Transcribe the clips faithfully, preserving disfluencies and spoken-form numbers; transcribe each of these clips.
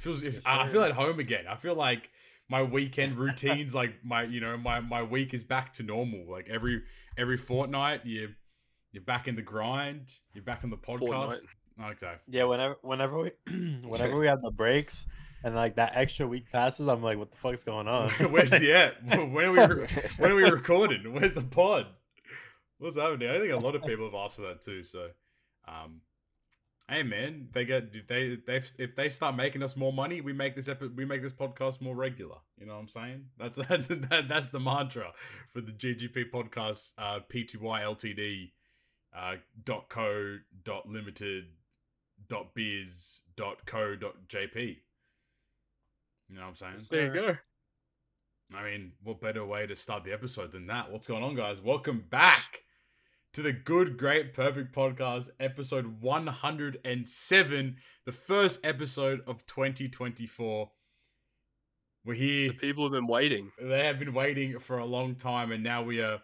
It feels. If, yes, I, I feel at home again. I feel like my weekend routines, like my, you know, my, my week is back to normal. Like every every fortnight, you you're back in the grind. You're back on the podcast. Fortnite. Okay. Yeah. Whenever whenever we whenever we have the breaks. And like that extra week passes, I'm like, what the fuck's going on? Where's the app? When are we re- when are we recording? Where's the pod? What's happening? I think a lot of people have asked for that too. So, um, hey man, they get they they if they start making us more money, we make this epi- we make this podcast more regular. You know what I'm saying? That's that, that's the mantra for the G G P podcast. Uh, P T Y Limited Uh, dot co. dot limited. dot biz. dot co. dot jp. You know what I'm saying? There you go. I mean, what better way to start the episode than that? What's going on, guys? Welcome back to the Good, Great, Perfect podcast, episode one hundred seven, the first episode of twenty twenty-four. We're here. The people have been waiting. They have been waiting for a long time, and now we are.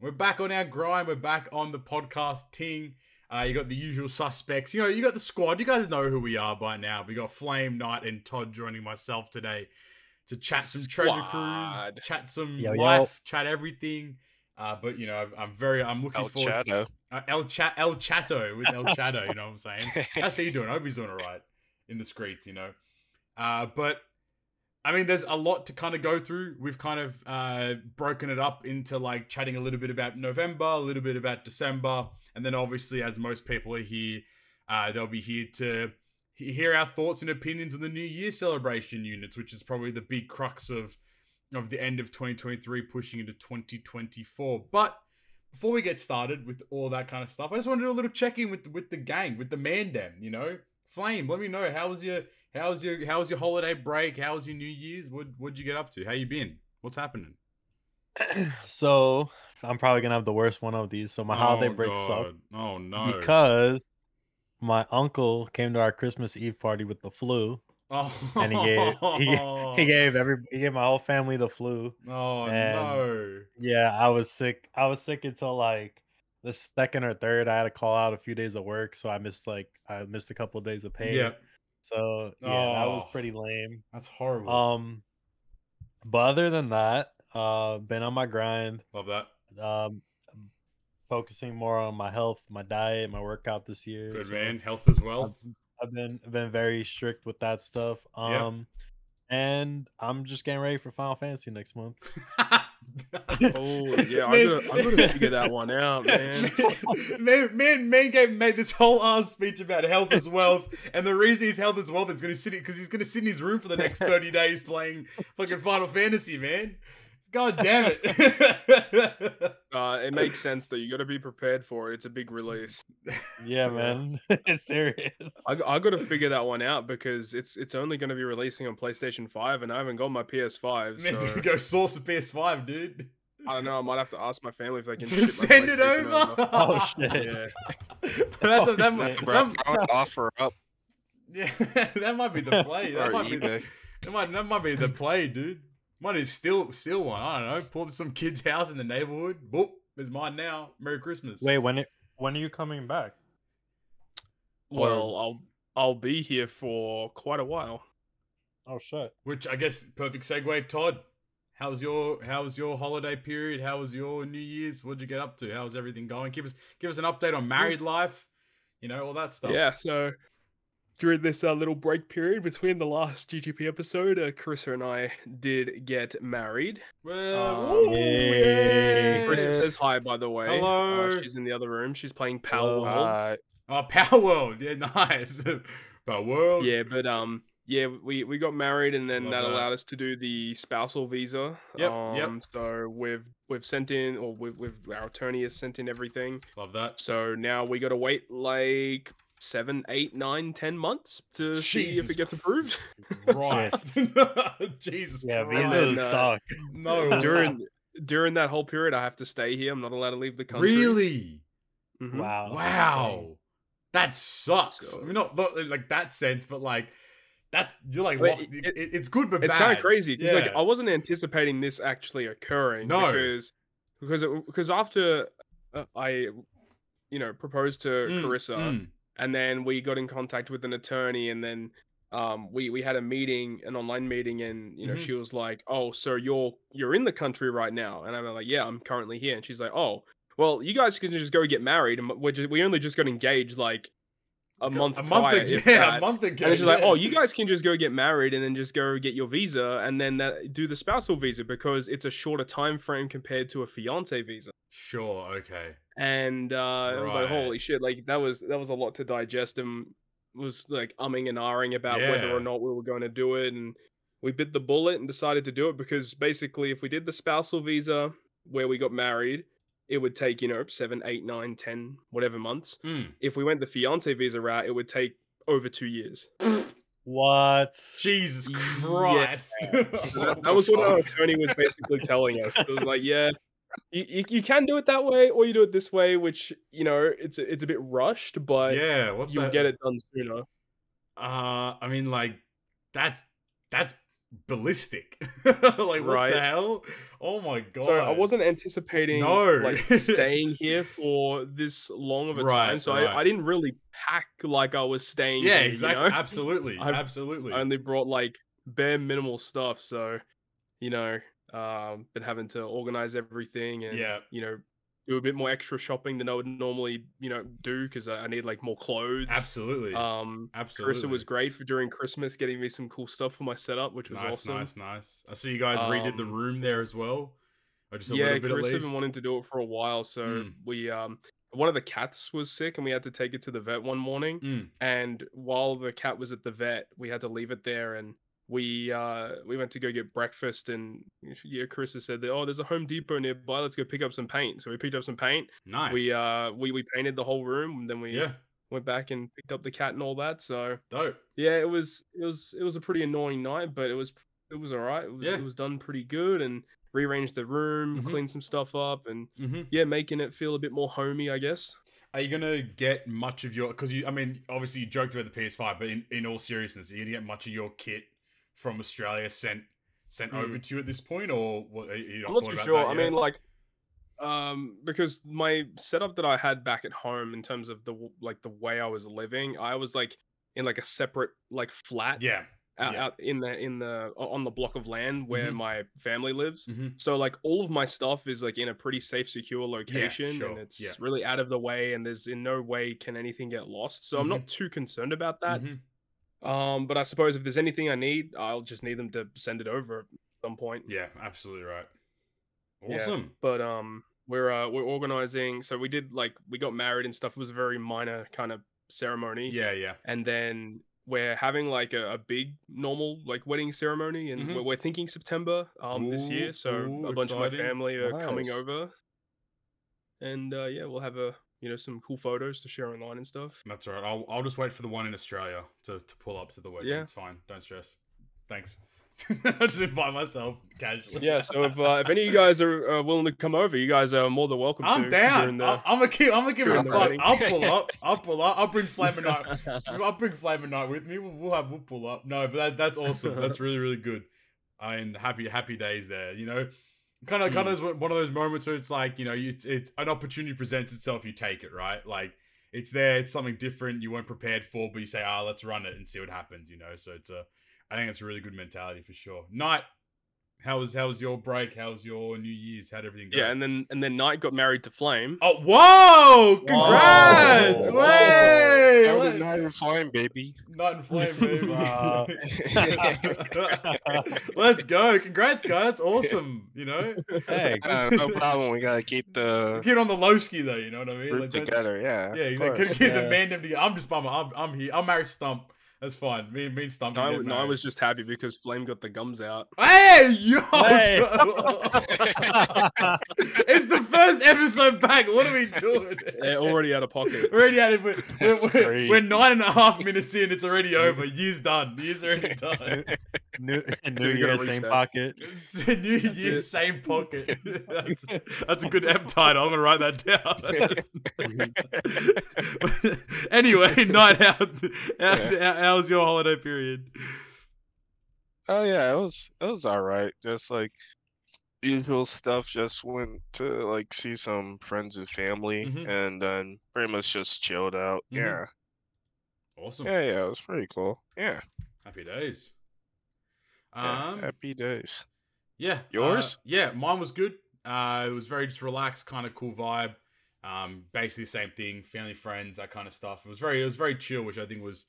We're back on our grind. We're back on the podcast ting. Uh, you got the usual suspects. You know, you got the squad. You guys know who we are by now. We got Flame, Knight, and Todd joining myself today to chat some squad. Treasure Cruise, chat some yo, life, yo. Chat everything. Uh, but, you know, I'm very, I'm looking El forward Chato. to uh, El Chato. El Chato with El Chato, you know what I'm saying? How's he doing? I hope he's doing all right in the streets, you know. Uh, but, I mean, there's a lot to kind of go through. We've kind of uh, broken it up into like chatting a little bit about November, a little bit about December. And then obviously, as most people are here, uh, they'll be here to hear our thoughts and opinions on the New Year celebration units, which is probably the big crux of, of the end of twenty twenty-three pushing into twenty twenty-four. But before we get started with all that kind of stuff, I just wanted to do a little check-in with, with the gang, with the Mandem, you know? Flame, let me know, how was your... How's your How's your holiday break? How's your New Year's? What What'd you get up to? How you been? What's happening? So I'm probably gonna have the worst one of these. So my oh holiday break God. sucked. Oh no! Because my uncle came to our Christmas Eve party with the flu, oh. and he gave he, he gave every he gave my whole family the flu. Oh no! Yeah, I was sick. I was sick until like the second or third. I had to call out a few days of work, so I missed like I missed a couple of days of pay. Yeah. So yeah, oh, that was pretty lame. That's horrible. Um, but other than that, uh, been on my grind. Love that. Um, focusing more on my health, my diet, my workout this year. Good so man, health is wealth. I've, I've been been very strict with that stuff. Um, yeah. And I'm just getting ready for Final Fantasy next month. Oh yeah, I'm man. gonna I'm gonna figure that one out, man. Man, man, man gave made this whole ass speech about health is wealth, and the reason his health is wealth is gonna sit because he's gonna sit in his room for the next thirty days playing fucking Final Fantasy, man. God damn it! uh, it makes sense though. You got to be prepared for it. It's a big release. Yeah, man. It's serious. I, I got to figure that one out because it's it's only going to be releasing on PlayStation five, and I haven't got my P S five. Man, so... go source a P S five, dude. I don't know. I might have to ask my family if they can just send it over. over. Oh shit! Yeah. That's oh, a, that might that, offer up. Yeah, that might be the play. That might be the, that might that might be the play, dude. Mine is still still one. I don't know. Pull up some kid's house in the neighborhood. Boop, it's mine now. Merry Christmas. Wait, when it, when are you coming back? Well, or... I'll I'll be here for quite a while. Oh shit. Which I guess perfect segue. Todd, how's your how's your holiday period? How was your New Year's? What'd you get up to? How's everything going? Give us give us an update on married life. You know, all that stuff. Yeah. So. During this uh, little break period between the last G G P episode, uh, Carissa and I did get married. Well, um, yeah. Carissa says hi, by the way. Hello. Uh, she's in the other room. She's playing Power World. Uh, oh, Power World. Yeah, nice. Power World. Yeah, but um, yeah, we, we got married, and then that, that allowed us to do the spousal visa. Yep. Um, yep. So we've we've sent in, or we've, we've our attorney has sent in everything. Love that. So now we got to wait like. Seven, eight, nine, ten months to Jesus. see if it gets approved. Right. Jesus. Yeah, visas no. suck. No. During during that whole period, I have to stay here. I'm not allowed to leave the country. Really? Mm-hmm. Wow. Wow. That sucks. So, I mean, not, not like that sense, but like that's you're like locked, it, it, it's good, but it's bad. It's kind of crazy. Because yeah. like I wasn't anticipating this actually occurring. No. Because because it, because after uh, I you know proposed to mm, Carissa. Mm. And then we got in contact with an attorney, and then um, we we had a meeting, an online meeting, and you know, mm-hmm. she was like, "Oh, so you're you're in the country right now?" And I'm like, "Yeah, I'm currently here." And she's like, "Oh, well, you guys can just go get married, and we're just, we only just got engaged like a month, a month prior, ago, yeah, a month ago." And she's yeah. like, "Oh, you guys can just go get married, and then just go get your visa, and then that, do the spousal visa because it's a shorter time frame compared to a fiance visa." Sure. Okay. And uh, right. I was like, "Holy shit!" Like that was that was a lot to digest, and was like umming and ahhing about yeah. whether or not we were going to do it, and we bit the bullet and decided to do it because basically, if we did the spousal visa where we got married, it would take, you know, seven, eight, nine, ten, whatever months. Mm. If we went the fiancé visa route, it would take over two years. What? Jesus Christ. Yeah. that, that was what our attorney was basically telling us. It was like, yeah, you, you can do it that way or you do it this way, which, you know, it's, it's a bit rushed, but yeah, what you'll the... get it done sooner. Uh, I mean, like, that's that's... ballistic like what right. the hell. Oh my god, so I wasn't anticipating no. like staying here for this long of a right, time so right. I, I didn't really pack like I was staying yeah here, exactly you know? absolutely I absolutely only brought like bare minimal stuff, so you know um been having to organize everything and yeah. you know do a bit more extra shopping than I would normally, you know, do because I need like more clothes. Absolutely. Um, Absolutely. Carissa was great for during Christmas, getting me some cool stuff for my setup, which was nice, awesome. Nice, nice, nice. I saw you guys um, redid the room there as well. Or just a yeah, little bit Carissa had been wanting to do it for a while, so mm. we um, one of the cats was sick, and we had to take it to the vet one morning. Mm. And while the cat was at the vet, we had to leave it there, and we uh, we went to go get breakfast, and yeah, Carissa said that, oh, there's a Home Depot nearby. Let's go pick up some paint. So we picked up some paint. Nice. We uh we, we painted the whole room, and then we yeah. went back and picked up the cat and all that. So dope. Yeah, it was it was it was a pretty annoying night, but it was it was all right. It was yeah. it was done pretty good, and rearranged the room, mm-hmm. cleaned some stuff up, and mm-hmm. yeah, making it feel a bit more homey, I guess. Are you going to get much of your? Because you, I mean, obviously you joked about the P S five, but in, in all seriousness, are you going to get much of your kit from Australia sent sent mm. over to you at this point, or what? Are you not I'm not too about sure. I mean, like, um, because my setup that I had back at home in terms of the like the way I was living, I was like in like a separate like flat, yeah, out, yeah. out in the in the on the block of land where mm-hmm. my family lives. Mm-hmm. So like all of my stuff is like in a pretty safe, secure location, yeah, sure. and it's yeah. really out of the way, and there's in no way can anything get lost. So mm-hmm. I'm not too concerned about that. Mm-hmm. Um, but I suppose if there's anything I need, I'll just need them to send it over at some point. Yeah, absolutely right. Awesome. Yeah, but um, we're uh, we're organizing. So we did like we got married and stuff. It was a very minor kind of ceremony. Yeah, yeah. And then we're having like a, a big normal like wedding ceremony, and mm-hmm. we're, we're thinking September um ooh, this year. So ooh, a bunch exciting. Of my family are nice. Coming over, and uh, yeah, we'll have a. You know, some cool photos to share online and stuff. That's all right. I'll I'll just wait for the one in Australia to, to pull up to the wedding. Yeah. It's fine. Don't stress. Thanks. I just invite myself casually. Yeah. So if uh, if any of you guys are uh, willing to come over, you guys are more than welcome. I'm to. Down. The, I'm down. I'm gonna keep. I'm gonna give it a buck. I'll pull up. I'll pull up. I'll bring Flame and Night. I'll bring Flame and Night with me. We'll, we'll have. We'll pull up. No, but that, that's awesome. That's really really good. I mean, happy happy days there. You know. Kind of, mm. kind of one of those moments where it's like, you know, it's it's an opportunity presents itself, you take it, right? Like it's there, it's something different you weren't prepared for, but you say, ah, let's run it and see what happens, you know. So it's a, I think it's a really good mentality for sure. Knight, how was how was your break? How was your New Year's? How'd everything go? Yeah, and then and then Knight got married to Flame. Oh, whoa! Congrats! Whoa. Way! Whoa. Way. Knight and Flame, baby. Knight and Flame, baby. Uh... Let's go! Congrats, guys! That's awesome. You know. Hey, uh, no problem. We gotta keep the get on the low ski though. You know what I mean? Like, together, yeah. Yeah, exactly. Course, keep yeah. the man together. I'm just bummer. I'm, I'm here. I'm married Stump. That's fine. Me, me and Stump. No, no, I was just happy because Flame got the gums out. Hey, yo! Hey. It's the first episode back. What are we doing? They're already out of pocket. Already out of we're, we're, we're nine and a half minutes in. It's already over. Year's done. Year's already done. New, new year, same pocket. New year, same pocket. That's, that's a good app title. I'm gonna write that down. Anyway, night out. out, yeah. out How was your holiday period? Oh yeah, it was it was all right. Just like usual stuff. Just went to like see some friends and family, mm-hmm. and then pretty much just chilled out. Mm-hmm. Yeah. Awesome. Yeah, yeah, it was pretty cool. Yeah. Happy days. Um, yeah, happy days. Yeah. Yours? Uh, yeah, mine was good. Uh, it was very just relaxed, kind of cool vibe. Um, basically the same thing, family, friends, that kind of stuff. It was very, it was very chill, which I think was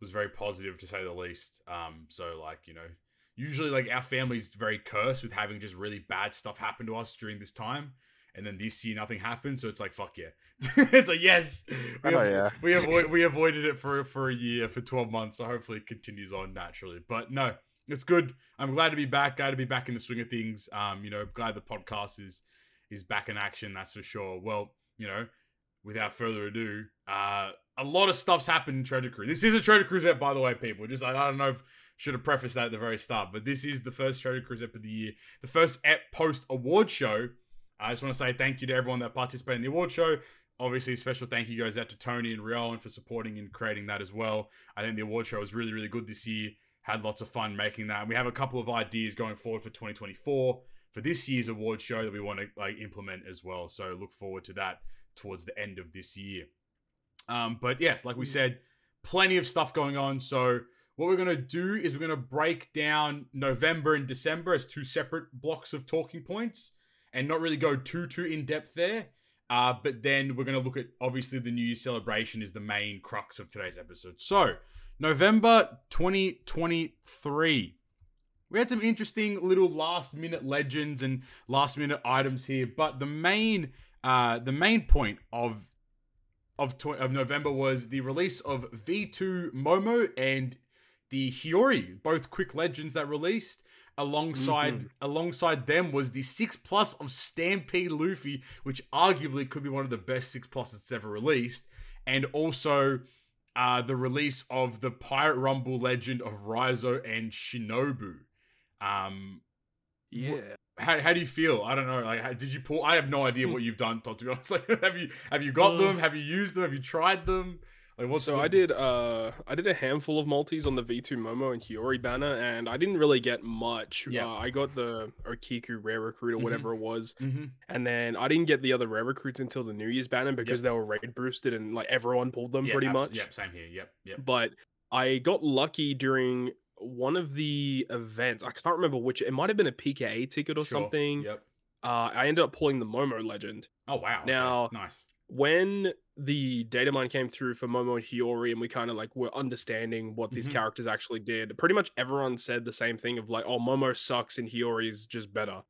was very positive to say the least. Um, so like, you know, usually like our family's very cursed with having just really bad stuff happen to us during this time. And then this year nothing happened, so it's like fuck yeah, it's like yes, we, oh, avo- yeah. we avoid we avoided it for for a year for twelve months. So hopefully it continues on naturally. But no, it's good. I'm glad to be back. Glad to be back in the swing of things. Um, you know, glad the podcast is is back in action. That's for sure. Well, you know, without further ado, uh, a lot of stuff's happened in Treasure Cruise. This is a Treasure Cruise app, by the way, people. Just I, I don't know if should have prefaced that at the very start, but this is the first Treasure Cruise app of the year, the first app post award show. I just want to say thank you to everyone that participated in the award show. Obviously, a special thank you goes out to Tony and Ryan for supporting and creating that as well. I think the award show was really, really good this year. Had lots of fun making that. And we have a couple of ideas going forward for twenty twenty-four for this year's award show that we want to like implement as well. So look forward to that towards the end of this year. Um, but yes, like we said, plenty of stuff going on. So what we're going to do is we're going to break down November and December as two separate blocks of talking points. And not really go too, too in-depth there. Uh, but then we're going to look at, obviously, the New Year's celebration is the main crux of today's episode. So, November twenty twenty-three. We had some interesting little last-minute legends and last-minute items here. But the main uh, the main point of, of, tw- of November was the release of V two Momo and the Hiyori, both quick legends that released. Alongside mm-hmm. alongside them was the six plus of Stampede Luffy, which arguably could be one of the best six plus that's ever released. And also uh, the release of the Pirate Rumble legend of Raizo and Shinobu. Um, yeah. Wh- how how do you feel? I don't know. Like, how, did you pull? I have no idea what you've done, Todd, to be honest. Like, have you have you got um, them? Have you used them? Have you tried them? Like what's so the... I did uh I did a handful of multis on the V two Momo and Hiyori banner, and I didn't really get much. Yeah. Uh, I got the Okiku Rare Recruit or mm-hmm. whatever it was, mm-hmm. and then I didn't get the other Rare Recruits until the New Year's banner because yep. they were raid boosted and like everyone pulled them yeah, pretty abs- much. Yep, same here. Yep, yep. But I got lucky during one of the events. I can't remember which. It might have been a P K A ticket or sure. something. Yep. Uh, I ended up pulling the Momo Legend. Oh wow! Now okay. nice. When the data mine came through for Momo and Hiyori and we kind of like were understanding what these mm-hmm. characters actually did, pretty much everyone said the same thing of like, oh, Momo sucks and Hiyori's just better.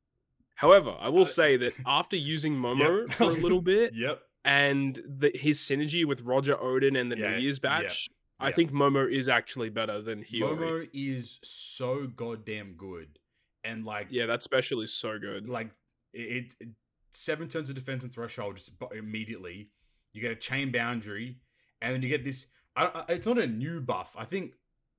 However, I will uh, say that after using Momo yep. for a little bit yep. and the, his synergy with Roger Odin and the yeah, New Year's batch, yeah, yeah. I think Momo is actually better than Hiyori. Momo is so goddamn good. And like... Yeah, that special is so good. Like, it... it seven turns of defense and threshold just immediately. You get a chain boundary, and then you get this. I, it's not a new buff. I think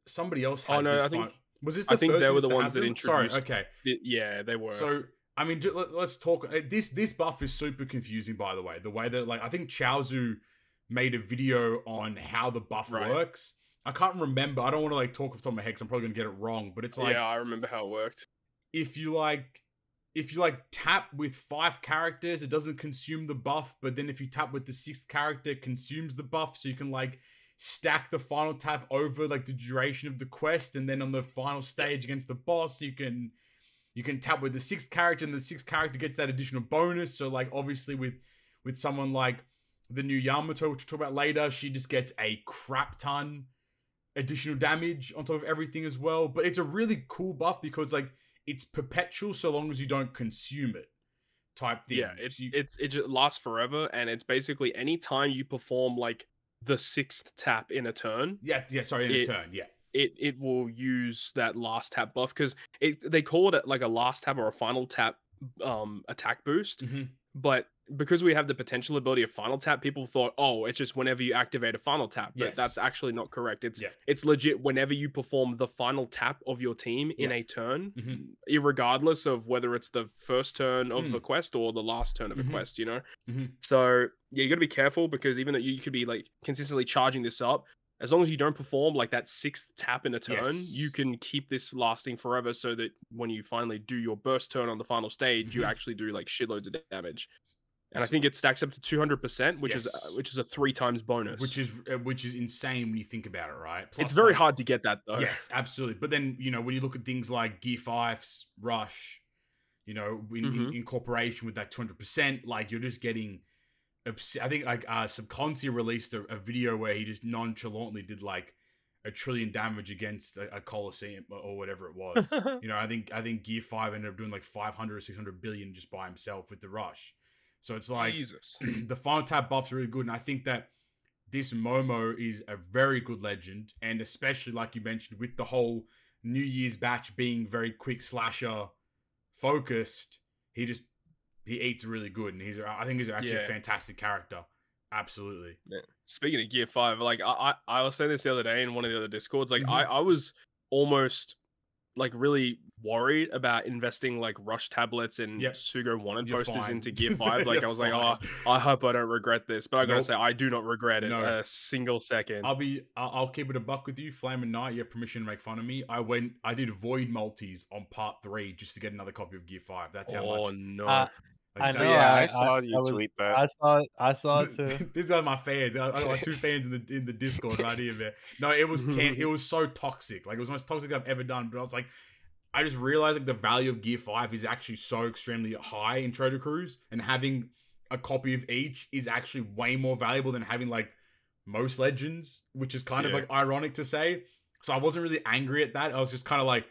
somebody else had oh, no, this. I think, was this the I first think they were the that ones that introduced. Sorry, okay. The, yeah, they were. So, I mean, let, let's talk. This this buff is super confusing, by the way. The way that, like, I think Chaozu made a video on how the buff right. works. I can't remember. I don't want to, like, talk off the top of my head because I'm probably going to get it wrong, but it's like. Yeah, I remember how it worked. If you, like. If you like tap with five characters, it doesn't consume the buff. But then if you tap with the sixth character, it consumes the buff. So you can like stack the final tap over like the duration of the quest. And then on the final stage against the boss, you can you can tap with the sixth character and the sixth character gets that additional bonus. So like obviously with, with someone like the new Yamato, which we'll talk about later, she just gets a crap ton additional damage on top of everything as well. But it's a really cool buff because like, it's perpetual so long as you don't consume it type thing. Yeah, it's, it's, it just lasts forever. And it's basically any time you perform like the sixth tap in a turn. Yeah, yeah, sorry, in it, a turn, yeah. It it will use that last tap buff because it they call it like a last tap or a final tap um, attack boost. Mm-hmm. But because we have the potential ability of final tap, people thought, oh, it's just whenever you activate a final tap. But yes. that's actually not correct. It's yeah. it's legit whenever you perform the final tap of your team in yeah. a turn, mm-hmm. regardless of whether it's the first turn of mm. the quest or the last turn of mm-hmm. a quest, you know? Mm-hmm. So yeah, you got to be careful because even though you could be like consistently charging this up, as long as you don't perform like that sixth tap in a turn, yes. you can keep this lasting forever so that when you finally do your burst turn on the final stage, mm-hmm. you actually do like shitloads of damage. And I think it stacks up to two hundred percent, which yes. is uh, which is a three times bonus. Which is uh, which is insane when you think about it, right? Plus, it's very like, hard to get that, though. Yes, absolutely. But then, you know, when you look at things like Gear five's Rush, you know, in, mm-hmm. in, in corporation with that two hundred percent, like you're just getting... Obs- I think like uh, Subconscious released a, a video where he just nonchalantly did like a trillion damage against a, a Colosseum or whatever it was. you know, I think I think Gear five ended up doing like five hundred or six hundred billion just by himself with the Rush. So it's like Jesus. The final tap buff's really good. And I think that this Momo is a very good legend. And especially like you mentioned with the whole New Year's batch being very quick slasher focused, he just, he eats really good. And he's, I think he's actually yeah. a fantastic character. Absolutely. Yeah. Speaking of Gear five, like I, I, I was saying this the other day in one of the other Discords, like mm-hmm. I, I was almost like really worried about investing like Rush tablets and yep. Sugo wanted You're posters fine. into Gear five. Like I was fine. like, oh, I hope I don't regret this, but I gotta nope. say I do not regret it no. a single second. I'll be, I'll keep it a buck with you. Flame and Knight, you have permission to make fun of me. I went, I did Void Multis on part three just to get another copy of Gear five. That's how oh, much. Oh no. Uh, I know. Yeah, I, I saw I, you I was, tweet that. I saw it. I saw it too. These are my fans. I, I got like two fans in the in the Discord right here, man. No, it was it was so toxic. Like it was the most toxic I've ever done. But I was like, I just realized like the value of Gear Five is actually so extremely high in Treasure Cruise, and having a copy of each is actually way more valuable than having like most legends, which is kind yeah. of like ironic to say. So I wasn't really angry at that. I was just kind of like,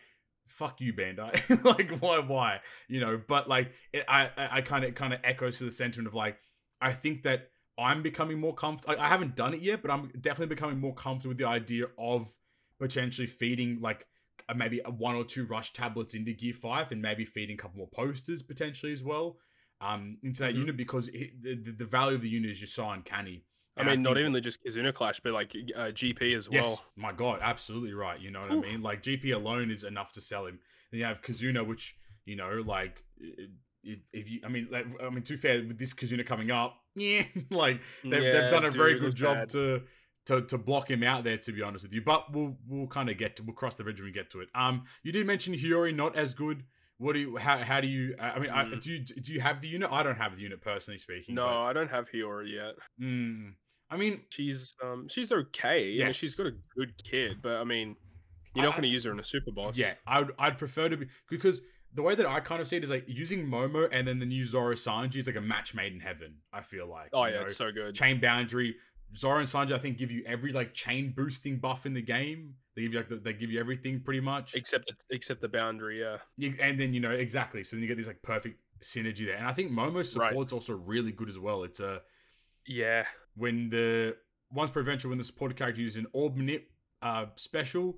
fuck you, Bandai. like, why, why? You know, but like, it, I, I kind of, kind of echoes to the sentiment of like, I think that I'm becoming more comfortable. I, I haven't done it yet, but I'm definitely becoming more comfortable with the idea of potentially feeding like uh, maybe one or two Rush tablets into Gear five and maybe feeding a couple more posters potentially as well um, into that mm-hmm. unit because it, the, the value of the unit is just so uncanny. I mean, I think, not even just Kizuna Clash, but like uh, G P as well. Yes, my God, absolutely right. You know what Ooh. I mean? Like G P alone is enough to sell him. Then you have Kizuna, which you know, like if you, I mean, like, I mean, to be fair, with this Kizuna coming up, yeah, like they've, yeah, they've done a dude, very good job bad. to to to block him out there. To be honest with you, but we'll we'll kind of get to, we'll cross the bridge when we get to it. Um, you did mention Hiyori not as good. What do you, how, how do you, I mean, mm. I, do you, do you have the unit? I don't have the unit personally speaking. No, but... I don't have Hiyori yet. Mm. I mean, she's, um, she's okay. Yes. I mean, she's got a good kid, but I mean, you're not going to use her in a super boss. Yeah. I would, I'd prefer to be, because the way that I kind of see it is like using Momo and then the new Zoro Sanji is like a match made in heaven. I feel like, oh yeah, you know, it's so good. Chain boundary. Zoro and Sanji, I think, give you every like chain boosting buff in the game. They give you like the, they give you everything pretty much, except the, except the boundary, yeah. You, and then you know exactly, so then you get this like perfect synergy there. And I think Momo's support's right. also really good as well. It's a yeah when the once per adventure when the supported character uses an orb nip uh, special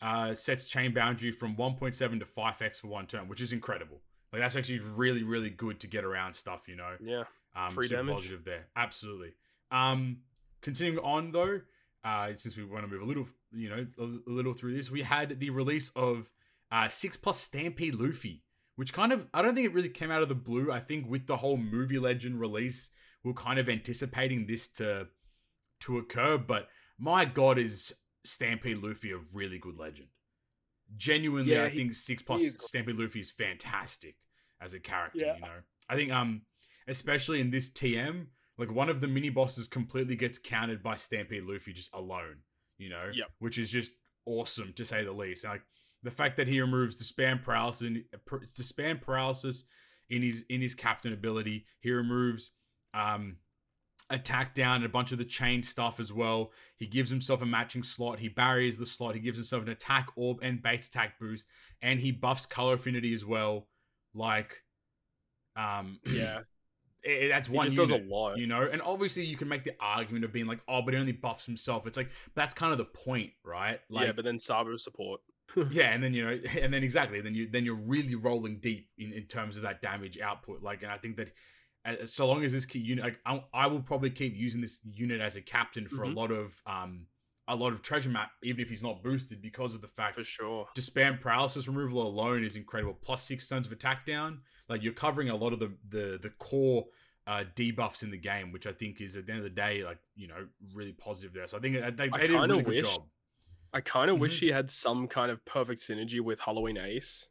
uh, sets chain boundary from one point seven to five x for one turn, which is incredible. Like that's actually really really good to get around stuff, you know. Yeah, um, free super damage. Positive there, absolutely. Um. Continuing on though, uh, since we want to move a little, you know, a, a little through this, we had the release of uh, six plus Stampede Luffy, which kind of, I don't think it really came out of the blue. I think with the whole movie legend release, we're kind of anticipating this to to occur. But my God, is Stampede Luffy a really good legend? Genuinely, yeah, I he, think six plus Stampede Luffy is fantastic as a character. Yeah. You know, I think um, especially in this T M. Like, one of the mini-bosses completely gets countered by Stampede Luffy just alone, you know? Yep. Which is just awesome, to say the least. And like, the fact that he removes Disband Paralysis in, disband paralysis in his in his captain ability. He removes um, Attack Down and a bunch of the chain stuff as well. He gives himself a matching slot. He barriers the slot. He gives himself an attack orb and base attack boost. And he buffs Color Affinity as well. Like, um... yeah. It, that's one just unit, does a lot. You know? And obviously you can make the argument of being like, oh, but it only buffs himself. It's like, that's kind of the point, right? Like, yeah, but then Sabu support. yeah, and then, you know, and then exactly, then, you, then you're then you really rolling deep in, in terms of that damage output. Like, and I think that uh, so long as this key unit, like, I, I will probably keep using this unit as a captain for mm-hmm. a lot of um a lot of treasure map, even if he's not boosted, because of the fact for sure. Disband Paralysis removal alone is incredible. Plus six turns of attack down. Like, you're covering a lot of the the, the core uh, debuffs in the game, which I think is, at the end of the day, like, you know, really positive there. So I think they, they I did a really wish, good job. I kind of mm-hmm. wish he had some kind of perfect synergy with Halloween Ace.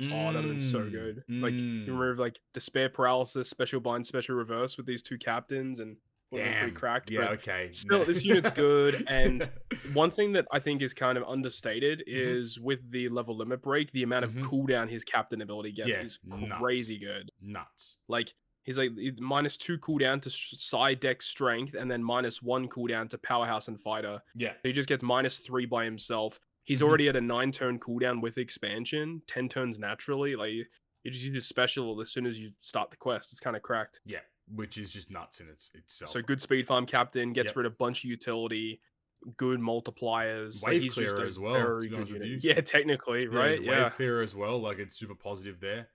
Mm. Oh, that would have been so good. Mm. Like, you remove like Despair Paralysis, Special Bind, Special Reverse with these two captains and damn. Pretty cracked. Yeah, okay. Still, this unit's good. And one thing that I think is kind of understated is mm-hmm. with the level limit break, the amount of mm-hmm. cooldown his captain ability gets yeah, is crazy nuts. good. Nuts. Like, he's like minus two cooldown to side deck strength and then minus one cooldown to powerhouse and fighter. Yeah. He just gets minus three by himself. He's mm-hmm. already at a nine turn cooldown with expansion, ten turns naturally. Like, you just, you just special as soon as you start the quest. It's kind of cracked. Yeah, which is just nuts in its itself. So good speed farm captain, gets yep. rid of a bunch of utility, good multipliers. Wave like, clearer as well. Yeah, technically, yeah, right? Wave yeah. clearer as well. Like, it's super positive there.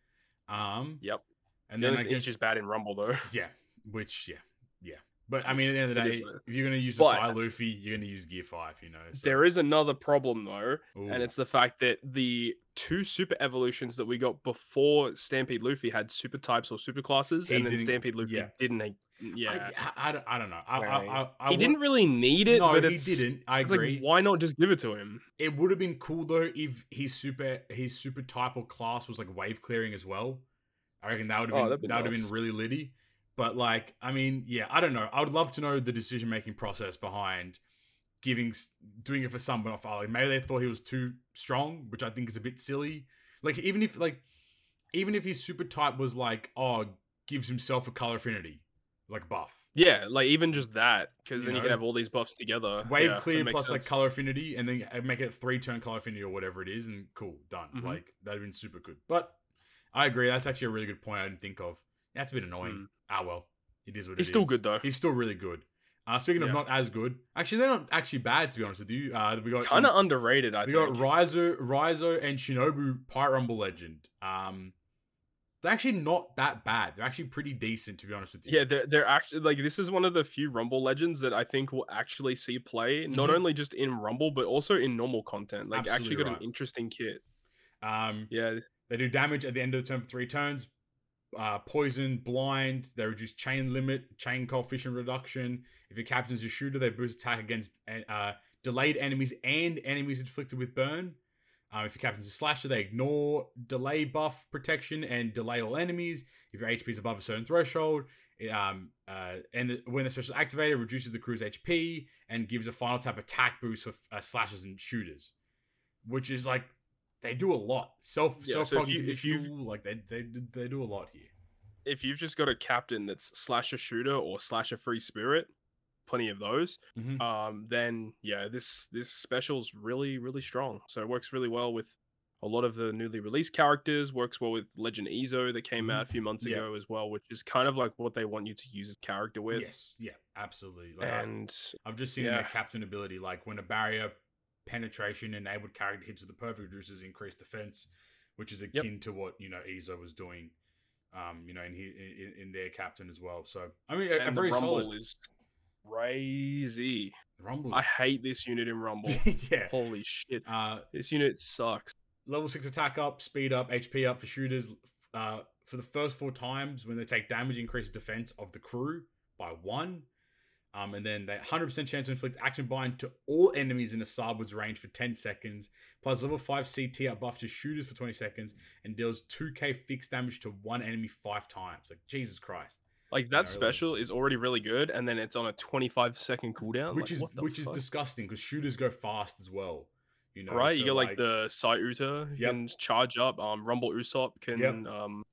Um. Yep. And the then I guess he's just bad in Rumble though. Yeah, which yeah, yeah. But I mean, at the end of the day, if you're gonna use the Psy Luffy, you're gonna use Gear five, you know. So. There is another problem though, ooh. And it's the fact that the two super evolutions that we got before Stampede Luffy had super types or super classes, he and then Stampede Luffy yeah. didn't. Yeah, I, I, I don't know. I, right. I, I, I, he didn't really need it. No, but it's, he didn't. I it's agree. Like, why not just give it to him? It would have been cool though if his super his super type or class was like wave clearing as well. I reckon that would have oh, been, been that nice. would have been really litty. But like, I mean, yeah, I don't know. I would love to know the decision-making process behind giving, doing it for someone off. Like maybe they thought he was too strong, which I think is a bit silly. Like even if like, even if his super type was like, oh, gives himself a color affinity, like buff. Yeah, like even just that, because then know? you could have all these buffs together. Wave yeah, clear plus sense. like color affinity, and then make it three turn color affinity or whatever it is, and cool, done. Mm-hmm. Like that'd have been super good, but. I agree. That's actually a really good point I didn't think of. That's a bit annoying. Mm. Ah, well. It is what it is. He's still good, though. He's still really good. Uh, speaking of yeah. not as good, actually, they're not actually bad, to be honest with you. Uh, we got Kind of um, underrated, I we think. We got Raizo, Raizo and Shinobu Pirate Rumble Legend. Um, they're actually not that bad. They're actually pretty decent, to be honest with you. Yeah, they're, they're actually, like, this is one of the few Rumble Legends that I think will actually see play, mm-hmm. not only just in Rumble, but also in normal content. Like, Absolutely actually got right. an interesting kit. Um, yeah. They do damage at the end of the turn for three turns. Uh, poison, blind. They reduce chain limit, chain coefficient reduction. If your captain's a shooter, they boost attack against uh, delayed enemies and enemies inflicted with burn. Um, if your captain's a slasher, they ignore delay buff protection and delay all enemies. If your H P is above a certain threshold, it, um, uh, and the, when the special is activated, reduces the crew's H P and gives a final tap attack boost for uh, slashers and shooters, which is like. They do a lot. Self, yeah, self, so if you, if you, like they, they, they do a lot here. If you've just got a captain that's slasher shooter or slasher free spirit, plenty of those. Mm-hmm. Um, then yeah, this this special's really really strong. So it works really well with a lot of the newly released characters. Works well with Legend Ezo that came mm-hmm. out a few months yeah. ago as well, which is kind of like what they want you to use as character with. Yes, yeah, absolutely. Like, and I've just seen yeah. their captain ability, like when a barrier. Penetration enabled character hits with the perfect reduces increased defense, which is akin yep. to what you know Ezo was doing, um, you know, in, in in their captain as well. So I mean, a, a very Rumble solid. Is crazy. Rumble. I hate this unit in Rumble. yeah. Holy shit. Uh, this unit sucks. Level six attack up, speed up, H P up for shooters. Uh, for the first four times when they take damage, increase defense of the crew by one. Um, and then they one hundred percent chance to inflict action bind to all enemies in a starboard's range for ten seconds, plus level five C T up buff to shooters for twenty seconds, and deals two k fixed damage to one enemy five times. Like, Jesus Christ. Like, that you know, special like, is already really good, and then it's on a twenty-five second cooldown. Which like, is which fuck? is disgusting, because shooters go fast as well. You know, right, so you got, like, like the Sai Uta, who yep. can charge up. Um, Rumble Usopp can, yep. um,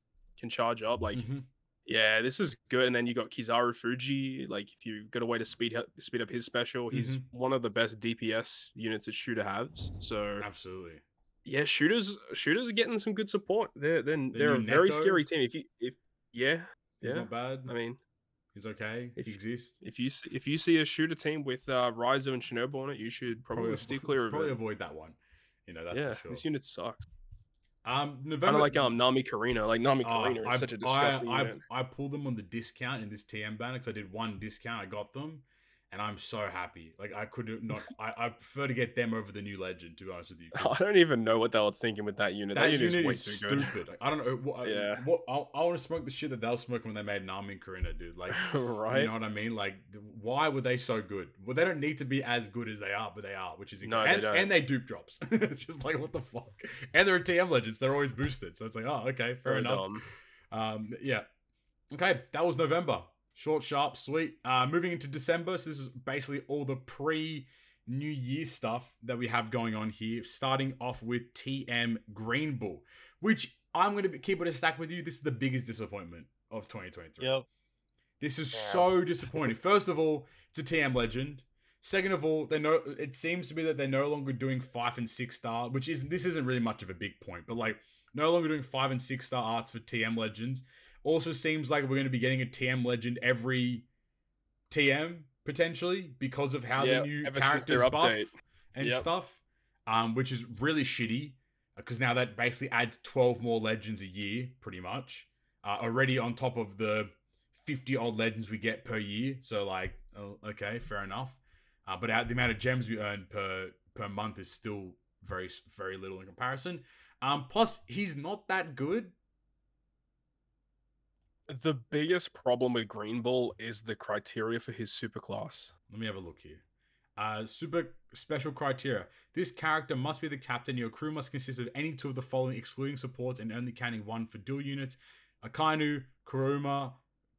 can charge up, like... Mm-hmm. Yeah, this is good. And then you got Kizaru Fuji. Like, if you've got a way to speed up, speed up his special, he's mm-hmm. one of the best D P S units a shooter has. So absolutely, yeah, shooters shooters are getting some good support. They're they're, the they're a Neto. very scary team. If you if yeah, he's yeah. not bad. I mean, he's okay. If, he exists. If you if you see a shooter team with uh, Raizo and Shinobu on it, you should probably, probably steer clear of probably it. Probably avoid that one. You know, that's yeah, for sure. This unit sucks. Um, November- I don't like um, Nami Karina. Like, Nami Karina uh, is I, such a disgusting I, I, unit. I pulled them on the discount in this T M ban because I did one discount. I got them. and I'm so happy. Like, I could not. I, I prefer to get them over the new legend, to be honest with you. I don't even know what they were thinking with that unit. That, that unit, unit is, is way too stupid. Good. I don't know. What, yeah. What, I, I want to smoke the shit that they were smoking when they made Nami and Karina, dude. Like, right? You know what I mean? Like, why were they so good? Well, they don't need to be as good as they are, but they are, which is incredible. No, and, they don't. And they dupe drops. It's just like, what the fuck? And they're T M legends. They're always boosted. So it's like, oh, okay, fair Very enough. Dumb. Um, yeah. Okay, that was November. Short, sharp, sweet. Uh, moving into December. So this is basically all the pre-New Year stuff that we have going on here. Starting off with T M Greenbull, which I'm going to keep it a stack with you. This is the biggest disappointment of twenty twenty-three. Yep. This is yeah. so disappointing. First of all, it's a T M legend. Second of all, they know it seems to be that they're no longer doing five and six star, which is this isn't really much of a big point, but like no longer doing five and six star arts for T M legends. Also seems like we're going to be getting a T M legend every T M, potentially, because of how yep, the new characters buff update. and yep. stuff, um, which is really shitty, because now that basically adds twelve more legends a year, pretty much, uh, already on top of the fifty-odd legends we get per year. So, like, oh, okay, fair enough. Uh, but the amount of gems we earn per, per month is still very, very little in comparison. Um, plus, he's not that good. The biggest problem with Green Bull is the criteria for his superclass. Let me have a look here. Uh, super special criteria. This character must be the captain. Your crew must consist of any two of the following, excluding supports and only counting one for dual units. Akainu, Kuruma,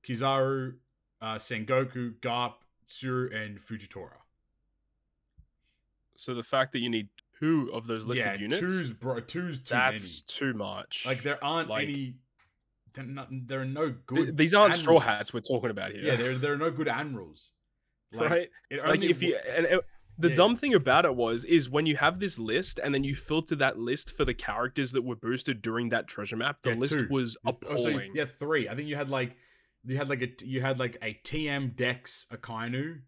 Kizaru, uh, Sengoku, Garp, Tsuru, and Fujitora. So the fact that you need two of those listed yeah, units? Yeah, two's, bro, two's too many. That's too much. Like, there aren't like, any... They're, not, they're no good. These aren't admirals. Straw hats we're talking about here. Yeah, there there are no good admirals, like, right? It only like if you and it, the yeah. dumb thing about it was is when you have this list and then you filter that list for the characters that were boosted during that treasure map, the yeah, list two. was appalling. Oh, so you, yeah, three. I think you had like you had like a you had like a T M Dex Akainu,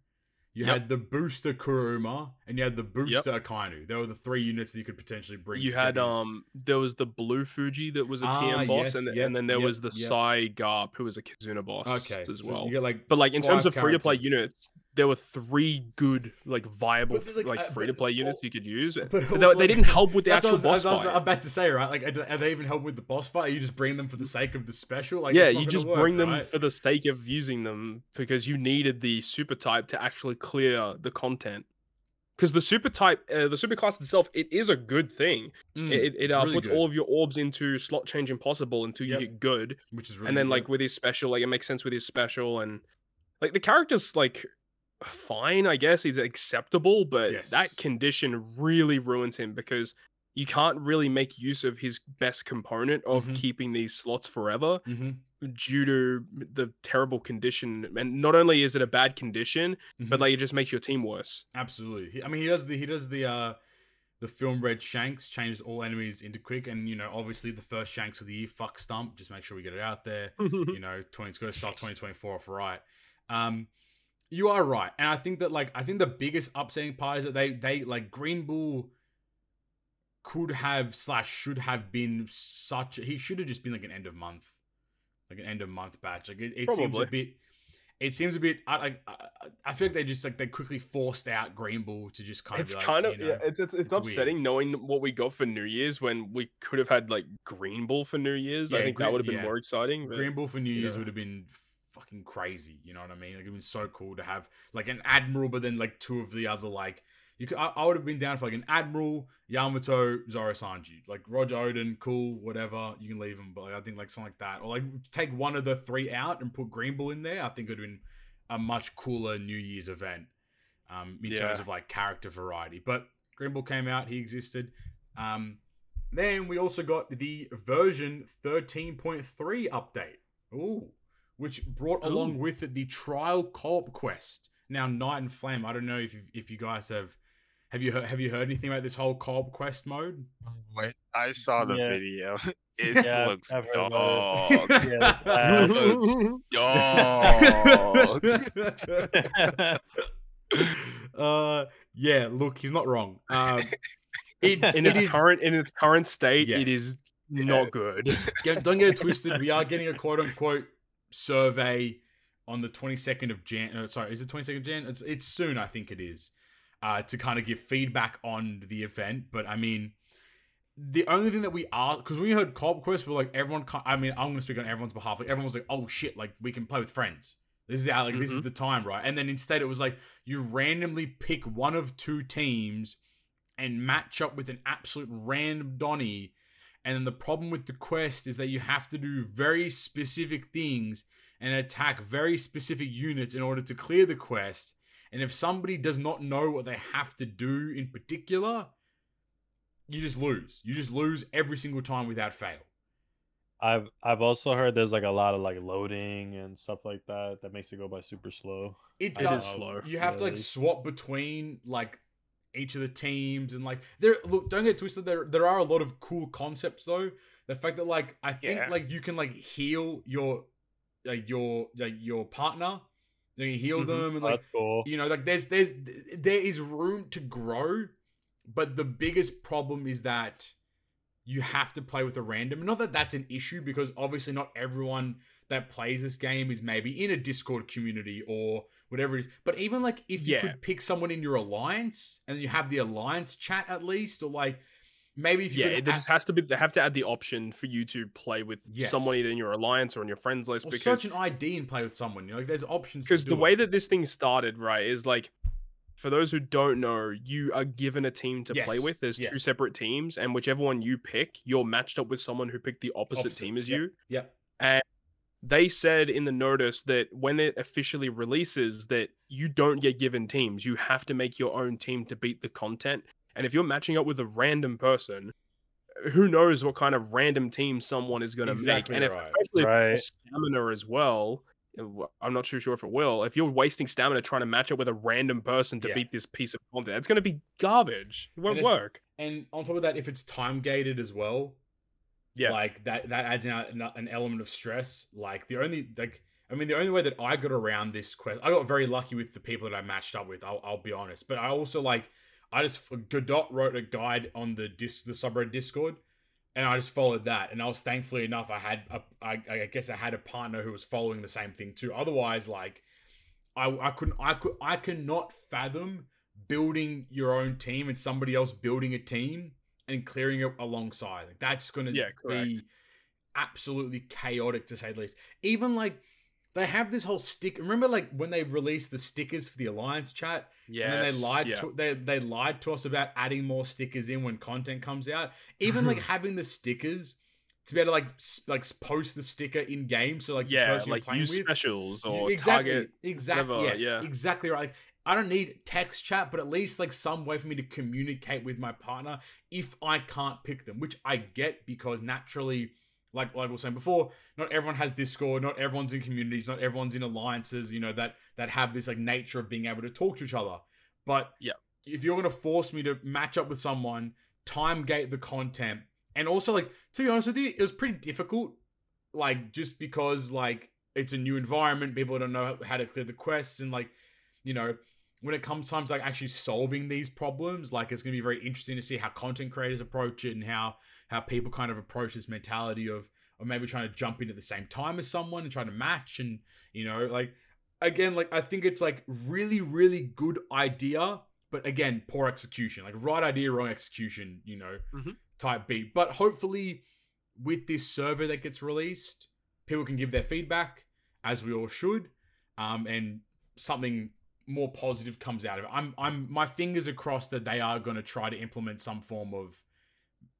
you yep. had the booster Kuruma, and you had the booster yep. Akainu. There were the three units that you could potentially bring. You had, um, there was the blue Fuji that was a ah, T M boss, yes, and, yep, and then there yep, was the yep. Sai Garp, who was a Kizuna boss okay, as so well. You get like but like in terms of free-to-play units, there were three good, like viable, like, like uh, free-to-play units you could use. But, but they, like, they didn't help with the actual was, boss was, fight. I'm about to say, right? Like, are they even help with the boss fight? Or you just bring them for the sake of the special? Like, yeah, you just work, bring them right? for the sake of using them because you needed the super type to actually clear the content. Because the super type, uh, the super class itself, it is a good thing. Mm, it it uh, really puts good. all of your orbs into slot change impossible until you yep. get good. Which is really And then, good. like, with his special, like, it makes sense with his special. And, like, the character's, like... fine, I guess he's acceptable, but yes. that condition really ruins him because you can't really make use of his best component of mm-hmm. keeping these slots forever mm-hmm. due to the terrible condition. And not only is it a bad condition, mm-hmm. but like it just makes your team worse. Absolutely. He, I mean, he does the he does the uh the Film Red Shanks, changes all enemies into quick, and you know, obviously the first Shanks of the year. Fuck Stump. Just make sure we get it out there. you know, twenty it's going to start twenty twenty-four off right. Um. You are right. And I think that like I think the biggest upsetting part is that they they like Green Bull could have slash should have been such he should have just been like an end of month. Like an end of month batch. Like it, it seems a bit it seems a bit I, I I feel like they just like they quickly forced out Green Bull to just kind it's of It's kind like, of you know, yeah, it's it's it's, it's upsetting weird. knowing what we got for New Year's when we could have had like Green Bull for New Year's. Yeah, I think Green, that would have been yeah. more exciting. But, Green Bull for New Year's yeah. would have been fucking crazy, you know what I mean? Like it'd been so cool to have like an admiral, but then like two of the other like you. Could, I, I would have been down for like an admiral, Yamato, Zoro Sanji, like Roger Odin, cool, whatever. You can leave him, but like, I think like something like that, or like take one of the three out and put Green Bull in there. I think it'd been a much cooler New Year's event, um, in yeah. terms of like character variety. But Green Bull came out, he existed. Um, then we also got the version thirteen point three update. Ooh. Which brought along Ooh. with it the trial co-op quest. Now, Night and Flame. I don't know if you, if you guys have have you heard, have you heard anything about this whole co-op quest mode? Wait, I saw the yeah. video. It yeah, looks dog. Yeah, it looks dog. uh, yeah. Look, he's not wrong. Um, it's, in it its is, current in its current state, yes. it is yeah. not good. Get, don't get it twisted. We are getting a quote unquote survey on the twenty-second of Jan. Oh, sorry, is it twenty-second of Jan? It's it's soon, I think it is, uh, to kind of give feedback on the event. But I mean, the only thing that we are, because when we heard Cob Quest, we're like, everyone, I mean, I'm going to speak on everyone's behalf. Like, everyone was like, oh shit, like, we can play with friends. This is our, like, mm-hmm. this is the time, right? And then instead it was like, you randomly pick one of two teams and match up with an absolute random Donnie. And then the problem with the quest is that you have to do very specific things and attack very specific units in order to clear the quest. And if somebody does not know what they have to do in particular, you just lose. You just lose every single time without fail. I've I've also heard there's like a lot of like loading and stuff like that that makes it go by super slow. It does. Slow. You have yeah. to like swap between like each of the teams and like there. Look, don't get twisted. There there are a lot of cool concepts though. The fact that like I think yeah. like you can like heal your like your like your partner. You can heal mm-hmm. them and like That's cool. you know like there's there's there is room to grow, but the biggest problem is that you have to play with a random. Not that that's an issue, because obviously not everyone that plays this game is maybe in a Discord community or whatever it is. But even like if you yeah. could pick someone in your alliance and you have the alliance chat at least, or like maybe if you yeah, could there add- just has to be they have to add the option for you to play with yes. someone either in your alliance or on your friends list. Or because search an I D and play with someone. You know, like there's options. Because the it. way that this thing started, right, is like, for those who don't know, you are given a team to yes. play with. There's yeah. two separate teams, and whichever one you pick, you're matched up with someone who picked the opposite, opposite. team as yep. you. Yep. And they said in the notice that when it officially releases that you don't get given teams. You have to make your own team to beat the content. And if you're matching up with a random person, who knows what kind of random team someone is going to exactly make. And right. if, especially right. if stamina as well, I'm not too sure if it will. If you're wasting stamina trying to match up with a random person to yeah. beat this piece of content, it's going to be garbage. It won't and work. And on top of that, if it's time gated as well, yeah, like that that adds an, an element of stress. Like the only like I mean the only way that I got around this quest, I got very lucky with the people that I matched up with. I'll, I'll be honest, but I also like I just Godot wrote a guide on the dis the subreddit Discord. And I just followed that, and I was thankfully enough, I had, a, I, I guess, I had a partner who was following the same thing too. Otherwise, like, I, I couldn't, I could, I cannot fathom building your own team and somebody else building a team and clearing it alongside. Like, that's gonna yeah, be absolutely chaotic to say the least. Even like they have this whole stick. Remember, like when they released the stickers for the Alliance chat, yeah, and then they lied yeah. to they they lied to us about adding more stickers in when content comes out. Even like having the stickers to be able to like like post the sticker in game, so like yeah, the like you're use with, specials or exactly, target exactly whatever, yes yeah. exactly right. Like I don't need text chat, but at least like some way for me to communicate with my partner if I can't pick them, which I get because naturally. Like like we were saying before, not everyone has Discord, not everyone's in communities, not everyone's in alliances, you know, that that have this like nature of being able to talk to each other. But yeah, if you're gonna force me to match up with someone, time gate the content, and also like to be honest with you, it was pretty difficult. Like just because like it's a new environment, people don't know how to clear the quests, and like, you know, when it comes times like actually solving these problems, like it's gonna be very interesting to see how content creators approach it and how how people kind of approach this mentality of, or maybe trying to jump in at the same time as someone and trying to match. And, you know, like, again, like, I think it's like really, really good idea, but again, poor execution, like right idea, wrong execution, you know, mm-hmm. type beat. But hopefully with this survey that gets released, people can give their feedback as we all should. Um, and something more positive comes out of it. I'm, I'm, my fingers are crossed that they are going to try to implement some form of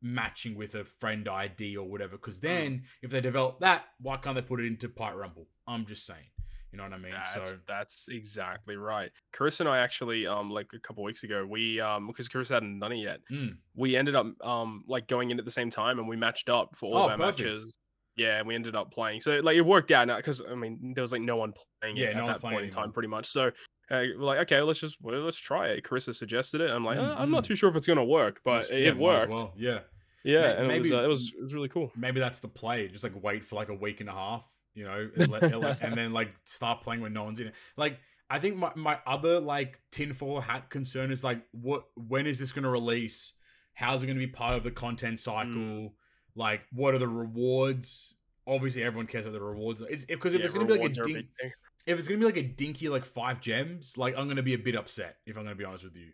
matching with a friend I D or whatever, because then if they develop that, why can't they put it into Pirate Rumble? I'm just saying, you know what I mean? That's, so that's exactly right. Carissa and I actually, um, like a couple weeks ago, we um, because Carissa hadn't done it yet, mm. we ended up um, like going in at the same time and we matched up for all oh, of our perfect. matches. Yeah, and we ended up playing, so like it worked out now because I mean there was like no one playing yeah, it no at that point anymore. in time, pretty much. So. Uh, we're like, okay, let's just well, let's try it. Carissa suggested it. I'm like, mm-hmm. oh, I'm not too sure if it's gonna work, but yes, it, yeah, it worked. Well. Yeah, yeah, maybe, and it, maybe, was, uh, it was it was really cool. Maybe that's the play. Just like wait for like a week and a half, you know, and, let, and then like start playing when no one's in it. Like, I think my my other like tinfoil hat concern is like, what when is this gonna release? How's it gonna be part of the content cycle? Mm. Like, what are the rewards? Obviously, everyone cares about the rewards. It's because it, if yeah, it's gonna be like a ding. if it's gonna be like a dinky like five gems, like I'm gonna be a bit upset if I'm gonna be honest with you.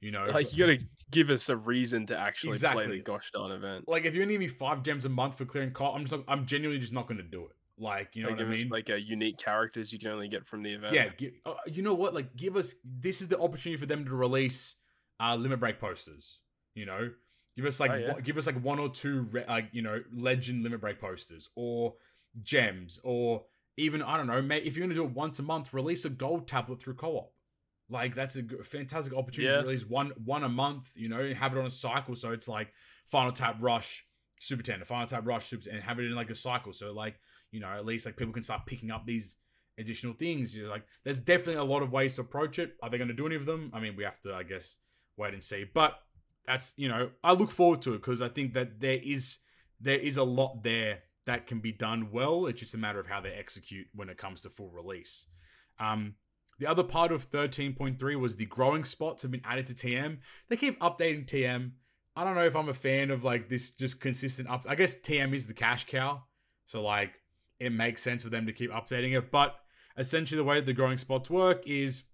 You know, like you gotta give us a reason to actually exactly. play the gosh darn event. Like if you're gonna give me five gems a month for clearing cart, I'm just I'm genuinely just not gonna do it. Like, you know, like what I mean? Like a unique characters you can only get from the event. Yeah, give, uh, you know what? Like, give us this is the opportunity for them to release uh, limit break posters. You know, give us like oh, yeah. one, give us like one or two, re- uh, you know, legend limit break posters or gems or even I don't know. Mate, if you're gonna do it once a month, release a gold tablet through co-op. Like that's a good, fantastic opportunity yeah. to release one one a month. You know, have it on a cycle, so it's like Final Tap Rush, Super Ten, Final Tap Rush, Super, and have it in like a cycle. So like. You know, at least like people can start picking up these additional things. You know, like there's definitely a lot of ways to approach it. Are they going to do any of them? I mean, we have to, I guess, wait and see. But that's, you know, I look forward to it because I think that there is there is a lot there that can be done well. It's just a matter of how they execute when it comes to full release. Um, the other part of thirteen point three was the growing spots have been added to T M. They keep updating T M. I don't know if I'm a fan of like this just consistent up. I guess T M is the cash cow, so like. It makes sense for them to keep updating it. But essentially the way the growing spots work is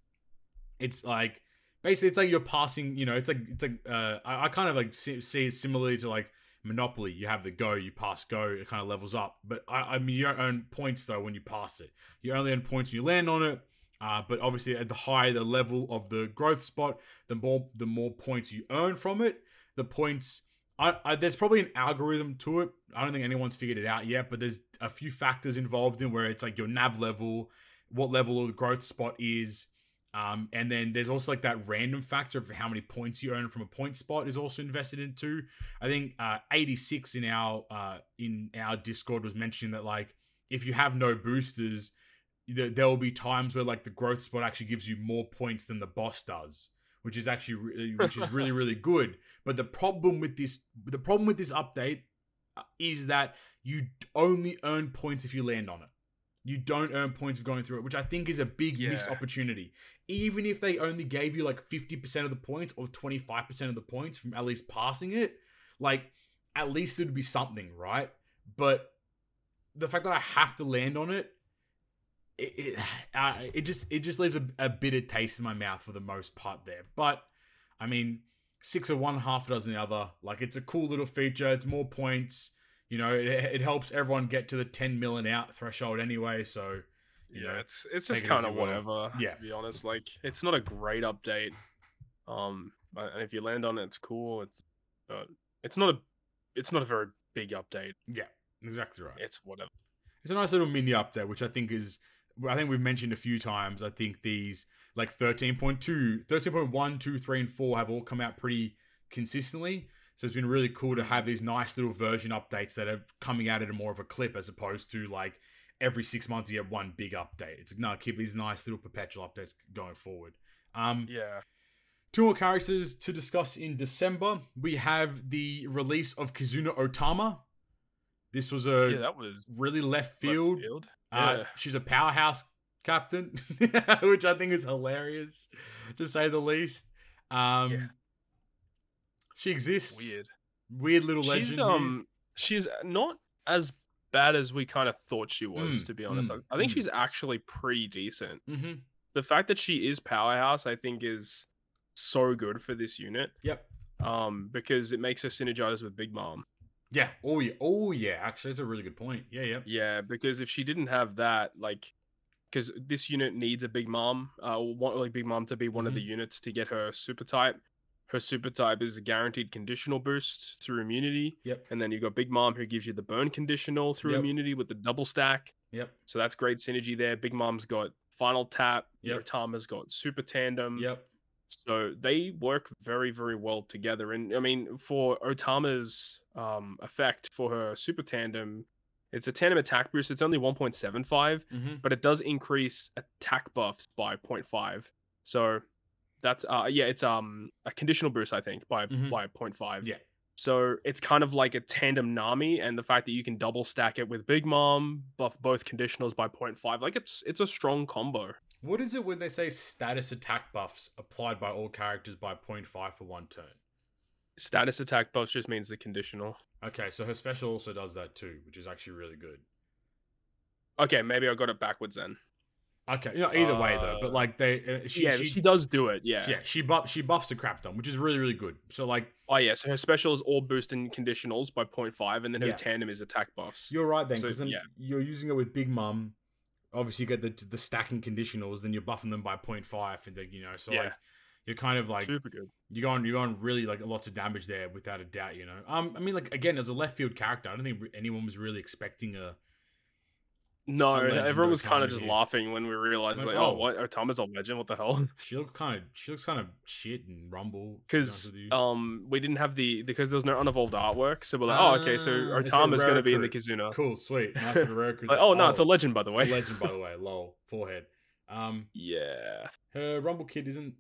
it's like, basically it's like you're passing, you know, it's like, it's like, uh, I, I kind of like see, see it similarly to like Monopoly. You have the go, you pass go, it kind of levels up. But I, I mean, you don't earn points though when you pass it. You only earn points when you land on it. Uh, but obviously at the higher the level of the growth spot, the more, the more points you earn from it, the points... I, I, there's probably an algorithm to it. I don't think anyone's figured it out yet, but there's a few factors involved in where it's like your nav level, what level of the growth spot is. Um, and then there's also like that random factor of how many points you earn from a point spot is also invested into. I think uh, eighty-six in our uh, in our Discord was mentioning that like if you have no boosters, th- there will be times where like the growth spot actually gives you more points than the boss does. Which is actually, which is really, really good. But the problem with this, the problem with this update is that you only earn points if you land on it. You don't earn points for going through it, which I think is a big yeah. missed opportunity. Even if they only gave you like fifty percent of the points or twenty-five percent of the points from at least passing it, like at least it would be something, right? But the fact that I have to land on it, It it, uh, it just it just leaves a, a bitter taste in my mouth for the most part there. But, I mean, six of one, half a dozen the other. Like, it's a cool little feature. It's more points. You know, it, it helps everyone get to the ten mil and out threshold anyway. So, you yeah, know, it's it's just kind of whatever, yeah. to be honest. Like, it's not a great update. Um, and if you land on it, it's cool. It's but it's not a it's not a very big update. Yeah, exactly right. It's whatever. It's a nice little mini update, which I think is... I think we've mentioned a few times, I think these like thirteen point two, thirteen point one, two, three, and four have all come out pretty consistently. So it's been really cool to have these nice little version updates that are coming out at a more of a clip as opposed to like every six months you get one big update. It's like, no, keep these nice little perpetual updates going forward. Um, yeah. Two more characters to discuss in December. We have the release of Kizuna Otama. This was a yeah, that was really left field. Left field. Uh, yeah. She's a powerhouse captain, which I think is hilarious, to say the least. Um, yeah. She exists. Weird. Weird little legend. She's, um, she's not as bad as we kind of thought she was, mm, to be honest. Mm, I think mm. she's actually pretty decent. Mm-hmm. The fact that she is powerhouse, I think, is so good for this unit. Yep. Um, because it makes her synergize with Big Mom. Yeah. Oh yeah. Oh yeah. Actually, that's a really good point. Yeah. Yeah. Yeah. Because if she didn't have that, like, because this unit needs a Big Mom, uh, want, like Big Mom to be one mm-hmm. of the units to get her super type. Her super type is a guaranteed conditional boost through immunity. Yep. And then you've got Big Mom who gives you the burn conditional through yep. immunity with the double stack. Yep. So that's great synergy there. Big Mom's got final tap. Yep. Otama's got super tandem. Yep. So they work very, very well together. And I mean, for Otama's um, effect for her super tandem, it's a tandem attack boost. It's only one point seven five, mm-hmm. but it does increase attack buffs by zero point five. So that's, uh, yeah, it's um a conditional boost, I think, by, mm-hmm. by zero point five. Yeah. So it's kind of like a tandem Nami, and the fact that you can double stack it with Big Mom, buff both conditionals by zero point five, like it's it's a strong combo. What is it when they say status attack buffs applied by all characters by zero point five for one turn? Status attack buffs just means the conditional. Okay, so her special also does that too, which is actually really good. Okay, maybe I got it backwards then. Okay, you know, either uh, way though, but like they, uh, she, yeah, she, she does do it, yeah, yeah. She buff, she buffs a crap ton, which is really, really good. So like, oh yeah, so her special is all boost and conditionals by zero point five, and then her yeah. tandem is attack buffs. You're right then, because so, yeah. you're using it with Big Mom. Obviously, you get the the stacking conditionals, then you're buffing them by zero point five, and then, you know, so yeah. like you're kind of like super good. You're going, you're going really like lots of damage there, without a doubt. You know, um, I mean, like again, as a left field character, I don't think anyone was really expecting a. No, everyone was kind of just here. laughing when we realized, like, like oh, oh, what? Otama's a legend. What the hell? She looks kind of, she looks kind of shit and rumble. Because um, we didn't have the because there was no unevolved artwork, so we're like, uh, oh, okay, so Otama's going to be in the Kizuna. Cool, sweet, nice and rare. Like, oh no, oh, it's a legend by the way. It's a legend by the way. Lol, forehead. Um, yeah. Her rumble kid isn't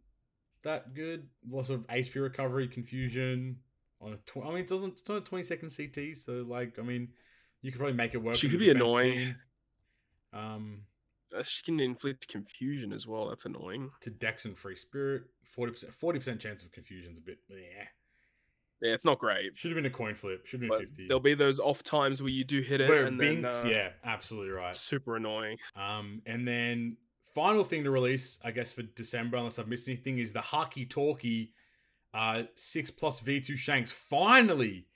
that good. Lots of H P recovery, confusion. On a, tw- I mean, it doesn't. It's not a twenty-second C T, so like, I mean, you could probably make it work. She could be annoying. Team. Um, she can inflict confusion as well. That's annoying. To Dex and Free Spirit, forty percent, forty percent chance of confusion's a bit, yeah. Yeah, it's not great. Should have been a coin flip. Should have been but fifty. There'll be those off times where you do hit it. Where and it binks, then, uh, yeah, absolutely right. Super annoying. Um, and then final thing to release, I guess for December, unless I've missed anything, is the Haki Talkie, uh, six plus V two Shanks finally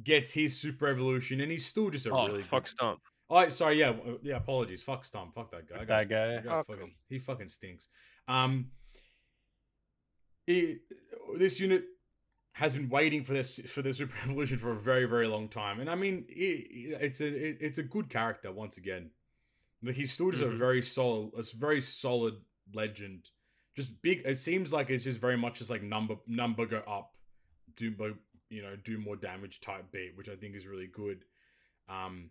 gets his super evolution, and he's still just a oh, really fuck stump. Oh, sorry, yeah, yeah. Apologies. Fuck Stomp. Fuck that guy. That guy. Oh, fucking, cool. He fucking stinks. Um, it, this unit has been waiting for this for the Super Evolution for a very, very long time, and I mean, it, it's a it, it's a good character once again. Like he's still just mm-hmm. a very solid, a very solid legend. Just big. It seems like it's just very much just like number number go up, do you know do more damage type beat, which I think is really good. Um.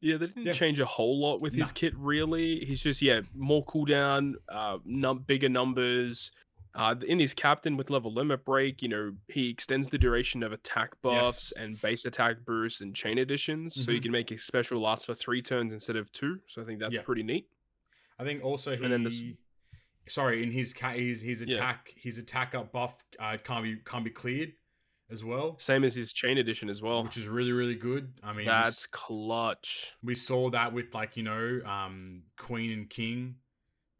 Yeah, they didn't yeah. change a whole lot with nah. his kit, really. He's just, yeah, more cooldown, uh, num- bigger numbers. Uh, in his captain with level limit break, you know, he extends the duration of attack buffs yes. and base attack boosts and chain additions. Mm-hmm. So you can make his special last for three turns instead of two. So I think that's yeah. pretty neat. I think also he... And then this... Sorry, in his ca- his, his attack yeah. his attack up buff uh, can't be can't be cleared. As well, same as his chain edition as well, which is really, really good. I mean, that's clutch. We saw that with like you know, um, Queen and King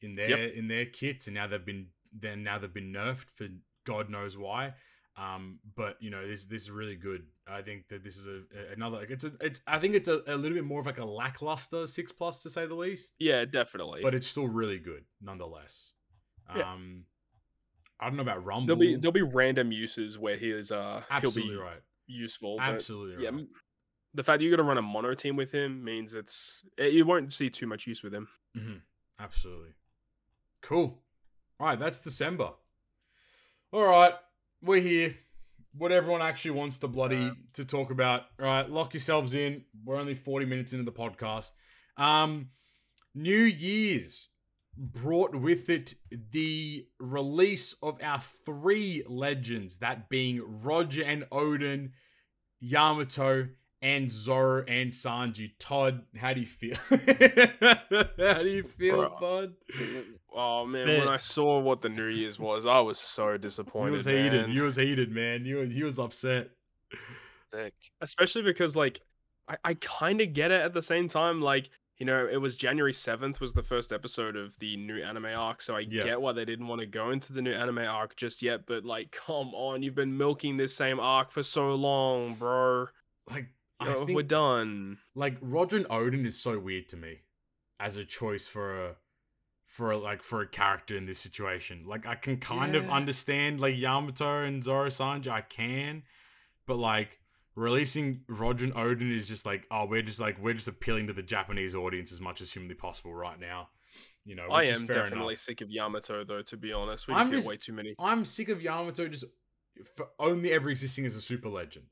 in their yep. in their kits, and now they've been then now they've been nerfed for God knows why. Um, but you know, this this is really good. I think that this is a, a another. It's a, it's. I think it's a, a little bit more of like a lackluster six plus to say the least. Yeah, definitely. But it's still really good nonetheless. Yeah. Um, I don't know about Rumble. There'll be there'll be random uses where he is uh absolutely he'll be right. useful. Absolutely yeah, right. The fact that you're gonna run a mono team with him means it's it, you won't see too much use with him. Mm-hmm. Absolutely. Cool. All right, that's December. All right, we're here. What everyone actually wants to bloody yeah. to talk about. All right, lock yourselves in. We're only forty minutes into the podcast. Um, New Year's brought with it the release of our three legends, that being Roger and Odin, Yamato, and Zoro and Sanji. Todd, how do you feel? How do you feel, Bruh. Todd? Oh man, man, when I saw what the New Year's was, I was so disappointed. You was man. heated. You was heated, man. You was, you was upset. Sick. Especially because, like, I, I kind of get it at the same time, like. You know, it was January seventh was the first episode of the new anime arc, so I yeah. get why they didn't want to go into the new anime arc just yet, but, like, come on, you've been milking this same arc for so long, bro. Like, I Yo, think, we're done. Like, Roger and Odin is so weird to me as a choice for a, for a, like, for a character in this situation. Like, I can kind yeah. of understand, like, Yamato and Zoro Sanji, I can, but, like... Releasing Roger and Odin is just like, oh, we're just like, we're just appealing to the Japanese audience as much as humanly possible right now. You know, which I am is fair definitely enough. Sick of Yamato, though, to be honest. We I'm just get just, way too many. I'm sick of Yamato just for only ever existing as a super legend.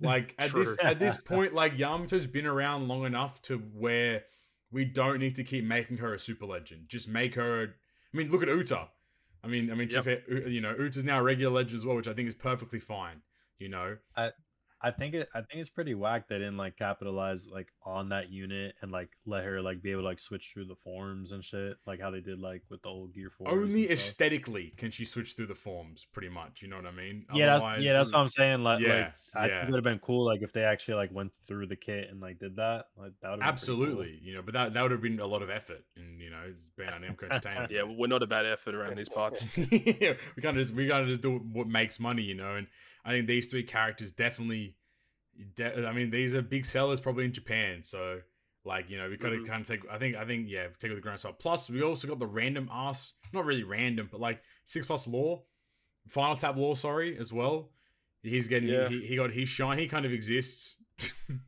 Like, at this at this point, like, Yamato's been around long enough to where we don't need to keep making her a super legend. Just make her... I mean, look at Uta. I mean, I mean, yep. to fair, you know, Uta's now a regular legend as well, which I think is perfectly fine, you know? I- I think it. I think it's pretty whack they didn't like capitalize like on that unit and like let her like be able to like switch through the forms and shit, like how they did like with the old Gear four. Only aesthetically can she switch through the forms, pretty much. You know what I mean? Yeah, that's, yeah, that's what I'm saying. Like, yeah, like I yeah. think it would have been cool like if they actually like went through the kit and like did that. Like that would absolutely, cool. You know, but that that would have been a lot of effort, and you know, it's been on Namco Entertainment. Yeah, we're not about effort around these parts. Yeah, we kind of just we kind of just do what makes money, you know, and. I think these three characters definitely, de- I mean, these are big sellers probably in Japan. So, like, you know, we gotta mm-hmm. kind of take, I think, I think, yeah, take it with a grain of salt. Plus, we also got the random ass, not really random, but like six plus lore, Final Tap lore, sorry, as well. He's getting, yeah. he, he got his shine. He kind of exists.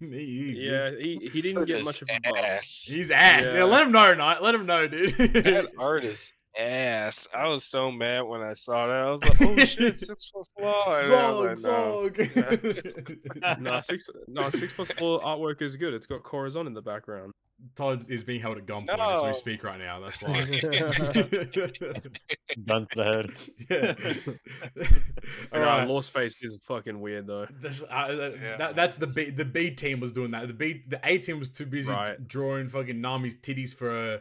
he exists. Yeah, he, he didn't get much of a ass. He's ass. Yeah. yeah, let him know, Knight. Let him know, dude. That artist. Ass. I was so mad when I saw that. I was like, oh shit, six plus law. Like, no. Yeah. no, six no six plus law artwork is good. It's got Corazon in the background. Todd is being held at gunpoint no. as we speak right now. That's why. Gun to the head. Yeah. All no, right. Lost Face is fucking weird though. This, uh, that, yeah. that, that's the B. The B team was doing that. The B. The A team was too busy right. drawing fucking Nami's titties for a.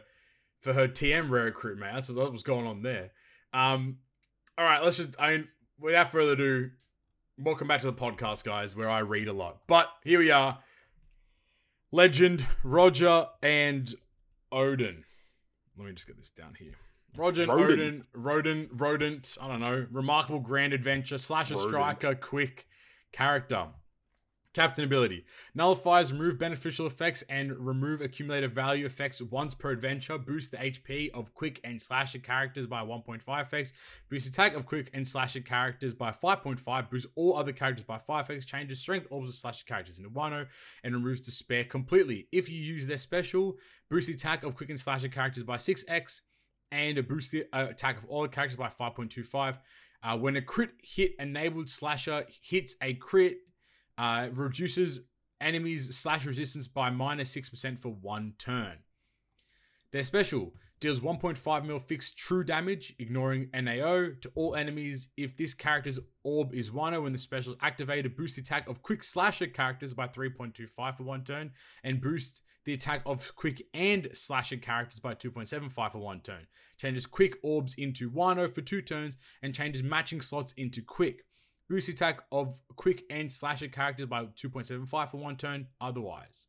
For her T M rare recruit, man. That's what was going on there. Um, all right, let's just... I mean, without further ado, welcome back to the podcast, guys, where I read a lot. But here we are. Legend, Roger, and Odin. Let me just get this down here. Roger, Odin, Rodin, Rodent, I don't know. Remarkable grand adventure, slasher Rodent. Striker, quick character. Captain ability. Nullifies, remove beneficial effects, and remove accumulated value effects once per adventure. Boosts the H P of quick and slasher characters by one point five x. Boosts attack of quick and slasher characters by five point five. Boosts all other characters by five x. Changes strength orbs of slasher characters into Wano and removes despair completely. If you use their special, boosts the attack of quick and slasher characters by six x. And boosts the uh, attack of all characters by five point two five. Uh, when a crit hit enabled slasher hits a crit, Uh, reduces enemies slash resistance by minus six percent for one turn. Their special deals one point five mil fixed true damage, ignoring N A O, to all enemies. If this character's orb is Wano when the special is activated, boost the attack of quick slasher characters by three point two five for one turn, and boost the attack of quick and slasher characters by two point seven five for one turn. Changes quick orbs into Wano for two turns, and changes matching slots into quick. Boost attack of quick and slasher characters by two point seven five for one turn, otherwise.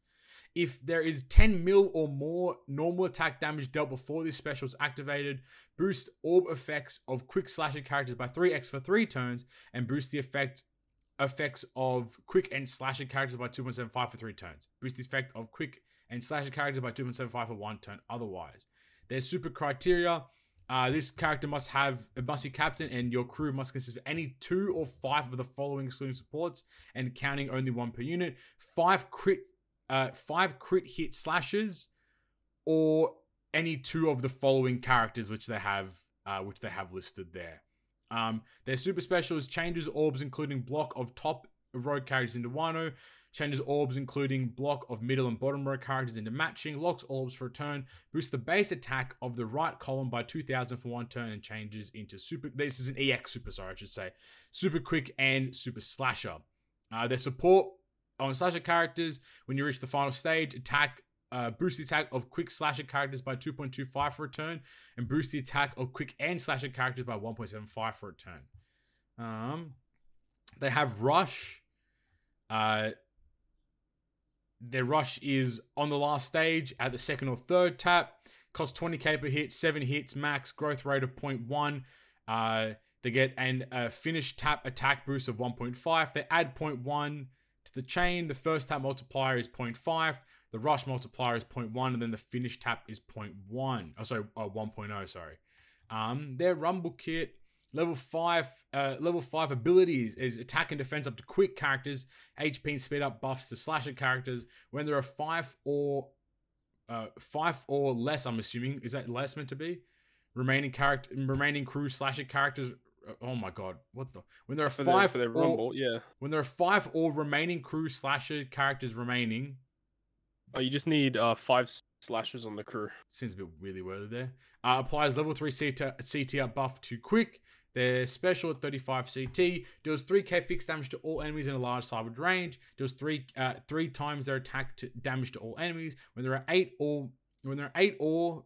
If there is ten mil or more normal attack damage dealt before this special is activated, boost orb effects of quick slasher characters by three x for three turns, and boost the effect effects of quick and slasher characters by two point seven five for three turns. Boost the effect of quick and slasher characters by two point seven five for one turn, otherwise. There's super criteria. Uh, this character must have, it must be captain, and your crew must consist of any two or five of the following excluding supports and counting only one per unit. Five crit, uh, five crit hit slashes, or any two of the following characters which they have, uh, which they have listed there. Um, their super special is changes orbs including block of top row characters into Wano. Changes orbs, including block of middle and bottom row characters into matching. Locks orbs for a turn. Boosts the base attack of the right column by two thousand for one turn and changes into super... This is an E X super, sorry, I should say. Super quick and super slasher. Uh, their support on slasher characters. When you reach the final stage, attack... Uh, boost the attack of quick slasher characters by two point two five for a turn. And boost the attack of quick and slasher characters by one point seven five for a turn. Um, they have rush. Uh... Their rush is on the last stage at the second or third tap. Costs twenty k per hit, seven hits max, growth rate of zero point one. Uh, they get an uh, finish tap attack boost of one point five. They add zero point one to the chain. The first tap multiplier is zero point five. The rush multiplier is zero point one. And then the finish tap is zero point one. Oh, sorry, oh, one point oh, sorry. Um, their Rumble Kit... Level five, uh, level five abilities is attack and defense up to quick characters, H P and speed up buffs to slasher characters. When there are five or uh, five or less, I'm assuming is that less meant to be remaining character, remaining crew slasher characters. Oh my god, what the? When there are for five, the, for their rumble, or, yeah. When there are five or remaining crew slasher characters remaining. Oh, you just need uh, five slashes on the crew. Seems a bit weirdly worded there. Uh, applies level three C T R buff to quick. Their special at thirty-five C T deals three K fixed damage to all enemies in a large sideward range. Deals three uh, three times their attack to damage to all enemies. When there are eight or when there are eight or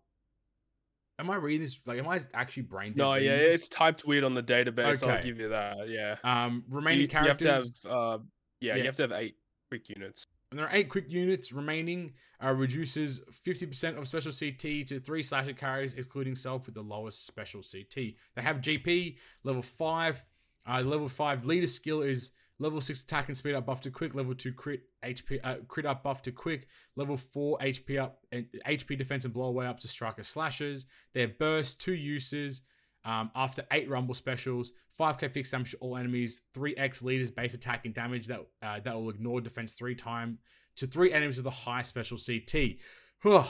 am I reading this? Like, am I actually brain dead? No, yeah, this? It's typed weird on the database. Okay. I'll give you that. Yeah. Um, remaining you, characters. You have to have. Uh, yeah, yeah, you have to have eight quick units. And there are eight quick units remaining, uh, reduces fifty percent of special C T to three slasher carries, including self with the lowest special C T. They have G P, level five. Uh, level five leader skill is level six attack and speed up buff to quick, level two crit H P uh, crit up buff to quick, level four H P up and H P defense and blow away up to striker slashes. They have burst, two uses. Um, after eight rumble specials, five K fixed damage to all enemies, three X leaders base attack and damage that uh, that will ignore defense three times to three enemies with a high special C T. There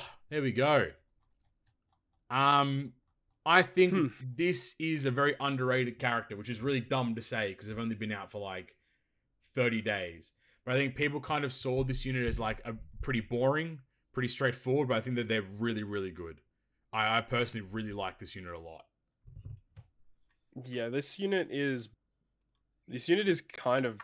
we go. Um, I think hmm. this is a very underrated character, which is really dumb to say because they've only been out for like thirty days. But I think people kind of saw this unit as like a pretty boring, pretty straightforward, but I think that they're really, really good. I, I personally really like this unit a lot. Yeah, this unit is this unit is kind of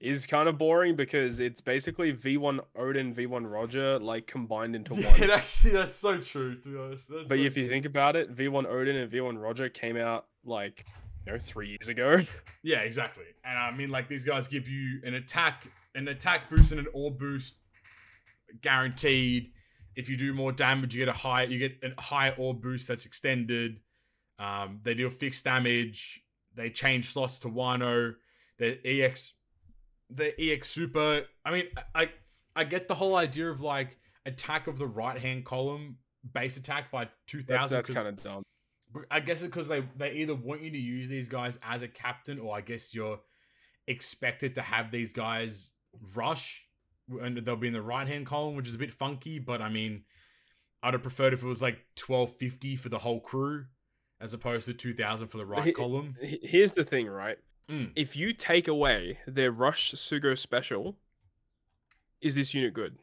is kind of boring because it's basically V one Odin, V one Roger, like combined into yeah, one. Actually, that's so true, to be honest. That's but if you think about it, V one Odin and V one Roger came out like you know three years ago. Yeah, exactly. And I mean, like these guys give you an attack, an attack boost, and an all boost guaranteed. If you do more damage, you get a higher you get a higher all boost that's extended. Um, they deal fixed damage. They change slots to Wano. Their E X, their E X super. I mean, I I get the whole idea of like attack of the right hand column base attack by two thousand. That, that's kind of dumb. I guess it's because they they either want you to use these guys as a captain, or I guess you're expected to have these guys rush, and they'll be in the right hand column, which is a bit funky. But I mean, I'd have preferred if it was like twelve fifty for the whole crew, as opposed to two thousand for the right column. Here's the thing, right? Mm. If you take away their Rush Sugo special, is this unit good?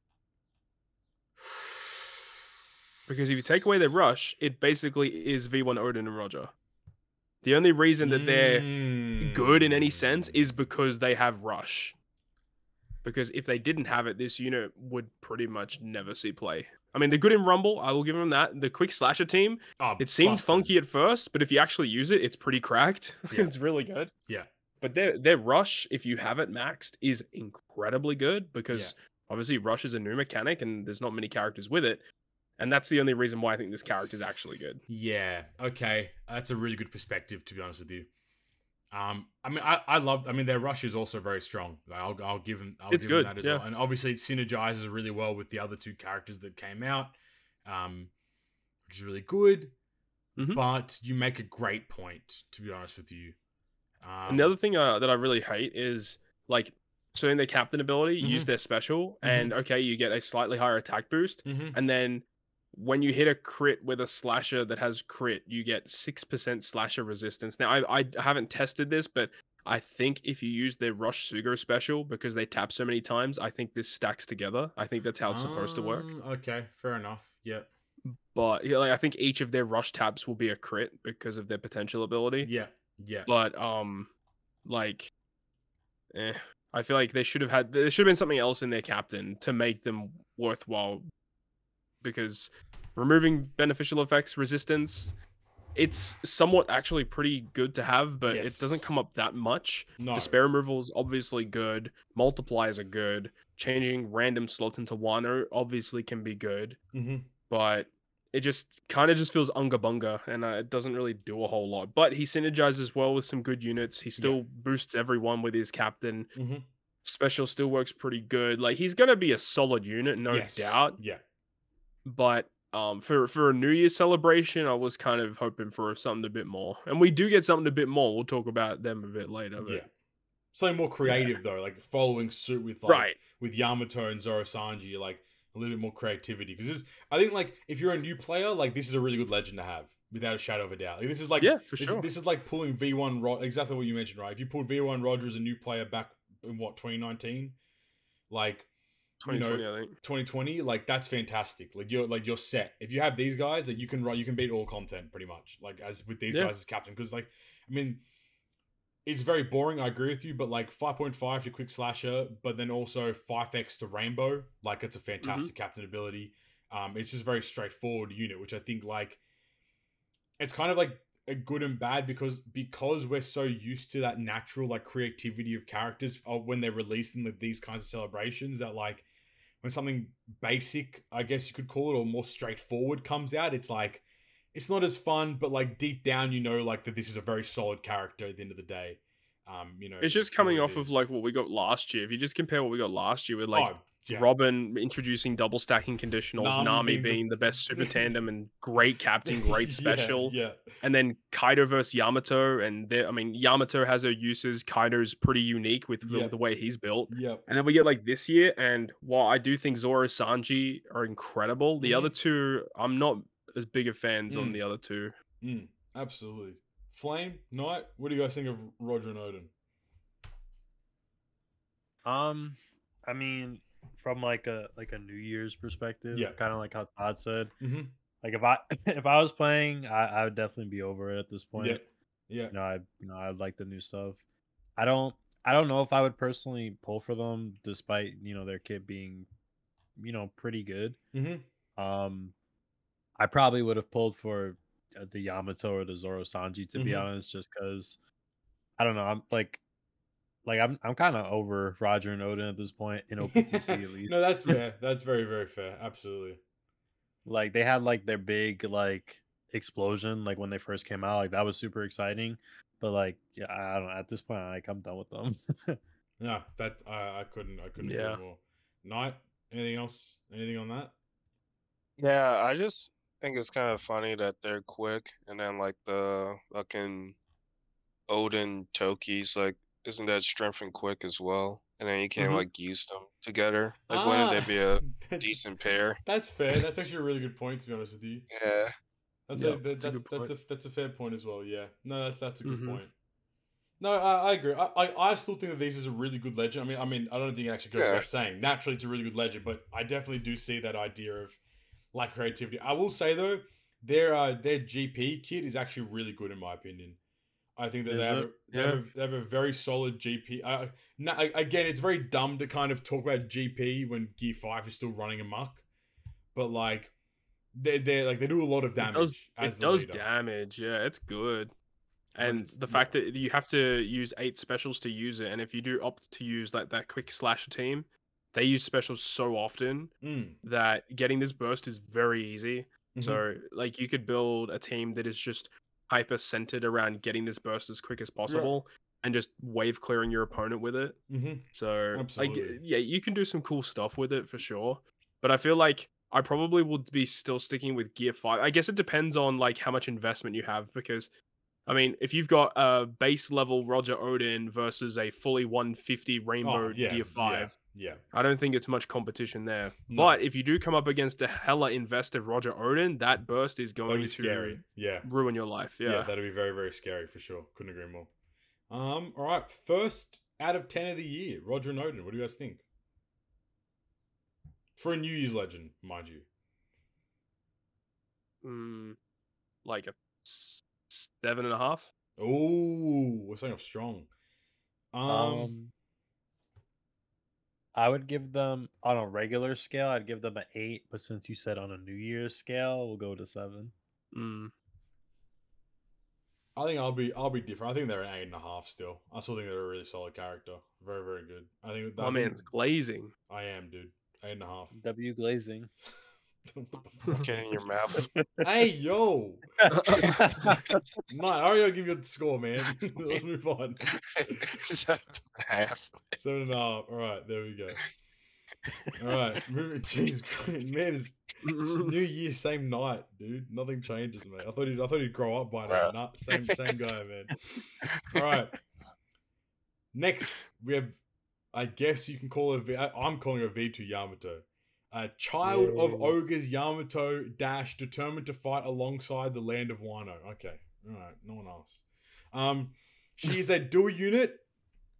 Because if you take away their Rush, it basically is V one Odin and Roger. The only reason that they're mm. good in any sense is because they have Rush. Because if they didn't have it, this unit would pretty much never see play. I mean, they're good in Rumble. I will give them that. The quick slasher team, oh, it seems busted. Funky at first, but if you actually use it, it's pretty cracked. Yeah. It's really good. Yeah. But their their rush, if you have it maxed, is incredibly good because yeah. obviously rush is a new mechanic and there's not many characters with it. And that's the only reason why I think this character is actually good. Yeah. Okay. That's a really good perspective, to be honest with you. Um, I mean, I, I love, I mean, their rush is also very strong. Like, I'll, I'll give them, I'll it's give good, them that as yeah. well. And obviously it synergizes really well with the other two characters that came out, um, which is really good, mm-hmm. but you make a great point, to be honest with you. Um, and the other thing uh, that I really hate is like, so in their captain ability, mm-hmm. use their special mm-hmm. and okay, you get a slightly higher attack boost. Mm-hmm. And then when you hit a crit with a slasher that has crit, you get six percent slasher resistance. Now, I, I haven't tested this, but I think if you use their Rush Sugo special, because they tap so many times, I think this stacks together. I think that's how it's um, supposed to work. Okay, fair enough. Yep. But yeah, like, I think each of their Rush taps will be a crit because of their potential ability. Yeah, yeah. But, um, like, eh, I feel like they should have had... There should have been something else in their captain to make them worthwhile. Because removing beneficial effects resistance, it's somewhat actually pretty good to have, but yes. it doesn't come up that much. No. Despair removal is obviously good. Multipliers are good. Changing random slots into Wano obviously can be good, mm-hmm. but it just kind of just feels unga bunga, and uh, it doesn't really do a whole lot. But he synergizes well with some good units. He still yeah. boosts everyone with his captain. Mm-hmm. Special still works pretty good. Like he's gonna be a solid unit, no yes. doubt. Yeah. But um, for, for a New Year's celebration, I was kind of hoping for something a bit more. And we do get something a bit more. We'll talk about them a bit later. But... Yeah. Something more creative, yeah. though. Like, following suit with like right. with Yamato and Zoro Sanji. Like, a little bit more creativity. Because I think, like, if you're a new player, like, this is a really good legend to have. Without a shadow of a doubt. Like, this is like... Yeah, for this, sure. This is like pulling V one... Ro- exactly what you mentioned, right? If you pulled V one Roger as a new player back in, what, twenty nineteen? Like... twenty twenty, you know, I think twenty twenty, like that's fantastic. Like you're like you're set. If you have these guys, like you can run, you can beat all content pretty much. Like as with these yeah. guys as captain, because like I mean, it's very boring. I agree with you, but like five point five to Quick Slasher, but then also five X to Rainbow. Like it's a fantastic mm-hmm. captain ability. Um, it's just a very straightforward unit, which I think like it's kind of like a good and bad because because we're so used to that natural like creativity of characters of when they're released in the, these kinds of celebrations that like when something basic, I guess you could call it, or more straightforward comes out, it's like it's not as fun, but like deep down you know like that this is a very solid character at the end of the day. Um, you know, it's just coming off of like what we got last year. If you just compare what we got last year with like oh, yeah. Robin introducing double stacking conditionals, Nami, Nami being, being the-, the best super tandem and great captain, great special. yeah, yeah. And then Kaido versus Yamato. And I mean, Yamato has her uses. Kaido's pretty unique with the, yeah. the way he's built. Yep. And then we get like this year. And while I do think Zoro Sanji are incredible, the mm. other two, I'm not as big of fans mm. on the other two. Mm. Absolutely. Flame, Knight, what do you guys think of Roger and Odin? Um, I mean, from like a like a New Year's perspective, yeah. kind of like how Todd said. Mm-hmm. Like if I if I was playing, I, I would definitely be over it at this point. Yeah, yeah. You know, I you know I like the new stuff. I don't I don't know if I would personally pull for them, despite you know their kit being, you know, pretty good. Mm-hmm. Um, I probably would have pulled for the Yamato or the Zoro Sanji to mm-hmm. be honest, just because I don't know, I'm like like I'm I'm kind of over Roger and Odin at this point in O P T C at least. No, that's fair. That's very very fair. Absolutely. Like they had like their big like explosion like when they first came out, like that was super exciting, but like yeah, I don't know, at this point like I'm done with them. Yeah, that I I couldn't I couldn't yeah. agree more. Knight, anything else? Anything on that? Yeah, I just I think it's kind of funny that they're quick, and then like the fucking Odin Toki's like, isn't that strength and quick as well? And then you can't mm-hmm. like use them together. Like, ah, wouldn't they be a decent pair? That's fair. That's actually a really good point, to be honest with you. Yeah, that's yeah, a, that, that's that's, a that's, that's a that's a fair point as well. Yeah, no, that's that's a good mm-hmm. point. No, I, I agree. I, I I still think that this is a really good legend. I mean, I mean, I don't think it actually goes yeah. without saying. Naturally, it's a really good legend, but I definitely do see that idea of like creativity. I will say though, their uh, their G P kit is actually really good in my opinion. I think that they have, a, yeah. they have a they have a very solid G P. Uh, no, again, it's very dumb to kind of talk about G P when Gear five is still running amok, but like they they like they do a lot of damage. It does, as it the does damage. Yeah, it's good. And the fact that you have to use eight specials to use it, and if you do opt to use like that quick slasher team, they use specials so often mm. that getting this burst is very easy. Mm-hmm. So, like, you could build a team that is just hyper-centered around getting this burst as quick as possible yeah. and just wave clearing your opponent with it. Mm-hmm. So, Absolutely. like, yeah, you can do some cool stuff with it for sure. But I feel like I probably would be still sticking with Gear five. I guess it depends on, like, how much investment you have because, I mean, if you've got a base level Roger Odin versus a fully one fifty Rainbow oh, yeah, Gear five... Yeah. Yeah, I don't think it's much competition there. No. But if you do come up against a hella invested Roger Odin, that burst is going to scary. Yeah. ruin your life. Yeah. yeah, that'll be very, very scary for sure. Couldn't agree more. Um, all right, first out of ten of the year, Roger and Odin. What do you guys think? For a New Year's legend, mind you. Mm, like a seven and a half. Oh, we're saying off strong. Um. um I would give them on a regular scale. I'd give them an eight, but since you said on a New Year's scale, we'll go to seven. Mm. I think I'll be I'll be different. I think they're an eight and a half still. I still think they're a really solid character. Very very good. I think that, my I man's think, glazing. I am, dude. Eight and a half. W glazing. Okay, in your mouth. Hey yo, mate. I already give you a score, man. Let's move on. Seven and a half. Seven and a half. All right, there we go. All right, moving. Jeez, man, it's, it's New Year, same night, dude. Nothing changes, mate. I thought he'd, I thought he'd grow up by now. Nah, same, same guy, man. All right. Next, we have. I guess you can call it. I'm calling it V two Yamato. A child Whoa. of ogres, Yamato dash determined to fight alongside the land of Wano. Okay, all right, no one else. Um, she is a dual unit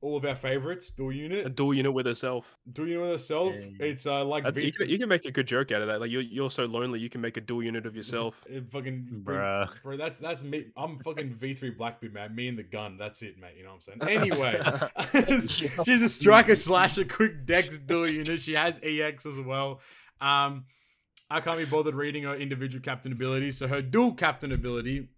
all of our favorites, dual unit. A dual unit with herself. Dual unit with herself. Yeah. It's uh, like... V- you, can, you can make a good joke out of that. Like, you're, you're so lonely, you can make a dual unit of yourself. It fucking... Bruh. Bro, that's that's me. I'm fucking V three Blackbeard, man. Me and the gun. That's it, mate. You know what I'm saying? Anyway. She's a striker slasher, quick dex dual unit. She has E X as well. Um, I can't be bothered reading her individual captain ability. So her dual captain ability...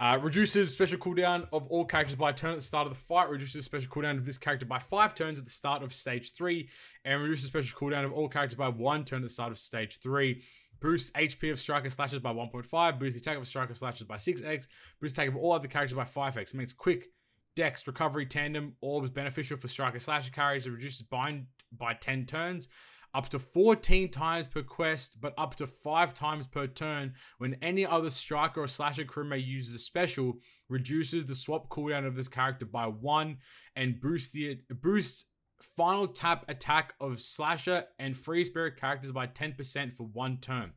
Uh, reduces special cooldown of all characters by a turn at the start of the fight. Reduces special cooldown of this character by five turns at the start of stage three. And reduces special cooldown of all characters by one turn at the start of stage three. Boosts H P of Striker Slashes by one point five. Boosts the attack of Striker Slashes by six x. Boosts attack of all other characters by five x. Makes quick, dex, recovery, tandem, orbs beneficial for Striker Slasher carries. It reduces bind by ten turns. Up to fourteen times per quest, but up to five times per turn when any other striker or slasher crewmate uses a special, reduces the swap cooldown of this character by one and boosts the boosts final tap attack of slasher and free spirit characters by ten percent for one turn.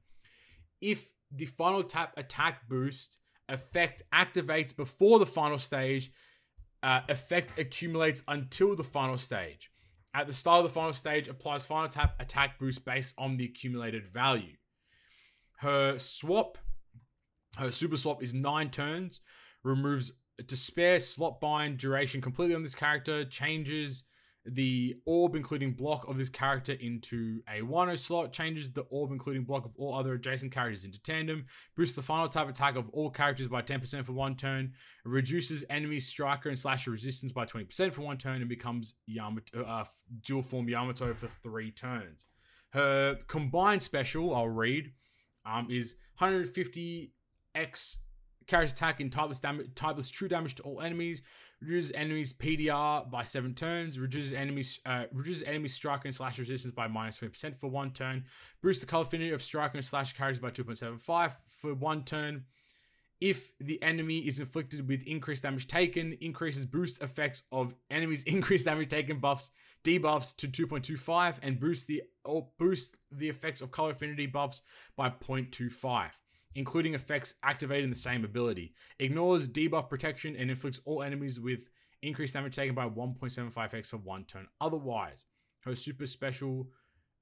If the final tap attack boost effect activates before the final stage, uh, effect accumulates until the final stage. At the start of the final stage, applies final tap attack boost based on the accumulated value. Her swap, her super swap is nine turns, removes despair, slot bind, duration completely on this character, changes the orb including block of this character into a Wano slot, changes the orb including block of all other adjacent characters into tandem, boosts the final type attack of all characters by ten percent for one turn, reduces enemy striker and slasher resistance by twenty percent for one turn, and becomes Yamato, uh, dual form Yamato for three turns. Her combined special, I'll read, um, is one hundred fifty x character attack in typeless, dam- typeless true damage to all enemies, reduces enemies P D R by seven turns, reduces enemies uh, reduces enemy striker and slash resistance by minus twenty percent for one turn, boosts the color affinity of striker and slash carries by two point seven five for one turn. If the enemy is inflicted with increased damage taken, increases boost effects of enemies increased damage taken buffs, debuffs to two point two five, and boosts the or boost the effects of color affinity buffs by zero point two five. Including effects activated in the same ability. Ignores debuff protection and inflicts all enemies with increased damage taken by one point seven five x for one turn. Otherwise, her super special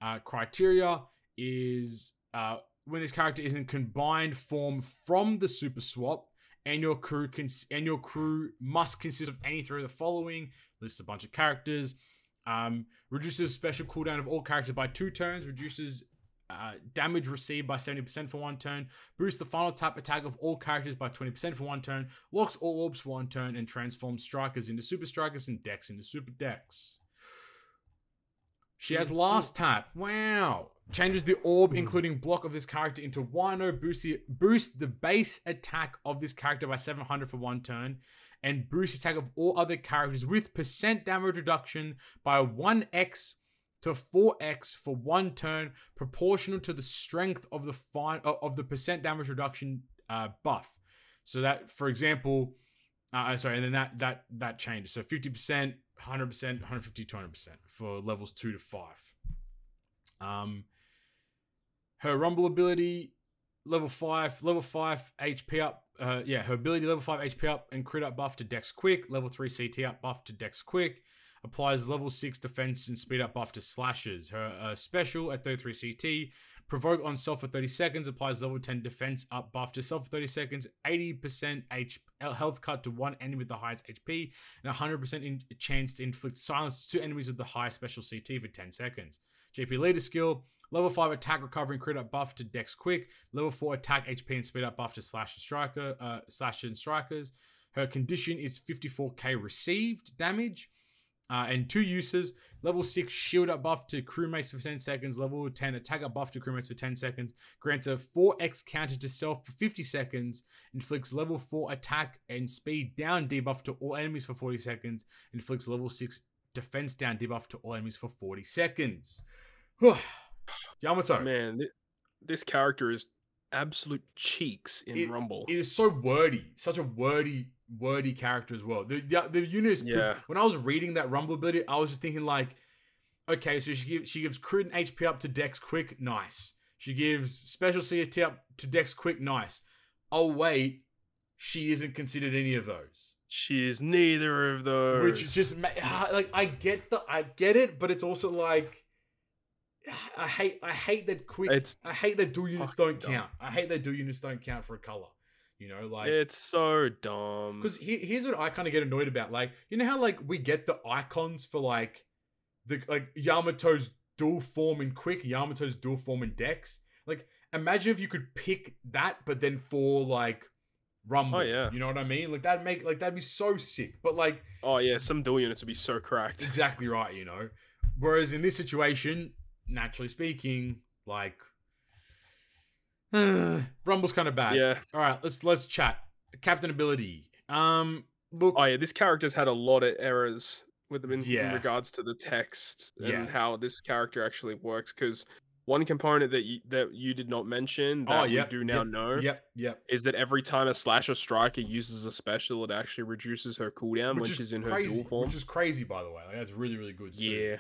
uh, criteria is uh, when this character is in combined form from the super swap, and your crew cons- and your crew must consist of any three of the following. Lists a bunch of characters. Um, reduces special cooldown of all characters by two turns. Reduces... Uh, damage received by seventy percent for one turn, boosts the final tap attack of all characters by twenty percent for one turn, locks all orbs for one turn, and transforms strikers into super strikers and decks into super decks. She has last tap. Wow. Changes the orb, including block of this character into Wano, boosts the, boosts the base attack of this character by seven hundred for one turn, and boosts the attack of all other characters with percent damage reduction by one x to four x for one turn, proportional to the strength of the fine, of the percent damage reduction uh, buff. So that, for example, uh, sorry, and then that that that changes. So fifty percent, one hundred percent, one hundred fifty, two hundred percent for levels two to five. Um, her rumble ability, level five, level five H P up. Uh, yeah, her ability level five H P up and crit up buff to Dex Quick. Level three C T up buff to Dex Quick. Applies level six defense and speed up buff to slashes. Her uh, special at thirty-three C T, provoke on self for thirty seconds, applies level ten defense up buff to self for thirty seconds, eighty percent H- health cut to one enemy with the highest H P, and one hundred percent in- chance to inflict silence to two enemies with the highest special C T for ten seconds. G P leader skill, level five attack recovery and crit up buff to Dex Quick, level four attack H P and speed up buff to slash and striker, uh, slasher and strikers. Her condition is fifty-four k received damage. Uh, and two uses, level six shield up buff to crewmates for ten seconds, level ten attack up buff to crewmates for ten seconds, grants a four x counter to self for fifty seconds, inflicts level four attack and speed down debuff to all enemies for forty seconds, inflicts level six defense down debuff to all enemies for forty seconds. Yamato. Man, th- this character is absolute cheeks in it, Rumble. It is so wordy, such a wordy wordy character as well. The the, the unit is yeah. When I was reading that rumble ability, I was just thinking like, okay, so she gives she gives crit and H P up to Dex Quick, nice. She gives special C T up to Dex Quick, nice. Oh wait, she isn't considered any of those. she's neither of those. Which just like I get the I get it, but it's also like I hate I hate that quick. It's I hate that dual units don't dumb. count. I hate that dual units don't count for a color. You know, like it's so dumb. Because he, here's what I kind of get annoyed about. Like, you know how like we get the icons for like the like Yamato's dual form in Quick, Yamato's dual form in Dex. Like, imagine if you could pick that, but then for like Rumble. Oh, yeah. You know what I mean? Like that make like that'd be so sick. But like, oh yeah, some dual units would be so cracked. Exactly right. You know. Whereas in this situation, naturally speaking, like. Rumble's kind of bad. Yeah. All right, let's let's chat. Captain ability. Um, look. Oh yeah, this character's had a lot of errors with them in, yeah. in regards to the text and yeah. how this character actually works. Because one component that you, that you did not mention that oh, yep, we do now yep, know, yep, yep, is that every time a slasher striker uses a special, it actually reduces her cooldown, which, which is, is in crazy, her dual form, which is crazy by the way. Like, that's really really good. Too. Yeah.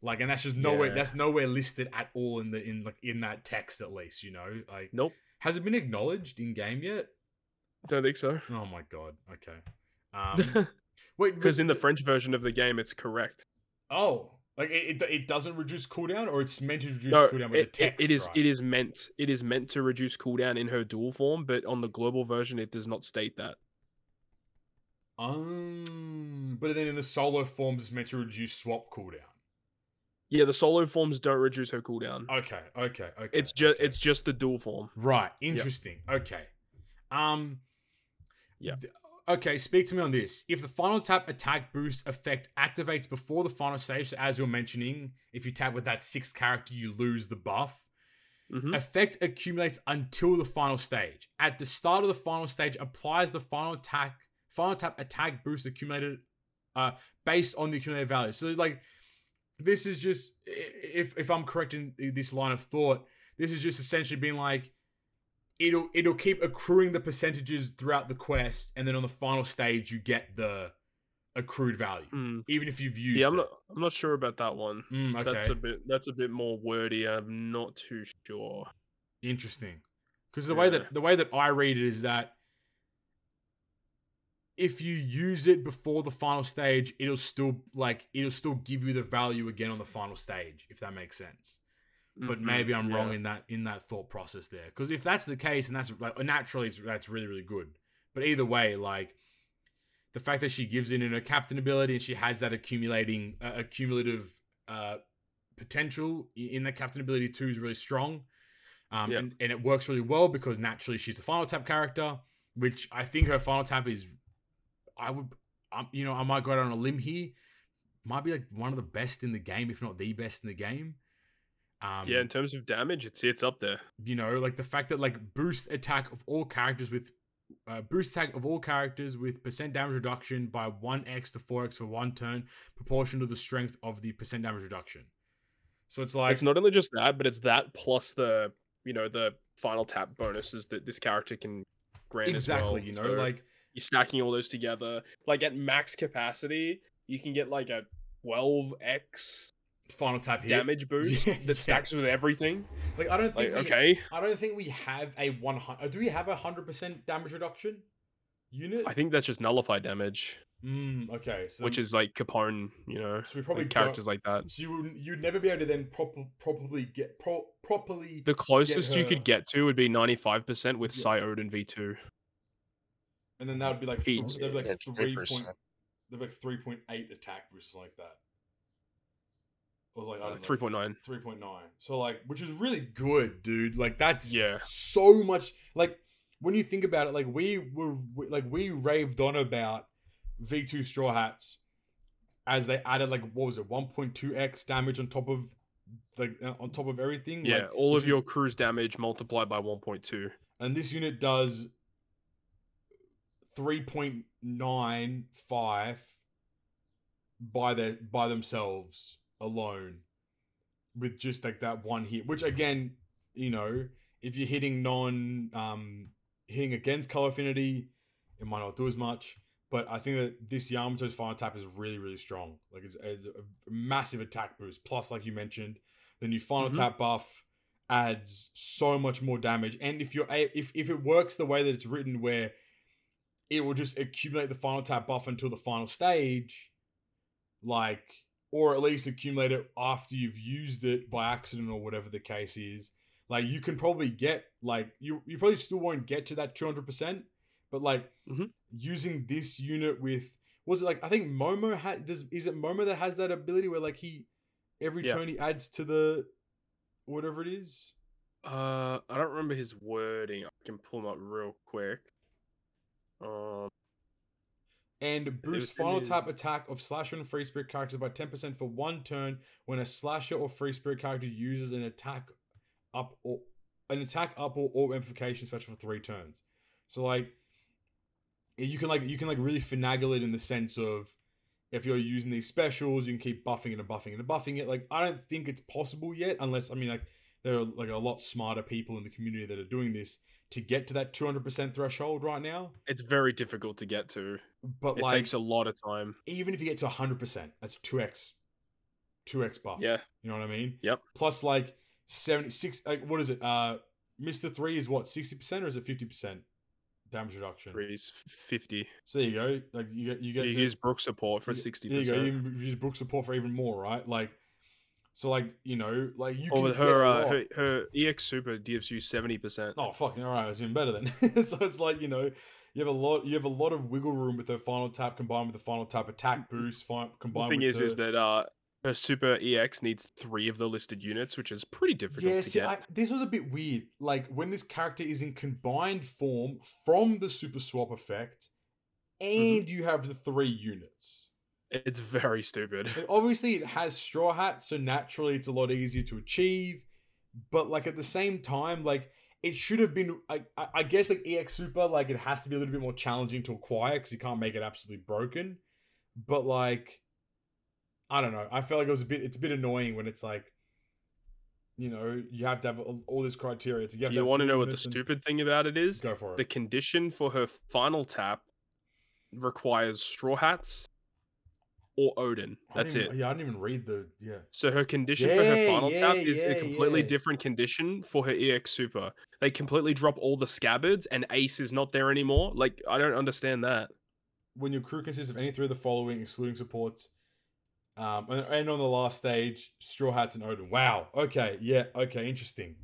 Like, and that's just nowhere. Yeah. That's nowhere listed at all in the in like in that text, at least. You know, like nope. Has it been acknowledged in game yet? Don't think so. Oh my god. Okay. Um, wait, because in the French version of the game, it's correct. Oh, like it it, it doesn't reduce cooldown, or it's meant to reduce no, cooldown with it, the text. It, it is. Right? It is meant. It is meant to reduce cooldown in her dual form, but on the global version, it does not state that. Um, but then in the solo forms, it's meant to reduce swap cooldown. Yeah, the solo forms don't reduce her cooldown. Okay, okay, okay. It's just okay. it's just the dual form. Right. Interesting. Yep. Okay. Um Yeah. Th- okay, speak to me on this. If the final tap attack boost effect activates before the final stage, so as you're mentioning, if you tap with that sixth character, you lose the buff. Mm-hmm. Effect accumulates until the final stage. At the start of the final stage, applies the final attack final tap attack boost accumulated uh based on the accumulated value. So like this is just, if if I'm correct in this line of thought, this is just essentially being like, it'll it'll keep accruing the percentages throughout the quest, and then on the final stage you get the accrued value, mm. even if you've used. Yeah, I'm it. not I'm not sure about that one. Mm, okay. That's a bit that's a bit more wordy. I'm not too sure. Interesting, because the yeah. way that the way that I read it is that if you use it before the final stage, it'll still like it'll still give you the value again on the final stage, if that makes sense. Mm-hmm. But maybe I'm yeah. wrong in that in that thought process there, because if that's the case, and that's like naturally, it's, that's really really good. But either way, like the fact that she gives it in her captain ability and she has that accumulating uh, accumulative uh, potential in the captain ability too is really strong, um, yeah. and, and it works really well because naturally she's the final tap character, which I think her final tap is. I would, um, you know, I might go out on a limb here. Might be like one of the best in the game, if not the best in the game. Um, yeah, in terms of damage, it's it's up there. You know, like the fact that like boost attack of all characters with uh, boost attack of all characters with percent damage reduction by one x to four x for one turn, proportional to the strength of the percent damage reduction. So it's like it's not only just that, but it's that plus the you know the final tap bonuses that this character can grant. Exactly, as well. you know, so, like. You're stacking all those together. Like at max capacity, you can get like a twelve x final tap hit. Damage boost yeah, that stacks yeah. with everything. Like I don't think like, we, okay. I don't think we have a one hundred. Do we have a one hundred percent damage reduction unit? I think that's just nullify damage. Mm, okay. So which is like Capone, you know. So we probably like characters like that. So you would you'd never be able to then proper, probably get pro, properly. The closest you could get to would be ninety-five percent with yeah. Sai Odin V two. And then that would be like, th- be like three point, they'd be like three point eight attack, which is like that. Or like I don't uh, three point nine, three point nine. So like, which is really good, dude. Like that's yeah. so much. Like when you think about it, like we were we, like we raved on about V two Straw Hats as they added like what was it, one point two x damage on top of like on top of everything. Yeah, like, all of your is, crew's damage multiplied by one point two. And this unit does. three point nine five by their by themselves alone with just like that one hit, which again, you know, if you're hitting non um hitting against color affinity, it might not do as much, but I think that this Yamato's final tap is really really strong. Like it's a, a massive attack boost plus, like you mentioned, the new final mm-hmm. tap buff adds so much more damage. And if you're if if it works the way that it's written, where it will just accumulate the final type buff until the final stage, like, or at least accumulate it after you've used it by accident or whatever the case is. Like, you can probably get, like, you you probably still won't get to that two hundred percent, but, like, mm-hmm. using this unit with, was it, like, I think Momo had, does, is it Momo that has that ability where, like, he, every yeah. turn he adds to the, whatever it is? Uh, I don't remember his wording. I can pull him up real quick. Um, and boost final type attack of slasher and free spirit characters by ten percent for one turn when a slasher or free spirit character uses an attack up or an attack up or, or amplification special for three turns. So like you can like you can like really finagle it in the sense of if you're using these specials, you can keep buffing it and buffing it and buffing it. Like I don't think it's possible yet, unless I mean like there are like a lot smarter people in the community that are doing this to get to that two hundred percent threshold right now. It's very difficult to get to. But it like, takes a lot of time. Even if you get to one hundred percent, that's two x buff. Yeah. You know what I mean? Yep. Plus like seventy-six, like what is it? Uh, Mister three is what, sixty percent or is it fifty percent damage reduction? three is fifty. So there you go. Like you get, you get you the, use Brook support for you, sixty percent. There you go. You use Brook support for even more, right? Like, so like, you know, like you oh, can her, get uh, her her E X super gives you seventy percent. Oh fucking all right, it's even better then. So it's like, you know, you have a lot you have a lot of wiggle room with her final tap combined with the final tap attack boost fi- combined the thing with is the... is that uh her super E X needs three of the listed units, which is pretty difficult yeah, to see, get. I, this was a bit weird. Like when this character is in combined form from the super swap effect and mm-hmm. you have the three units. It's very stupid. Obviously, it has straw hats, so naturally, it's a lot easier to achieve. But like at the same time, like it should have been. I, I guess like E X Super, like it has to be a little bit more challenging to acquire because you can't make it absolutely broken. But like, I don't know. I felt like it was a bit. It's a bit annoying when it's like, you know, you have to have all this criteria. It's, you have Do to you want to know what the stupid thing about it is? Go for it. The condition for her final tap requires straw hats. Or Odin. That's even, it. Yeah, I didn't even read the... Yeah. So her condition yeah, for her final yeah, tap is yeah, a completely yeah. different condition for her E X Super. They completely drop all the scabbards and Ace is not there anymore. Like, I don't understand that. When your crew consists of any three of the following, excluding supports, um, and, and on the last stage, Straw Hats and Odin. Wow. Okay. Yeah. Okay. Interesting.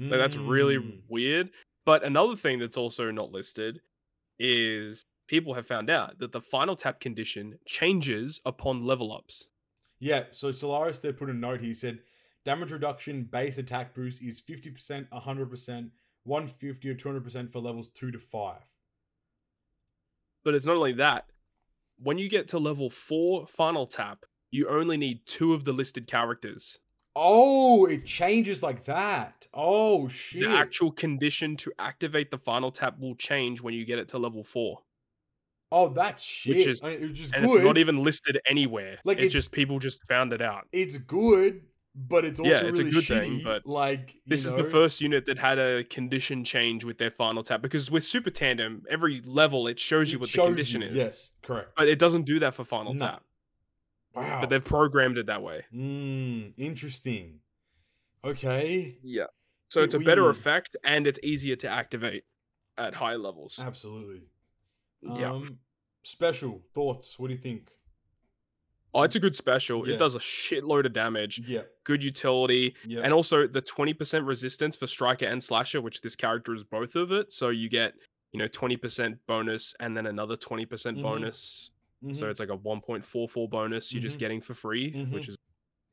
Mm. So that's really weird. But another thing that's also not listed is... people have found out that the final tap condition changes upon level ups. Yeah, so Solaris there put a note. He said, damage reduction base attack boost is fifty percent, one hundred percent, one hundred fifty or two hundred percent for levels two to five. But it's not only that. When you get to level four final tap, you only need two of the listed characters. Oh, it changes like that. Oh, shit. The actual condition to activate the final tap will change when you get it to level four. Oh, that's shit. Which is, I mean, which is and good. It's not even listed anywhere. Like it's, it's just people just found it out. It's good, but it's also yeah, it's really a good shitty, thing. But like, this know. is the first unit that had a condition change with their final tap because with Super Tandem, every level it shows you it what shows the condition you. is. Yes, correct. But it doesn't do that for final no. tap. Wow. But they've programmed it that way. Mm, interesting. Okay. Yeah. So it it's a weird. better effect and it's easier to activate at high levels. Absolutely. Yeah. Um, special thoughts. What do you think? Oh, it's a good special. Yeah. It does a shitload of damage. Yeah. Good utility. Yeah. And also the twenty percent resistance for striker and slasher, which this character is both of it. So you get, you know, twenty percent bonus and then another twenty percent mm-hmm. bonus. Mm-hmm. So it's like a one point four four bonus you're mm-hmm. just getting for free, mm-hmm. which is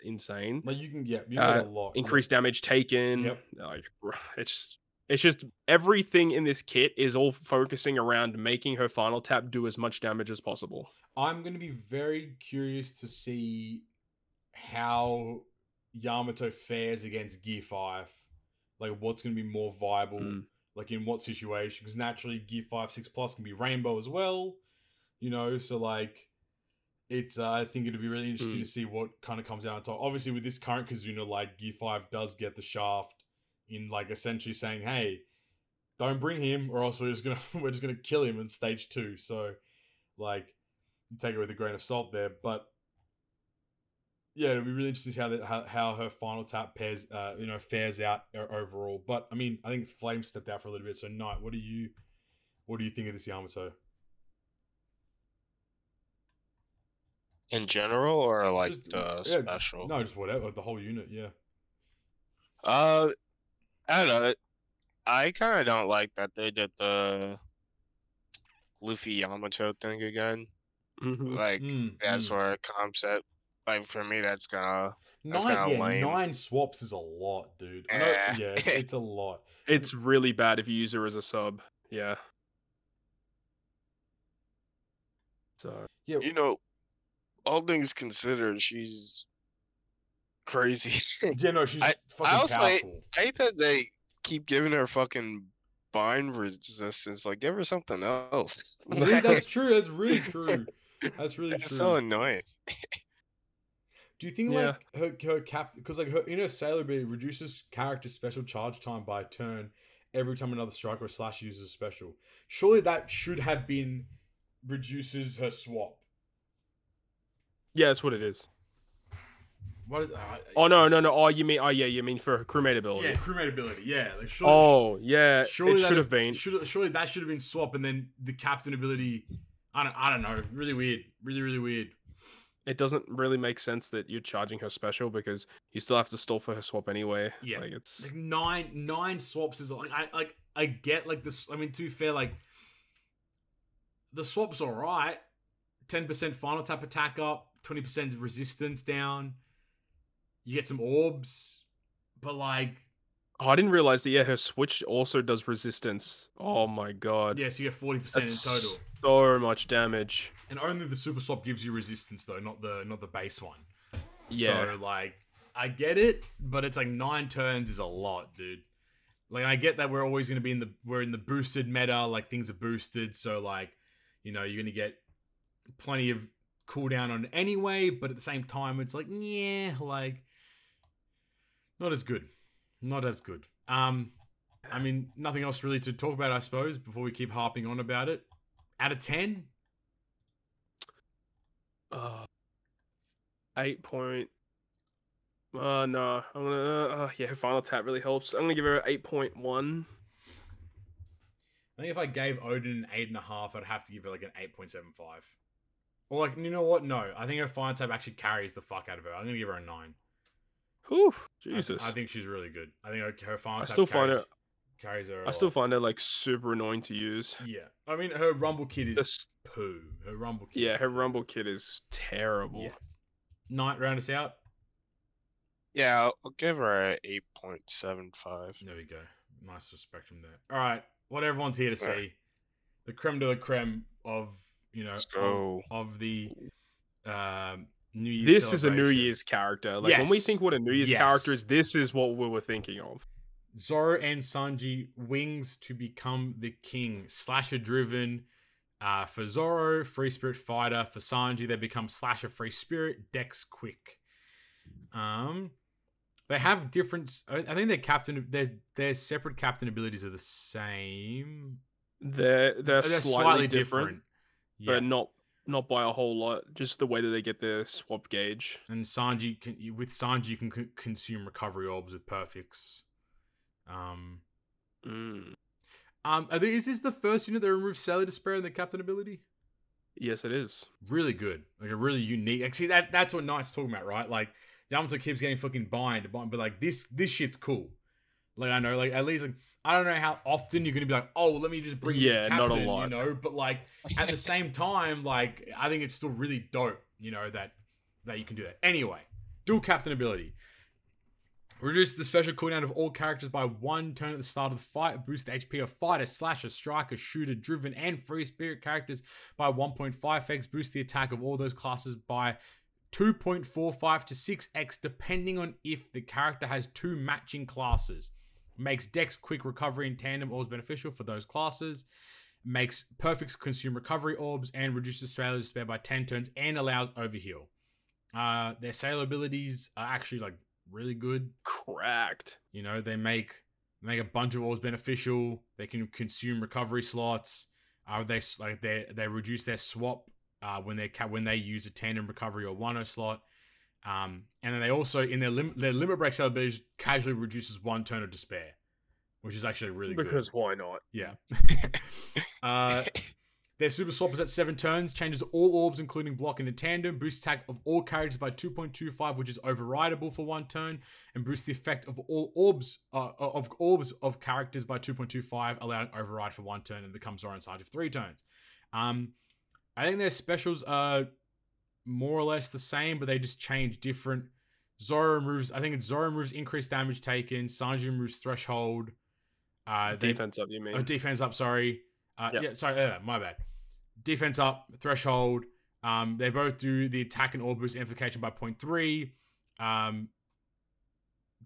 insane. Like you can yeah, you uh, get a lot. Increased damage taken. Yep. Like, it's It's just everything in this kit is all focusing around making her final tap do as much damage as possible. I'm going to be very curious to see how Yamato fares against Gear five. Like, what's going to be more viable, mm. like, in what situation? Because naturally, Gear five, six plus can be Rainbow as well, you know? So, like, it's, uh, I think it'll be really interesting mm. to see what kind of comes out on top. Obviously, with this current Kizuna, like, Gear five does get the shaft. In like essentially saying, hey, don't bring him or else we're just gonna we're just gonna kill him in stage two. So like you take it with a grain of salt there. But yeah, it'll be really interesting how that how, how her final tap pairs uh you know fares out overall. But I mean I think Flame stepped out for a little bit. So Knight, what do you what do you think of this Yamato? In general, or like just, the yeah, special? Just, no, just whatever. The whole unit, yeah. Uh, I don't know. I kind of don't like that they did the Luffy Yamato thing again. Mm-hmm. Like, mm-hmm. that's where it comes at. Like, for me, that's kind of nine, yeah, lame. Nine swaps is a lot, dude. I know, yeah, yeah it's, it's a lot. It's really bad if you use her as a sub. Yeah. So yeah, you know, all things considered, she's crazy. Yeah, no, she's I, fucking I also powerful. Hate, I hate that they keep giving her fucking bind resistance. Like, give her something else. Dude, that's true. That's really true. That's really that's true. It's so annoying. Do you think, yeah. like, her, her cap... Because, like, her inner Sailor Bee reduces character special charge time by a turn every time another strike or slash uses a special. Surely that should have been reduces her swap. Yeah, that's what it is. What is uh, oh, no, no, no. Oh, you mean... Oh, yeah, you mean for her crewmate ability. Yeah, crewmate ability, yeah. Like, surely, oh, yeah. Surely it should have been. Should, surely that should have been swap, and then the captain ability... I don't, I don't know. Really weird. Really, really weird. It doesn't really make sense that you're charging her special because you still have to stall for her swap anyway. Yeah, like it's like nine nine swaps is like I like I get like this. I mean, to be fair, like the swap's all right. Ten percent final tap attack up, twenty percent resistance down. You get some orbs, but like oh, I didn't realize that. Yeah, her switch also does resistance. Oh my god. Yeah, so you get forty percent in total. So much damage. And only the super swap gives you resistance though, not the not the base one. Yeah. So like I get it, but it's like nine turns is a lot, dude. Like I get that we're always gonna be in the we're in the boosted meta, like things are boosted, so like, you know, you're gonna get plenty of cooldown on it anyway, but at the same time it's like, yeah, like not as good. Not as good. Um I mean, nothing else really to talk about, I suppose, before we keep harping on about it. Out of ten? Uh, eight point. Uh, no. I'm gonna. Uh, yeah, final tap really helps. I'm gonna give her eight point one. I think if I gave Odin an eight and a half, I'd have to give her like an eight point seven five. Or like, you know what? No, I think her final tap actually carries the fuck out of her. I'm gonna give her a nine. Whew, Jesus. I, th- I think she's really good. I think her, her final I tap. I still carries- find it. Carries her I still find her like super annoying to use. Yeah, I mean her rumble kit is That's... poo. Her rumble kit. Yeah, her rumble kit is terrible. Yeah. Knight, round us out. Yeah, I'll, I'll give her an eight point seven five. There we go. Nice little spectrum there. All right, what everyone's here to see, right. The creme de la creme of you know of, of the um, New Year's. This is a New Year's character. Like yes. when we think what a New Year's yes. character is, this is what we were thinking of. Zoro and Sanji wings to become the king. Slasher driven uh, for Zoro, free spirit fighter for Sanji. They become slasher free spirit, dex quick. Um, they have different. I think their captain, their their separate captain abilities are the same. They're they're, they're slightly, slightly different, different yeah. but not not by a whole lot. Just the way that they get their swap gauge. And Sanji can with Sanji you can c- consume recovery orbs with perfects. Um, mm. um, are they, is this the first unit that removes Sailor Despair and the Captain ability? Yes, it is. Really good, like a really unique. Like, see that that's what Knight's talking about, right? Like Yamato keeps getting fucking bind, bind, but like this this shit's cool. Like I know, like at least like I don't know how often you're gonna be like, oh, let me just bring yeah, this captain, not a lot. You know. But like at the same time, like I think it's still really dope, you know that that you can do that. Anyway, dual captain ability. Reduce the special cooldown of all characters by one turn at the start of the fight. Boost the H P of fighter, slasher, striker, shooter, driven, and free spirit characters by one point five x. Boost the attack of all those classes by two point four five to six x, depending on if the character has two matching classes. Makes dex quick recovery in tandem orbs beneficial for those classes. Makes perfect consume recovery orbs and reduces Sailor Despair by ten turns and allows overheal. Uh, their sailor abilities are actually like really good. Cracked. You know, they make make a bunch of orbs beneficial. They can consume recovery slots. Uh, they like they they reduce their swap uh, when they when they use a tandem recovery or one-o slot. Um, and then they also in their lim- their limit break abilities casually reduces one turn of despair, which is actually really because good. Because why not? Yeah. uh, Their super swap is at seven turns, changes all orbs including block into tandem, boosts attack of all characters by two point two five, which is overrideable for one turn, and boosts the effect of all orbs uh, of orbs of characters by two point two five, allowing override for one turn, and becomes Zoro Sanji for three turns. Um, I think their specials are more or less the same, but they just change different. Zoro removes, I think it's Zoro removes increased damage taken, Sanji removes threshold. Uh, they, defense up, you mean? Oh, defense up, sorry. Uh, yep. Yeah, sorry, uh, my bad. Defense up, threshold. Um, they both do the attack and orb boost amplification by zero point three. Um,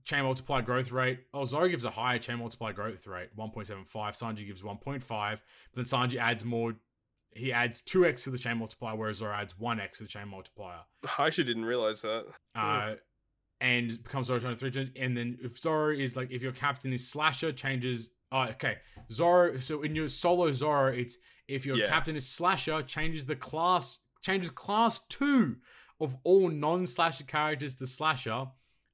chain multiplier growth rate. Oh, Zoro gives a higher chain multiplier growth rate, one point seven five. Sanji gives one point five. But then Sanji adds more. He adds two x to the chain multiplier, whereas Zoro adds one x to the chain multiplier. I actually didn't realize that. Uh, and becomes Zoro twenty-three. And then if Zoro is like, if your captain is Slasher, changes. Oh, okay. Zoro, so in your solo Zoro, it's if your yeah. captain is Slasher, changes the class, changes class two of all non-Slasher characters to Slasher.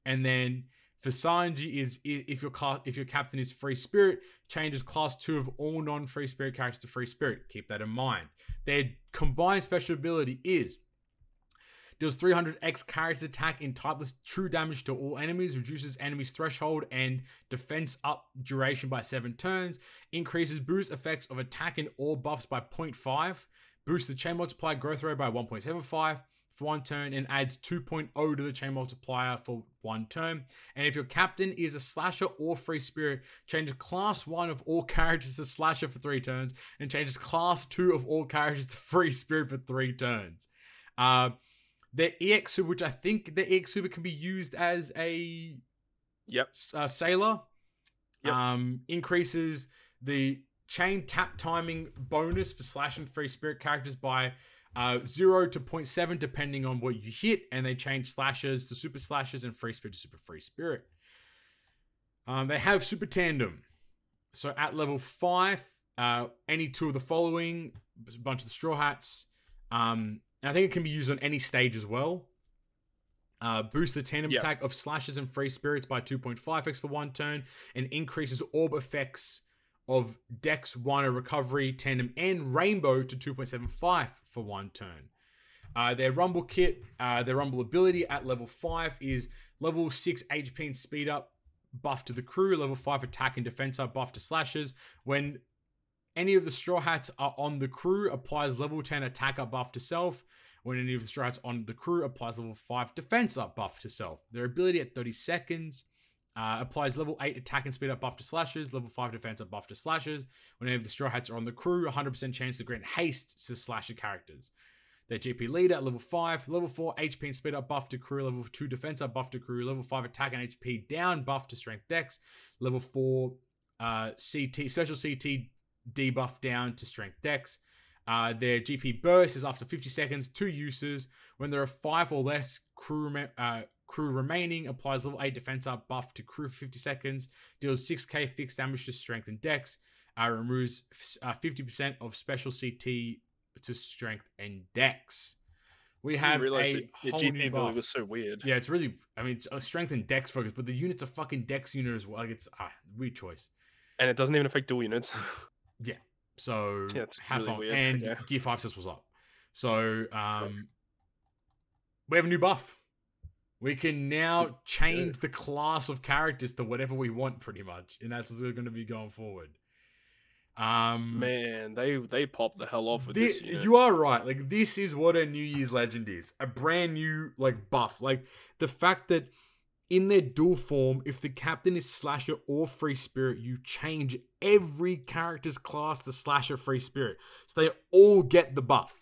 And then for Sanji is if your class, if your captain is Free Spirit, changes class two of all non-Free Spirit characters to Free Spirit. Keep that in mind. Their combined special ability is deals three hundred x characters attack in typeless true damage to all enemies, reduces enemies' threshold and defense up duration by seven turns, increases boost effects of attack and all buffs by zero point five, boosts the chain multiplier growth rate by one point seven five for one turn, and adds two point zero to the chain multiplier for one turn. And if your captain is a Slasher or Free Spirit, changes class one of all characters to Slasher for three turns, and changes class two of all characters to Free Spirit for three turns. Uh, Their E X Super, which I think the E X Super can be used as a yep. uh, sailor, yep. um, increases the chain tap timing bonus for Slash and Free Spirit characters by uh, zero to zero point seven depending on what you hit, and they change Slashers to Super Slashers and Free Spirit to Super Free Spirit. Um, they have Super Tandem. So at level five, uh, any two of the following, a bunch of the Straw Hats, um... and I think it can be used on any stage as well. Uh, boosts the tandem yep. attack of Slashers and Free Spirits by two point five x for one turn, and increases orb effects of Dex, Wano, Recovery, Tandem, and Rainbow to two point seven five for one turn. Uh, their Rumble Kit, uh, their Rumble ability at level five is level six H P and Speed Up buff to the crew, level five Attack and Defense Up buff to Slashers. When any of the Straw Hats are on the crew, applies level ten attack up buff to self. When any of the Straw Hats on the crew, applies level five defense up buff to self. Their ability at thirty seconds uh, applies level eight attack and speed up buff to Slashers, level five defense up buff to Slashers. When any of the Straw Hats are on the crew, one hundred percent chance to grant haste to Slasher characters. Their G P leader at level five, level four H P and speed up buff to crew, level two defense up buff to crew, level five attack and H P down buff to strength dex, level four uh, C T special C T debuff down to strength dex. Uh, their G P burst is after fifty seconds, two uses. When there are five or less crew rem- uh, crew remaining, applies level eight defense up buff to crew for fifty seconds, deals six k fixed damage to strength and dex, uh, removes f- uh, fifty percent of special C T to strength and dex. We have a the, the whole G P new buff. Was so weird. Yeah, it's really, I mean, it's a strength and dex focus, but the unit's a fucking dex unit as well. Like, it's a ah, weird choice. And it doesn't even affect dual units. Yeah, so yeah, have really fun. Weird. And yeah. Gear five says what's up. So um, we have a new buff. We can now change yeah. the class of characters to whatever we want, pretty much, and that's what's going to be going forward. Um, man, they they popped the hell off with the, this. Unit. You are right. Like, this is what a New Year's Legend is: a brand new like buff. Like the fact that in their dual form, if the captain is Slasher or Free Spirit, you change every character's class to Slasher Free Spirit. So they all get the buff.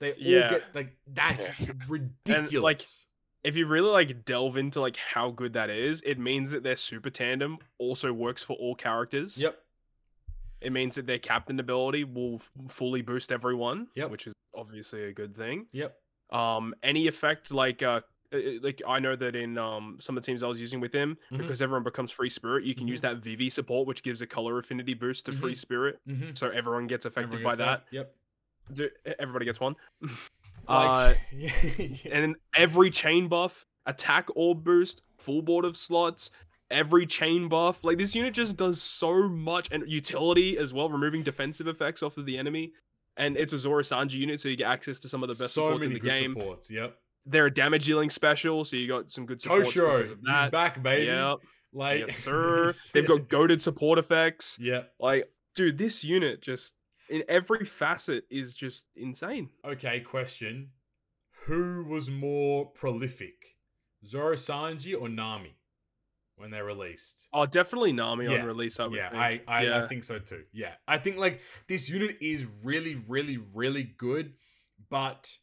They all yeah. get, like, that's yeah. ridiculous. And, like, if you really, like, delve into, like, how good that is, it means that their Super Tandem also works for all characters. Yep. It means that their captain ability will f- fully boost everyone, yep. which is obviously a good thing. Yep. Um, any effect, like, uh, like I know that in um some of the teams I was using with him, mm-hmm. because everyone becomes Free Spirit, you can mm-hmm. use that Vivi support, which gives a color affinity boost to mm-hmm. Free Spirit, mm-hmm. so everyone gets affected everyone gets by that. that. Yep, Dude, everybody gets one. Like, uh, yeah. And then every chain buff, attack orb boost, full board of slots, every chain buff. Like, this unit just does so much, and utility as well, removing defensive effects off of the enemy. And it's a Zoro Sanji unit, so you get access to some of the best so supports in the game. So many good supports, yep. They're a damage dealing special, so you got some good supports. Toshiro, he's back, baby. Yep. Like, yes, sir. They've got goated support effects. Yeah. Like, dude, this unit just, in every facet, is just insane. Okay, question. Who was more prolific? Zoro Sanji or Nami when they released? Oh, definitely Nami yeah. on release, I would yeah, think. I, I, yeah, I think so too. Yeah. I think, like, this unit is really, really, really good, but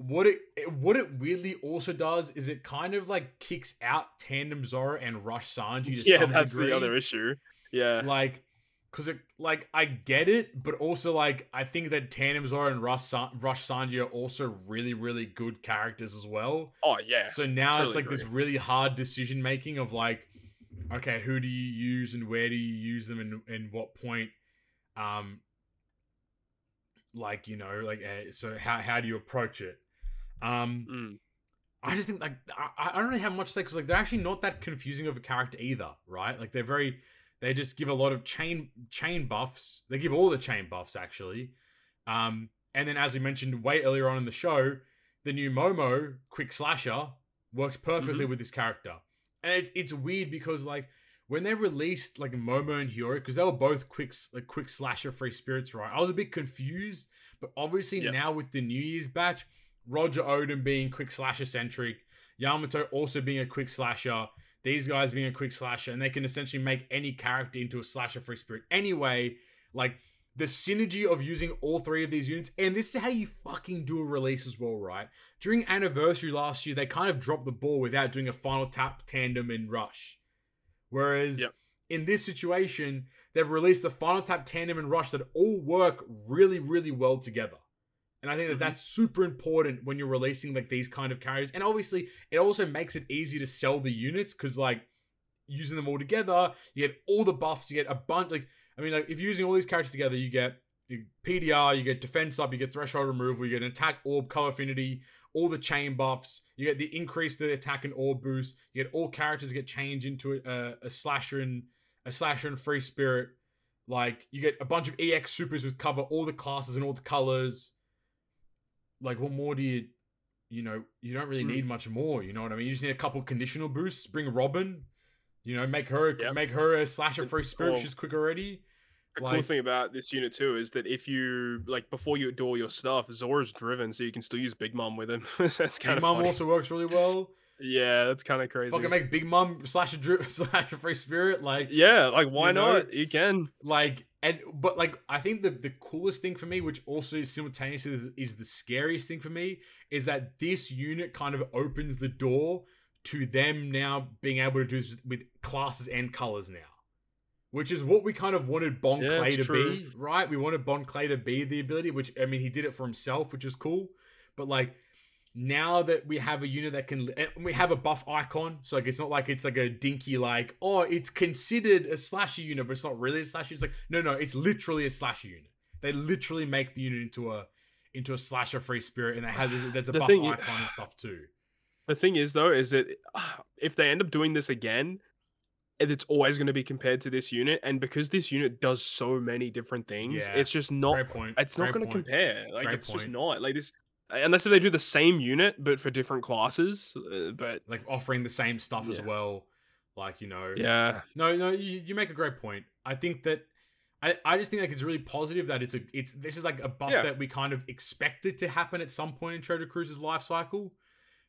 what it what it really also does is it kind of like kicks out Tandem Zoro and Rush Sanji to yeah, some that's degree. The other issue. Yeah, like because it like I get it, but also like I think that Tandem Zoro and Rush San- Rush Sanji are also really really good characters as well. Oh yeah. So now totally it's like agree. This really hard decision making of like, okay, who do you use and where do you use them and and what point, um, like you know like uh, so how how do you approach it? Um, mm. I just think like I, I don't really have much to say because like they're actually not that confusing of a character either, right? Like they're very, they just give a lot of chain chain buffs. They give all the chain buffs actually, um, and then as we mentioned way earlier on in the show, the new Momo Quick Slasher works perfectly mm-hmm. with this character, and it's it's weird because like when they released like Momo and Hiyori, because they were both quick like quick slasher free spirits, right? I was a bit confused, but obviously yep. now with the New Year's batch. Roger Odin being quick slasher centric, Yamato also being a quick slasher, these guys being a quick slasher, and they can essentially make any character into a slasher free spirit. Anyway, like the synergy of using all three of these units, and this is how you fucking do a release as well, right? During Anniversary last year, they kind of dropped the ball without doing a final tap Tandem and Rush. Whereas yep. in this situation, they've released a final tap Tandem and Rush that all work really, really well together. And I think that mm-hmm. that's super important when you're releasing like these kind of characters. And obviously it also makes it easy to sell the units because like using them all together, you get all the buffs, you get a bunch. Like, I mean, like if you're using all these characters together, you get P D R, you get defense up, you get threshold removal, you get an attack orb, color affinity, all the chain buffs, you get the increase to the attack and orb boost. You get all characters get changed into a, a slasher and a slasher and free spirit. Like you get a bunch of E X supers with cover, all the classes and all the colors. Like, what more do you, you know, you don't really need much more, you know what I mean? You just need a couple conditional boosts, bring Robin, you know, make her yep. make her a slasher free spirit, well, she's quick already. The like, cool thing about this unit too is that if you, like, before you do all your stuff, Zora's driven, so you can still use Big Mom with him. That's kind Big of Mom funny. Also works really well. Yeah, that's kind of crazy. Fucking make Big Mom slash a dri- slash a free spirit, like yeah, like why you know? Not? You can like and but like I think the the coolest thing for me, which also is simultaneously is, is the scariest thing for me, is that this unit kind of opens the door to them now being able to do this with classes and colors now, which is what we kind of wanted Bon yeah, Clay to true. be, right? We wanted Bon Clay to be the ability, which I mean he did it for himself, which is cool, but like. Now that we have a unit that can, and we have a buff icon, so like it's not like it's like a dinky like, oh, it's considered a slasher unit, but it's not really a slasher. It's like no, no, it's literally a slasher unit. They literally make the unit into a into a slasher free spirit, and they have there's a the buff thing, icon and stuff too. The thing is though, is that if they end up doing this again, it's always going to be compared to this unit, and because this unit does so many different things, yeah. it's just not. It's Great not going to compare. Like Great it's point. just not like this. Unless if they do the same unit, but for different classes, uh, but like offering the same stuff yeah. as well. Like, you know, yeah, no, no, you, you make a great point. I think that I, I just think like it's really positive that it's a, it's, this is like a buff yeah. that we kind of expected to happen at some point in Treasure Cruise's life cycle.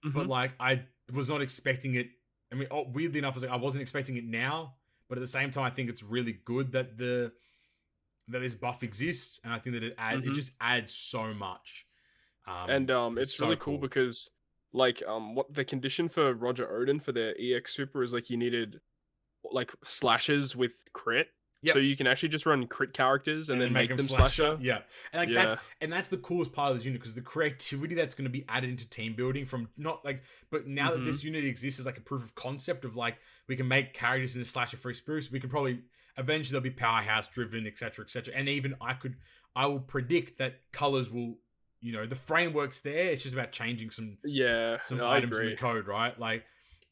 Mm-hmm. But like, I was not expecting it. I mean, oh, weirdly enough, I was like, I wasn't expecting it now, but at the same time, I think it's really good that the, that this buff exists. And I think that it adds, mm-hmm. it just adds so much. Um, and um, it's so really cool, cool because, like, um, what the condition for Roger Odin for their E X super is like you needed, like, slashes with crit, yep. so you can actually just run crit characters and, and then make, make them slasher. slasher. Yeah, and like yeah. that's and that's the coolest part of this unit because the creativity that's going to be added into team building from not like, but now mm-hmm. that this unit exists as like a proof of concept of like we can make characters in the slasher free spirits. We can probably eventually they'll be powerhouse driven, et cetera, et cetera. And even I could, I will predict that colors will. You know, the framework's there. It's just about changing some yeah, some no, items in the code, right? Like,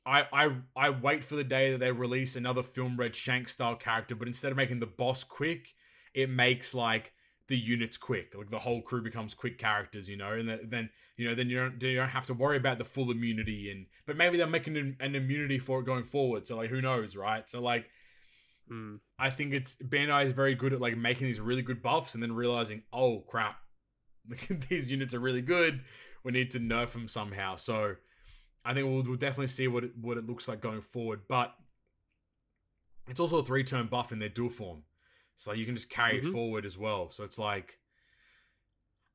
I, I I wait for the day that they release another Film Red Shanks style character, but instead of making the boss quick, it makes like the units quick, like the whole crew becomes quick characters, you know. And then you know, then you don't you don't have to worry about the full immunity, and but maybe they're making an, an immunity for it going forward. So like, who knows, right? So like, mm. I think it's Bandai is very good at like making these really good buffs and then realizing, oh crap, these units are really good. We need to nerf them somehow. So I think we'll, we'll definitely see what it, what it looks like going forward, but it's also a three-turn buff in their dual form, so you can just carry mm-hmm. it forward as well. So it's like,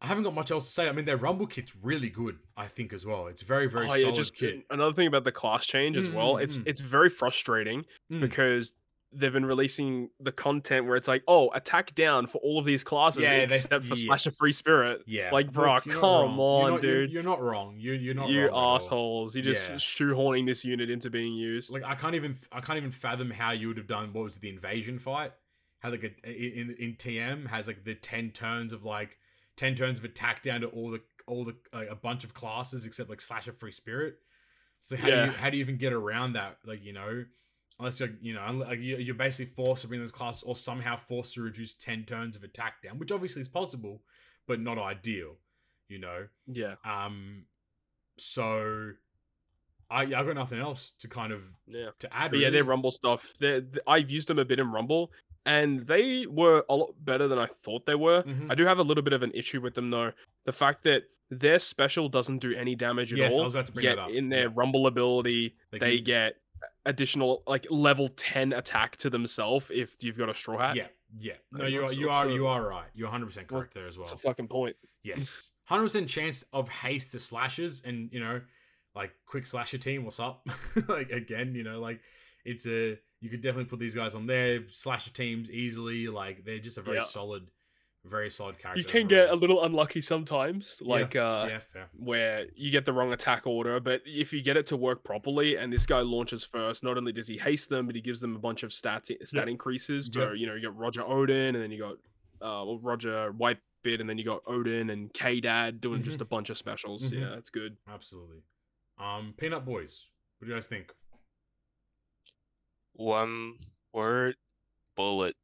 I haven't got much else to say. I mean, their Rumble kit's really good, I think, as well. It's very, very oh, solid yeah, just, kit. Another thing about the class change as mm-hmm. well, it's it's very frustrating mm. because they've been releasing the content where it's like, oh, attack down for all of these classes yeah, except they, for yeah. Slash of Free Spirit. Yeah. Like, bro, come wrong. on, you're not, dude. You're, you're not wrong. You're, you're not you wrong. You assholes. You're just yeah. shoehorning this unit into being used. Like, I can't even I can't even fathom how you would have done, what was it, the invasion fight? How, like, a, in in T M has, like, the ten turns of, like, ten turns of attack down to all the, all the like, a bunch of classes except, like, Slash of Free Spirit. So how yeah. do you, how do you even get around that? Like, you know... Unless you're, you know, you're basically forced to bring those classes or somehow forced to reduce ten turns of attack down, which obviously is possible, but not ideal, you know? Yeah. Um. So I, I've got nothing else to kind of yeah. to add. But really. Yeah, their Rumble stuff, they're, I've used them a bit in Rumble, and they were a lot better than I thought they were. Mm-hmm. I do have a little bit of an issue with them, though. The fact that their special doesn't do any damage at yes, all. Yes, I was about to bring that up. In their yeah. Rumble ability, like they you- get... additional like level ten attack to themselves if you've got a straw hat. Yeah, yeah. No, you are you are you are right. You're one hundred percent correct there as well. That's a fucking point. Yes, one hundred percent chance of haste to slashes, and you know, like quick slasher team. What's up? Like again, you know, like it's a you could definitely put these guys on there. Slasher teams easily. Like they're just a very yeah. solid, very solid character. You can overall. Get a little unlucky sometimes, like yeah. uh yeah, fair. Where you get the wrong attack order, but if you get it to work properly and this guy launches first, not only does he haste them, but he gives them a bunch of stat stat yep. increases. So yep. you know, you got Roger Odin, and then you got uh well, Roger Whitebeard, and then you got Odin and K-Dad doing mm-hmm. just a bunch of specials. Mm-hmm. Yeah, it's good. Absolutely. Um Peanut Boys, what do you guys think? One word: bullet.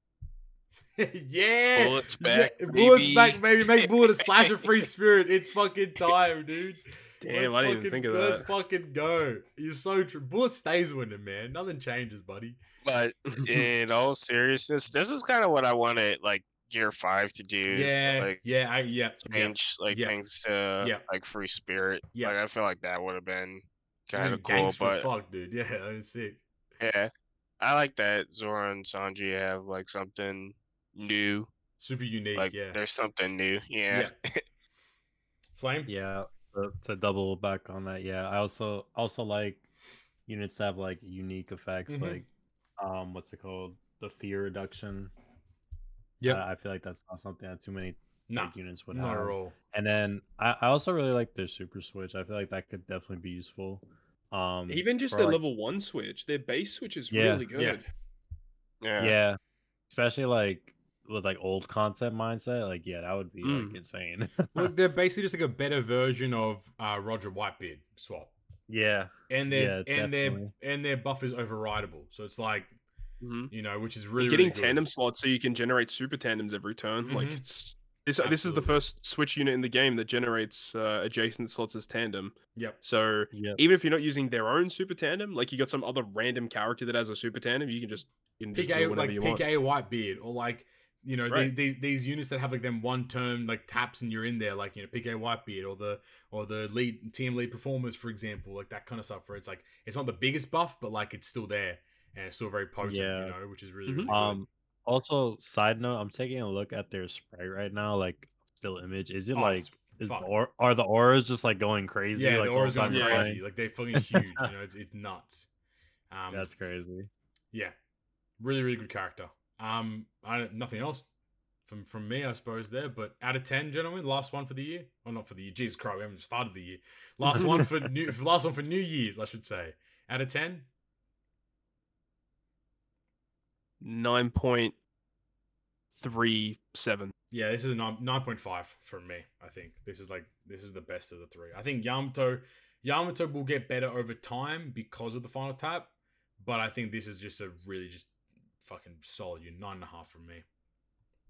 Yeah, bullets back, yeah. Baby. Bullets back, baby. Make bullet a slash of free spirit. It's fucking time, dude. Damn, let's I didn't fucking, even think of let's that. Let's fucking go. You're so true. Bullet stays winning, man. Nothing changes, buddy. But in all seriousness, this is kind of what I wanted, like Gear Five to do. Yeah, like, yeah, I, yeah. Change yeah, like yeah, things to yeah. like free spirit. Yeah, like, I feel like that would have been kind of cool. But fuck, dude. Yeah, that was sick. Yeah, I like that Zoro and Sanji have like something. New, super unique. Like, yeah, there's something new. Yeah, yeah. Flame. Yeah, to, to double back on that. Yeah, I also also like units have like unique effects, mm-hmm. like um, what's it called? The fear reduction. Yeah, uh, I feel like that's not something that too many nah, like, units would not have. At all. And then I, I also really like their super switch. I feel like that could definitely be useful. Um, even just their like, level one switch, their base switch is yeah, really good. Yeah. Yeah. yeah, especially like. With like old concept mindset, like yeah, that would be mm. like insane. Well, they're basically just like a better version of uh, Roger Whitebeard swap. Yeah, and their yeah, and definitely. their and their buff is overrideable, so it's like mm-hmm. you know, which is really You're getting really tandem good. slots, so you can generate super tandems every turn. Mm-hmm. Like it's this. Absolutely. This is the first Switch unit in the game that generates uh, adjacent slots as tandem. Yep. So yep. even if you're not using their own super tandem, like you got some other random character that has a super tandem, you can just you can pick just a like pick a Whitebeard or like. You know, right. they, they, these units that have like them one turn like taps and you're in there, like, you know, P K Whitebeard or the or the lead team lead performers, for example, like that kind of stuff where it's like it's not the biggest buff, but like it's still there and it's still very potent, yeah. you know, which is really, really mm-hmm. um, good. Also, side note, I'm taking a look at their sprite right now, like still image. Is it oh, like is the or, are the auras just like going crazy? Yeah, like, the auras going crazy. Playing? Like they're fucking huge, you know, it's it's nuts. Um, That's crazy. Yeah. Really, really good character. Um, I don't, nothing else from from me, I suppose there. But out of ten, gentlemen, last one for the year. Well, not for the year. Jesus Christ, we haven't started the year. Last one for new. Last one for New Year's, I should say. Out of ten, nine point three seven. Yeah, this is a nine nine point five from me. I think this is like this is the best of the three. I think Yamato Yamato will get better over time because of the final tap, but I think this is just a really just fucking solid nine and a half from me.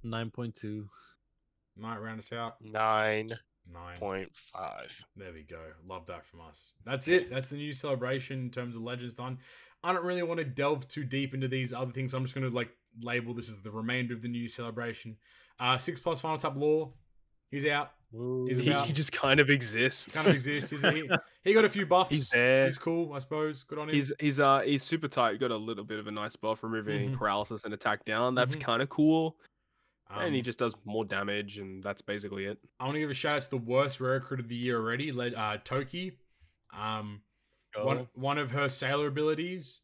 nine point two. Might round us out. Nine. nine point five. There we go. Love that from us. That's it. That's the new celebration in terms of Legends done. I don't really want to delve too deep into these other things. I'm just going to like label this as the remainder of the new celebration. Uh, six plus Final Tap Lore. He's out. He's about. He, he just kind of exists. Kind of exists. Isn't he? He got a few buffs. He's there. He's cool, I suppose. Good on him. He's he's uh he's super tight. He got a little bit of a nice buff, removing mm-hmm. paralysis and attack down. That's mm-hmm. kind of cool. Um, and he just does more damage, and that's basically it. I want to give a shout out to the worst rare recruit of the year already, led uh, Toki. Um, oh. one, one of her sailor abilities.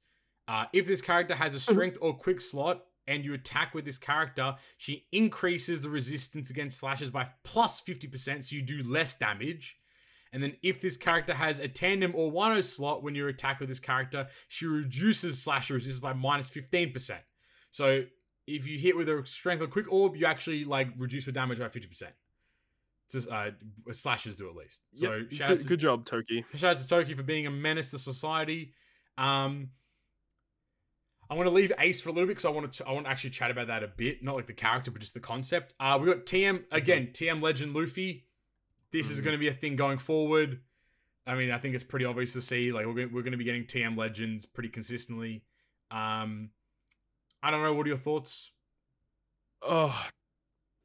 Uh, if this character has a strength or quick slot, and you attack with this character, she increases the resistance against slashes by plus fifty percent, so you do less damage. And then if this character has a tandem or one-oh slot, when you attack with this character, she reduces slasher resistance by minus fifteen percent. So if you hit with a strength or quick orb, you actually like reduce the damage by fifty percent. Just, uh, slashes do at least. So yep. shout good, out to, good job, Toki. Shout out to Toki for being a menace to society. Um... I want to leave Ace for a little bit because I want to. I want to actually chat about that a bit, not like the character, but just the concept. Uh, we got T M again. T M Legend Luffy. This mm. is going to be a thing going forward. I mean, I think it's pretty obvious to see. Like we're we're going to be getting T M Legends pretty consistently. Um, I don't know. What are your thoughts? Oh,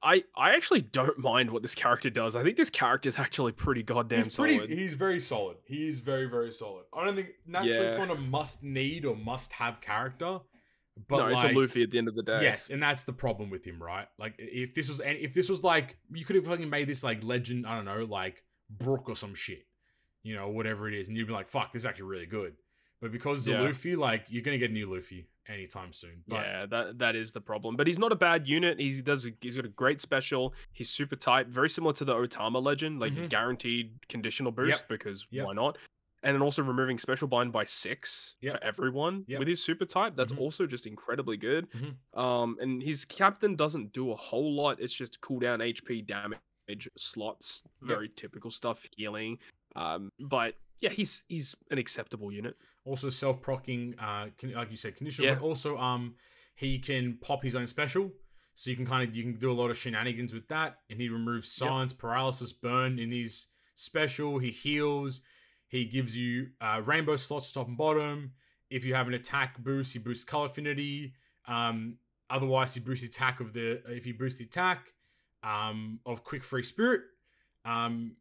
I I actually don't mind what this character does. I think this character is actually pretty goddamn he's pretty, solid. He's very solid. He is very, very solid. I don't think naturally yeah. it's not a must-need or must-have character. But no, like, it's a Luffy at the end of the day. Yes, and that's the problem with him, right? Like, if this was, if this was like, you could have fucking made this like Legend, I don't know, like Brook or some shit, you know, whatever it is, and you'd be like, fuck, this is actually really good. But because it's yeah. a Luffy, like, you're going to get a new Luffy anytime soon. But yeah, that that is the problem. But he's not a bad unit. He does. He's got a great special. He's super tight. Very similar to the Otama legend. Like, mm-hmm. guaranteed conditional boost yep. because yep. why not? And then also removing special bind by six yep. for everyone yep. with his super type. That's mm-hmm. also just incredibly good. Mm-hmm. Um, and his captain doesn't do a whole lot. It's just cooldown, H P, damage, slots, very yep. typical stuff, healing. Um, but... Yeah, he's he's an acceptable unit. Also self-proccing, uh, con- like you said, conditional. Yeah. But also, um, he can pop his own special, so you can kind of you can do a lot of shenanigans with that. And he removes silence, yep. paralysis, burn in his special. He heals. He gives you uh, rainbow slots top and bottom. If you have an attack boost, he boosts color affinity. Um, otherwise, he boosts the attack of the if you boost the attack um, of quick free spirit. Um,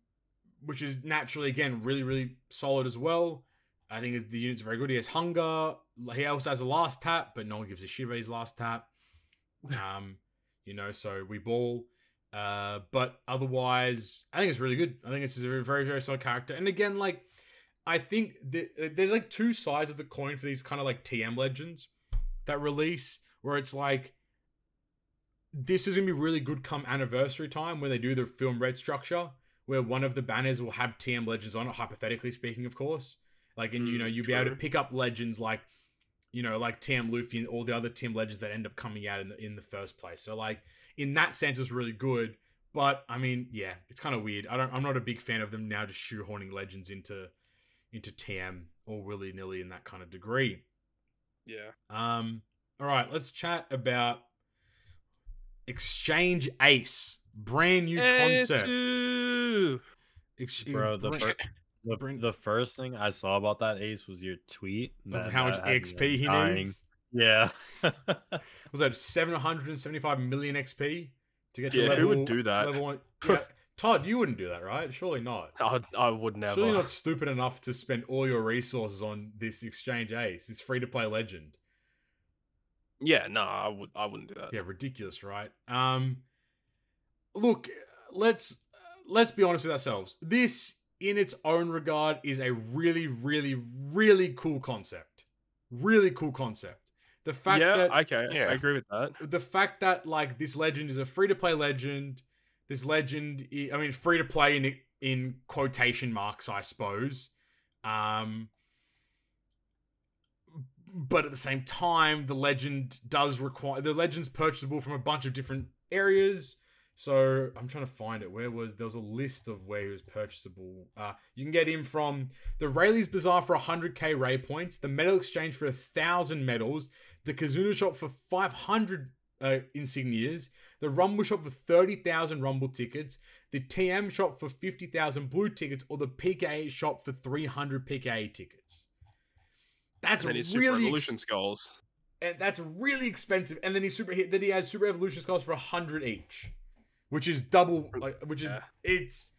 Which is naturally, again, really, really solid as well. I think the unit's very good. He has hunger. He also has a last tap, but no one gives a shit about his last tap. Um, you know, so we ball. Uh, but otherwise, I think it's really good. I think it's a very, very, very solid character. And again, like, I think th- there's like two sides of the coin for these kind of like T M legends that release, where it's like, this is going to be really good come anniversary time when they do the Film Red structure, where one of the banners will have T M Legends on it, hypothetically speaking, of course. Like, and, you know, you'll be able to pick up Legends like, you know, like T M Luffy and all the other T M Legends that end up coming out in the, in the first place. So, like, in that sense, it's really good. But, I mean, yeah, it's kind of weird. I don't, I'm not a big fan of them now just shoehorning Legends into into T M or willy-nilly in that kind of degree. Yeah. Um. All right, let's chat about Exchange Ace. Brand new concept. Ex- Bro, the, br- the, br- the first thing I saw about that Ace was your tweet of how much X P he needs. Yeah, was that seven hundred seventy-five million X P to get to yeah, level? Who would do that? Level one? Yeah. Todd, you wouldn't do that, right? Surely not. I, I would never. Surely not stupid enough to spend all your resources on this Exchange Ace, this free-to-play legend. Yeah, no, I would. I wouldn't do that. Yeah, ridiculous, right? Um, look, let's. Let's be honest with ourselves. This, in its own regard, is a really, really, really cool concept. Really cool concept. The fact yeah, that... Okay, yeah, okay. I agree with that. The fact that, like, this legend is a free-to-play legend. This legend... Is, I mean, free-to-play in, in quotation marks, I suppose. Um, but at the same time, the legend does require... The legend's purchasable from a bunch of different areas... So I'm trying to find it. Where was, there was a list of where he was purchasable. Uh, you can get him from the Rayleigh's Bazaar for one hundred k Ray points, the Metal Exchange for one thousand medals, the Kizuna Shop for five hundred uh, insignias, the Rumble Shop for thirty thousand Rumble tickets, the T M Shop for fifty thousand blue tickets, or the P K A Shop for three hundred P K A tickets. That's really super evolution ex- skulls, and that's really expensive. And then he super then he has super evolution skulls for one hundred each. Which is double, like, which is, yeah. it's,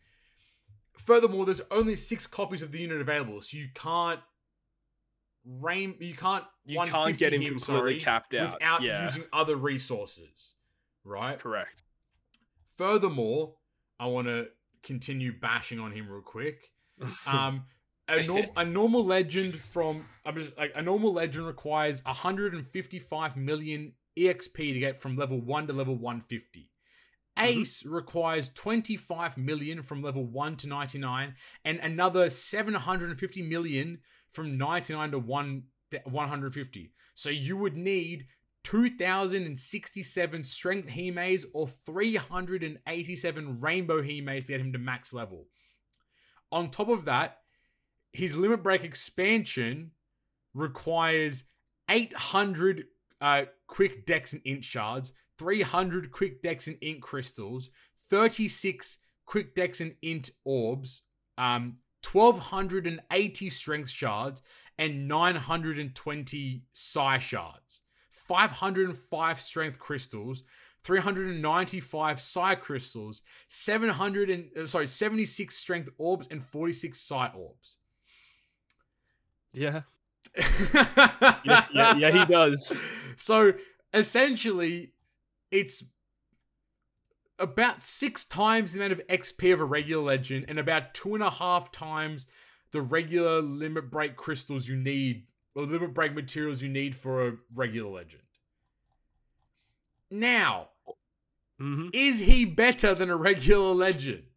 furthermore, there's only six copies of the unit available, so you can't, rain, you can't, you can't get him completely sorry, capped out without yeah. using other resources, right? Correct. Furthermore, I want to continue bashing on him real quick. Um, a, norm, a normal legend from, I'm just, like, a normal legend requires one hundred fifty-five million E X P to get from level one to level one fifty. Ace mm-hmm. requires twenty-five million from level one to ninety-nine, and another seven hundred fifty million from ninety-nine to one hundred fifty. So you would need two thousand sixty-seven Strength Himeis or three hundred eighty-seven Rainbow Himeis to get him to max level. On top of that, his Limit Break expansion requires eight hundred uh, Quick Dex and Int Shards, three hundred Quick Dex and Int Crystals, thirty-six Quick Dex and Int Orbs, um, one thousand two hundred eighty Strength Shards, and nine hundred twenty Psi Shards, five hundred five Strength Crystals, three hundred ninety-five Psi Crystals, seven hundred and, uh, sorry, seventy-six Strength Orbs, and forty-six Psi Orbs. Yeah. yeah, yeah, yeah, he does. So, essentially... it's about six times the amount of X P of a regular legend and about two and a half times the regular limit break crystals you need, or limit break materials you need for a regular legend. Now, mm-hmm. is he better than a regular legend?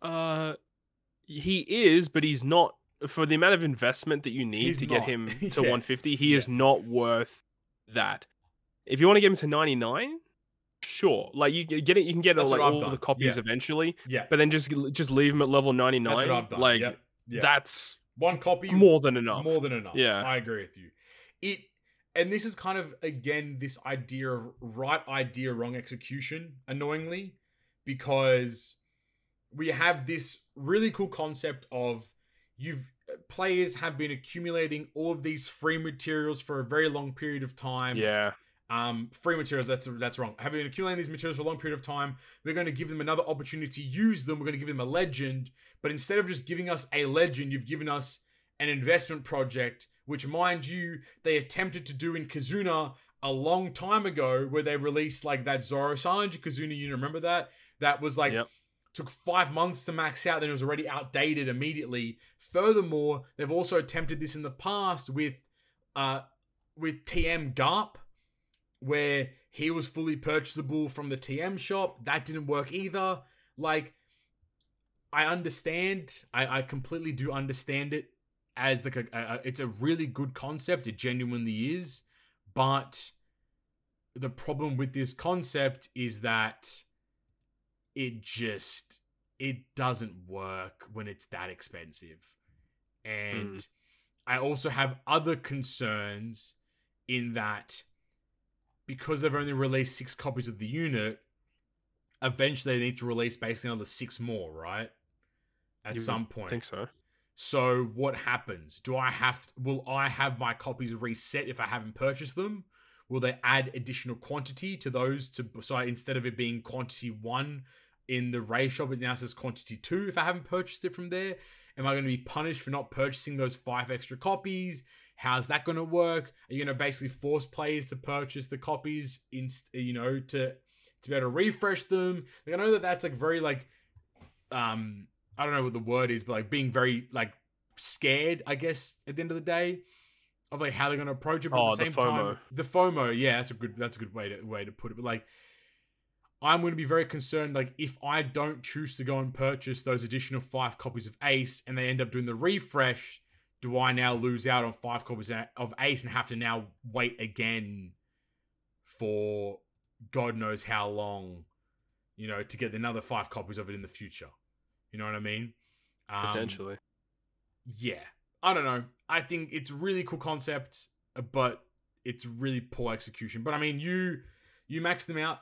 Uh, he is, but he's not. For the amount of investment that you need he's to not. get him to yeah. one fifty, he yeah. is not worth that. If you want to get him to ninety-nine, sure. Like you get it, you can get like all the copies yeah. eventually. Yeah. But then just just leave him at level ninety-nine. That's what I've done. Like yep. Yep. that's one copy more than enough. More than enough. Yeah. I agree with you. It and this is kind of again this idea of right idea, wrong execution, annoyingly, because we have this really cool concept of you've players have been accumulating all of these free materials for a very long period of time. Yeah. Um, free materials, that's that's wrong. Having been accumulating these materials for a long period of time, we're going to give them another opportunity to use them. We're going to give them a legend. But instead of just giving us a legend, you've given us an investment project, which, mind you, they attempted to do in Kizuna a long time ago, where they released like that Zoro Sanji Kizuna unit. Remember that? That was like, yep. took five months to max out, then it was already outdated immediately. Furthermore, they've also attempted this in the past with, uh, with T M Garp, where he was fully purchasable from the T M shop. That didn't work either. Like, I understand. I, I completely do understand it as like a, a, it's a really good concept. It genuinely is. But the problem with this concept is that it just, it doesn't work when it's that expensive. And mm. I also have other concerns in that because they've only released six copies of the unit, eventually they need to release basically another six more, right? At you some point. I think so. So what happens? Do I have to, will I have my copies reset if I haven't purchased them? Will they add additional quantity to those? To so I, instead of it being quantity one in the Ray shop, it now says quantity two if I haven't purchased it from there. Am I going to be punished for not purchasing those five extra copies? How's that going to work? Are you going to basically force players to purchase the copies, in, you know, to to be able to refresh them? Like, I know that that's like very like, um, I don't know what the word is, but like being very like scared, I guess, at the end of the day, of like how they're going to approach it. But oh, at the same the FOMO. time, the FOMO, yeah, that's a good that's a good way to way to put it. But like, I'm going to be very concerned. Like, if I don't choose to go and purchase those additional five copies of Ace, and they end up doing the refresh. Do I now lose out on five copies of Ace and have to now wait again for God knows how long you know, to get another five copies of it in the future. You know what I mean? Um, Potentially. Yeah. I don't know. I think it's really cool concept, but it's really poor execution. But I mean, you you maxed him out.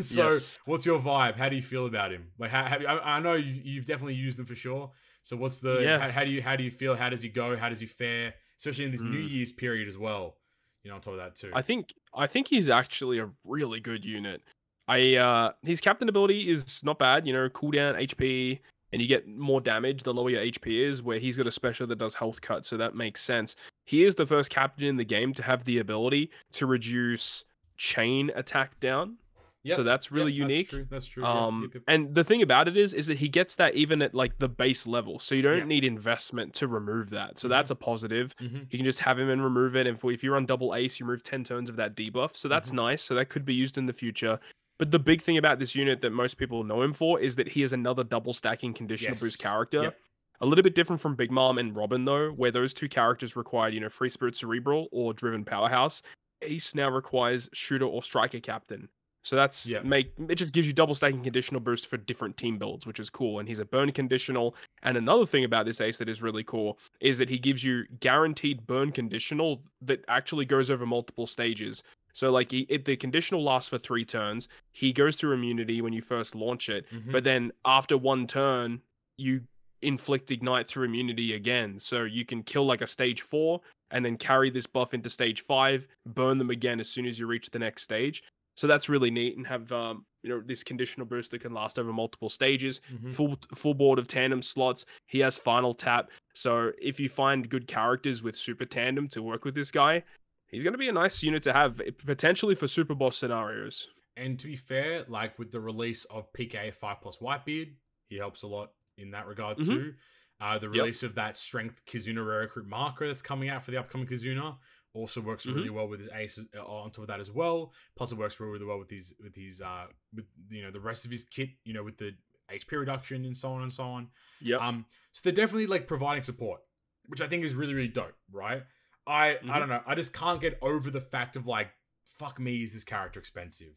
So yes. What's your vibe? How do you feel about him? Like, how, have you, I, I know you, you've definitely used him for sure. So what's the, yeah. how, how do you, how do you feel? How does he go? How does he fare? Especially in this mm. New Year's period as well. You know, on top of that too. I think, I think he's actually a really good unit. I, uh, his captain ability is not bad, you know, cooldown, H P, and you get more damage the lower your H P is, where he's got a special that does health cut. So that makes sense. He is the first captain in the game to have the ability to reduce chain attack down. Yep. So that's really yep, unique. That's true. That's true. Um, yep, yep, yep. And the thing about it is, is that he gets that even at like the base level. So you don't yep. need investment to remove that. So mm-hmm. that's a positive. Mm-hmm. You can just have him and remove it. And for, if you run double ace, you remove ten turns of that debuff. So that's mm-hmm. nice. So that could be used in the future. But the big thing about this unit that most people know him for is that he is another double stacking conditional yes. boost character. Yep. A little bit different from Big Mom and Robin though, where those two characters required, you know, Free Spirit Cerebral or Driven Powerhouse. Ace now requires Shooter or Striker Captain. So that's yeah. make it just gives you double stacking conditional boost for different team builds, which is cool. And he's a burn conditional. And another thing about this ace that is really cool is that he gives you guaranteed burn conditional that actually goes over multiple stages. So like he, it, the conditional lasts for three turns. He goes through immunity when you first launch it, mm-hmm. but then after one turn, you inflict ignite through immunity again. So you can kill like a stage four and then carry this buff into stage five, burn them again as soon as you reach the next stage. So that's really neat, and have um, you know, this conditional boost that can last over multiple stages, mm-hmm. full full board of tandem slots. He has final tap. So if you find good characters with super tandem to work with this guy, he's going to be a nice unit to have, potentially for super boss scenarios. And to be fair, like with the release of P K five plus Whitebeard, he helps a lot in that regard mm-hmm. too. Uh, the release yep. of that strength Kizuna Rare Recruit marker that's coming out for the upcoming Kizuna also works really mm-hmm. well with his ace on top of that as well. Plus, it works really well with his with his uh with you know the rest of his kit. You know, with the H P reduction and so on and so on. Yeah. Um. So they're definitely like providing support, which I think is really really dope, right? I mm-hmm. I don't know. I just can't get over the fact of like, fuck me, is this character expensive? You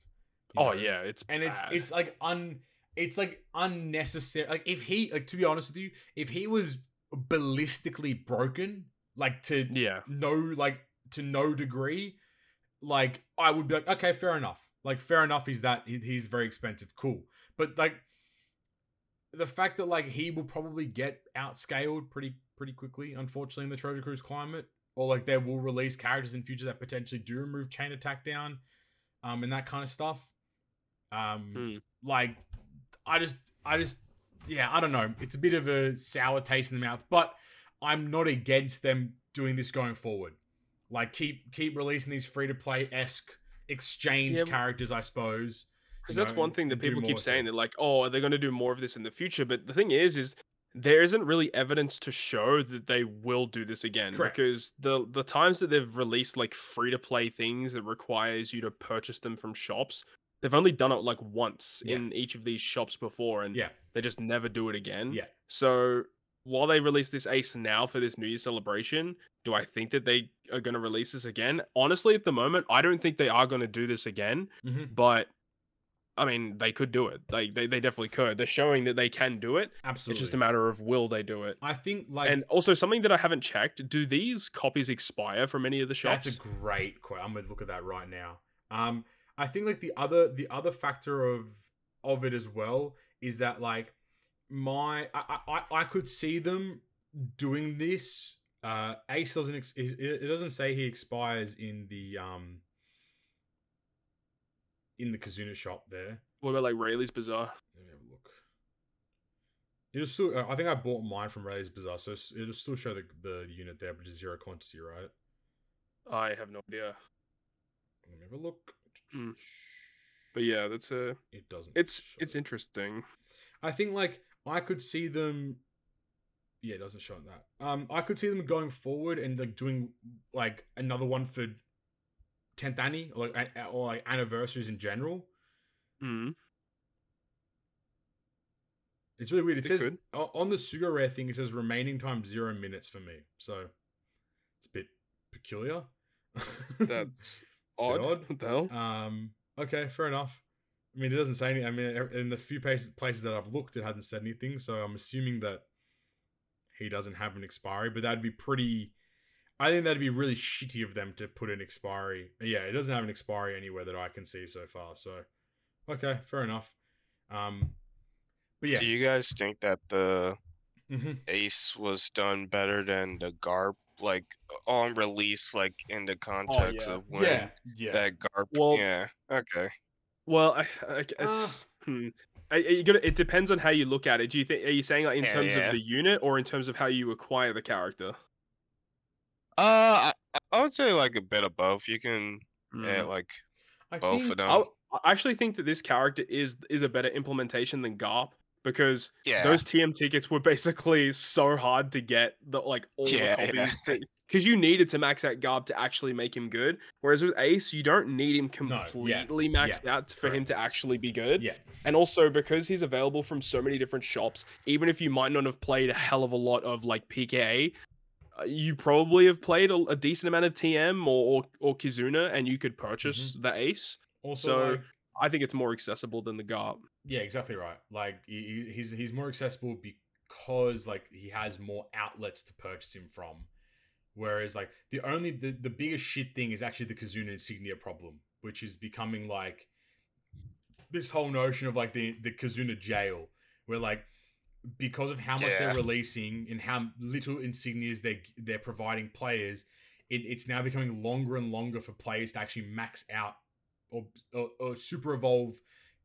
oh know? yeah, it's and bad. it's it's like un it's like unnecessary. Like if he like to be honest with you, if he was ballistically broken, like to yeah no like. to no degree, like I would be like, okay, fair enough. Like fair enough. He's that he, he's very expensive. Cool. But like the fact that like, he will probably get outscaled pretty, pretty quickly, unfortunately, in the Treasure Cruise climate, or like they will release characters in future that potentially do remove chain attack down um, and that kind of stuff. Um, hmm. Like I just, I just, yeah, I don't know. It's a bit of a sour taste in the mouth, but I'm not against them doing this going forward. Like keep keep releasing these free to play esque exchange yeah. characters, I suppose. Because that's one thing that people keep saying. They're like, oh, are they going to do more of this in the future? But the thing is, is there isn't really evidence to show that they will do this again. Correct. Because the the times that they've released like free to play things that requires you to purchase them from shops, they've only done it like once yeah. in each of these shops before, and yeah. they just never do it again. Yeah. So while they release this ace now for this New Year's celebration, do I think that they are going to release this again? Honestly, at the moment, I don't think they are going to do this again, mm-hmm. but I mean, they could do it. Like they, they definitely could. They're showing that they can do it. Absolutely. It's just a matter of, will they do it? I think like, and also something that I haven't checked, do these copies expire from any of the shops? That's a great question. I'm going to look at that right now. Um, I think like the other, the other factor of, of it as well is that like, My, I, I, I could see them doing this. Uh, Ace doesn't. Ex- it, it doesn't say he expires in the um. In the Kizuna shop there. What about like Rayleigh's Bazaar? Let me have a look. It'll still. I think I bought mine from Rayleigh's Bazaar, so it'll still show the the unit there, but it's zero quantity, right? I have no idea. Let me have a look. Mm. But yeah, that's a. It doesn't. It's it's it. interesting. I think like. I could see them, yeah, it doesn't show that. Um, I could see them going forward and like doing like another one for tenth Annie or like, or like anniversaries in general. Mm. It's really weird. It, it says could. on the Sugo Rare thing, it says remaining time zero minutes for me. So it's a bit peculiar. That's odd. odd. What the hell? Um, okay, fair enough. I mean, it doesn't say anything. I mean, in the few places, places that I've looked, it hasn't said anything. So I'm assuming that he doesn't have an expiry, but that'd be pretty... I think that'd be really shitty of them to put an expiry. Yeah, it doesn't have an expiry anywhere that I can see so far. So, okay, fair enough. Um, but yeah. Do you guys think that the mm-hmm. Ace was done better than the Garp? Like, on release, like, in the context oh, yeah. of when yeah, yeah. that Garp... Well, yeah, okay. Well, I, I, it's... Uh, hmm. It depends on how you look at it. Do you think? Are you saying like in yeah, terms yeah. of the unit or in terms of how you acquire the character? Uh, I, I would say like a bit of both. You can mm. yeah, like I both think, of them. I'll, I actually think that this character is is a better implementation than Garp because yeah. those T M tickets were basically so hard to get the like all yeah, the copies yeah. to, because you needed to max out Garb to actually make him good. Whereas with Ace, you don't need him completely no, yeah, maxed yeah, out for correct. him to actually be good. Yeah. And also because he's available from so many different shops, even if you might not have played a hell of a lot of like P K A, uh, you probably have played a, a decent amount of T M or, or, or Kizuna and you could purchase mm-hmm. the Ace. Also, so like, I think it's more accessible than the Garb. Yeah, exactly right. Like he, he's, he's more accessible because like he has more outlets to purchase him from. Whereas, like, the only, the, the biggest shit thing is actually the Kizuna insignia problem, which is becoming, like, this whole notion of, like, the, the Kizuna jail, where, like, because of how much yeah. they're releasing and how little insignias they're, they're providing players, it, it's now becoming longer and longer for players to actually max out or, or, or super evolve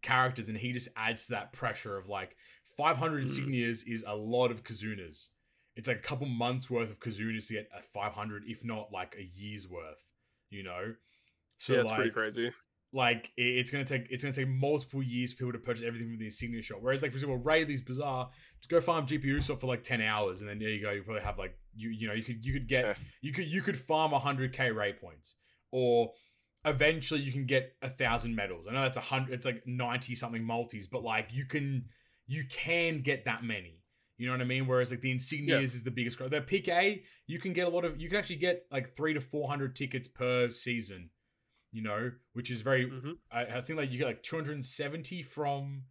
characters, and he just adds to that pressure of, like, five hundred mm. insignias is a lot of Kizunas. It's like a couple months worth of Kizunas to get a five hundred, if not like a year's worth, you know? So yeah, it's like, pretty crazy. Like it's going to take, it's going to take multiple years for people to purchase everything from the insignia shop. Whereas like, for example, Rayleigh's Bazaar, just go farm G P U stuff for like ten hours. And then there you go. You probably have like, you, you know, you could, you could get, yeah. you could, you could farm a hundred K Ray points, or eventually you can get a thousand medals. I know that's a hundred, it's like ninety something multis, but like you can, you can get that many. You know what I mean? Whereas like the insignias yeah. is the biggest crowd. The P K A, you can get a lot of, you can actually get like three to four hundred tickets per season, you know, which is very. Mm-hmm. I, I think like you get like two hundred and seventy from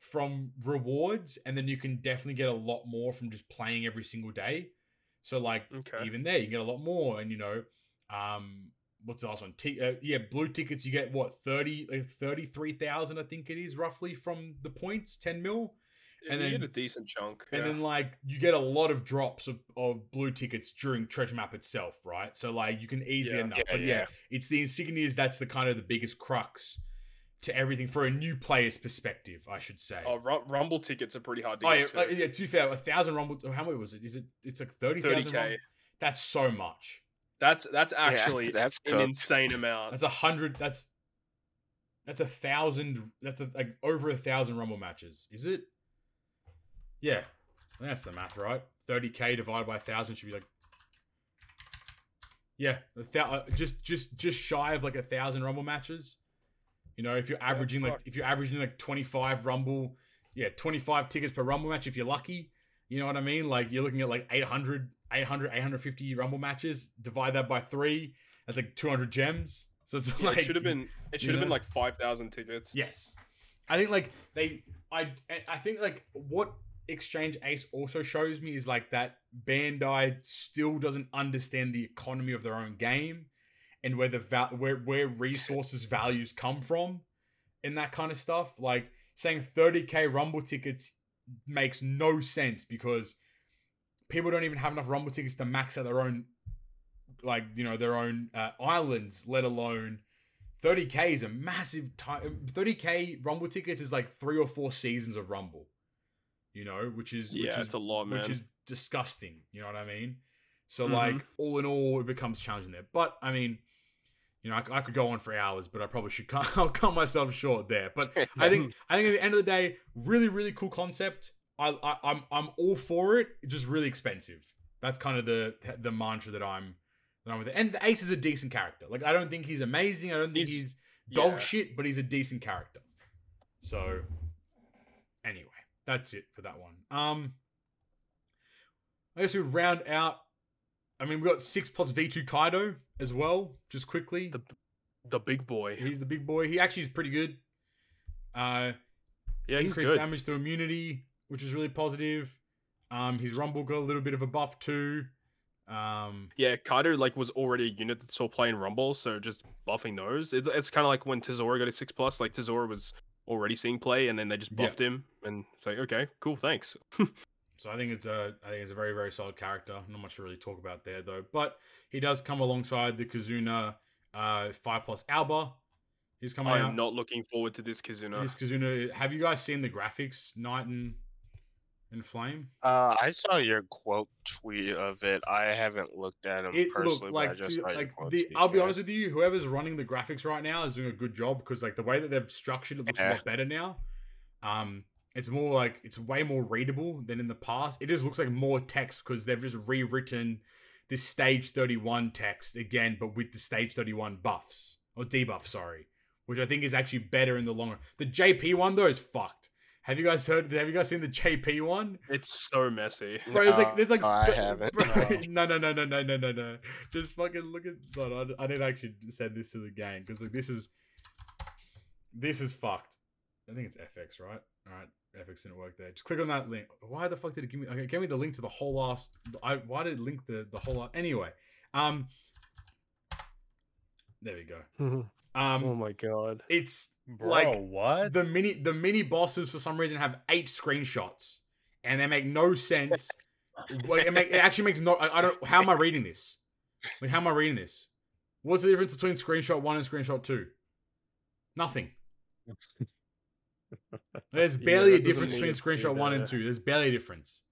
from rewards, and then you can definitely get a lot more from just playing every single day. So like okay. even there, you get a lot more, and you know, um, what's the last one? T- uh, yeah, blue tickets. You get what thirty, like thirty-three thousand, I think it is roughly from the points, ten mil. And you then get a decent chunk. And yeah. then like you get a lot of drops of, of blue tickets during treasure map itself, right? So like you can easily yeah. end up. Yeah, but yeah, yeah, it's the insignias that's the kind of the biggest crux to everything for a new player's perspective, I should say. Oh, r- rumble tickets are pretty hard to oh, get yeah, to. Yeah, too fair. A thousand rumble how many was it? Is it it's like thirty thousand? That's so much. That's that's actually yeah, that's an insane amount. That's a hundred that's that's a thousand that's a, like over a thousand rumble matches, is it? Yeah, that's the math, right? thirty K divided by one thousand should be like... Yeah, just just just shy of like one thousand Rumble matches. You know, if you're averaging like if you're averaging like twenty-five Rumble... Yeah, twenty-five tickets per Rumble match if you're lucky. You know what I mean? Like you're looking at like eight hundred, eight hundred, eight fifty Rumble matches. Divide that by three. That's like two hundred gems. So it's yeah, like... It should have been, it should have been like five thousand tickets. Yes. I think like they... I I think like what... Exchange Ace also shows me is like that Bandai still doesn't understand the economy of their own game and where the val- where where resources values come from and that kind of stuff. Like saying thirty K Rumble tickets makes no sense because people don't even have enough Rumble tickets to max out their own like you know their own uh, islands, let alone thirty K is a massive time. thirty K Rumble tickets is like three or four seasons of Rumble. You know, which is yeah, which is, it's a lot, man. Which is disgusting. You know what I mean? So, mm-hmm. like, all in all, it becomes challenging there. But I mean, you know, I, I could go on for hours, but I probably should. Cut, I'll cut myself short there. But I think, I think at the end of the day, really, really cool concept. I, I, I'm, I'm all for it. It's just really expensive. That's kind of the the mantra that I'm, that I'm with. It. And the Ace is a decent character. Like, I don't think he's amazing. I don't think he's, he's dog yeah. shit, but he's a decent character. So, anyway. That's it for that one. Um, I guess we round out. I mean, we got six plus V two Kaido as well. Just quickly, the, the big boy. He's the big boy. He actually is pretty good. Uh, yeah, he's increased good. damage to immunity, which is really positive. Um, his Rumble got a little bit of a buff too. Um, yeah, Kaido like was already a unit that saw play in Rumble, so just buffing those. It's, it's kind of like when Tezora got a six plus. Like Tezora was already seeing play, and then they just buffed yeah. him, and it's like, okay, cool, thanks. So I think it's a, I think it's a very, very solid character. Not much to really talk about there though, but he does come alongside the Kizuna uh, five plus Alba. He's coming. I am out. not looking forward to this Kizuna. This Kizuna. Have you guys seen the graphics? Night and and Flame. Uh, I saw your quote tweet of it. I haven't looked at him it personally. Like, but I just to, like the, I'll be honest with you. Whoever's running the graphics right now is doing a good job because like the way that they've structured it looks yeah. a lot better now. Um. It's more like, it's way more readable than in the past. It just looks like more text because they've just rewritten this Stage thirty-one text again, but with the Stage thirty-one buffs, or debuff, sorry, which I think is actually better in the long run. The J P one though is fucked. Have you guys heard, have you guys seen the J P one? It's so messy. Bro, it's like, there's like, no, I haven't. Bro, no, no, no, no, no, no, no, no. Just fucking look at, no, I didn't actually send this to the gang because like this is, this is fucked. I think it's F X, right? All right. F X didn't work there. Just click on that link. Why the fuck did it give me? Okay, it gave me the link to the whole last. I why did it link the the whole? Anyway, um, there we go. Um, oh my god, it's Bro, like what the mini the mini bosses for some reason have eight screenshots and they make no sense. it, make, it actually makes no. I, I don't. How am I reading this? Like, how am I reading this? What's the difference between screenshot one and screenshot two? Nothing. There's barely yeah, a difference between screenshot one and two. There's barely a difference.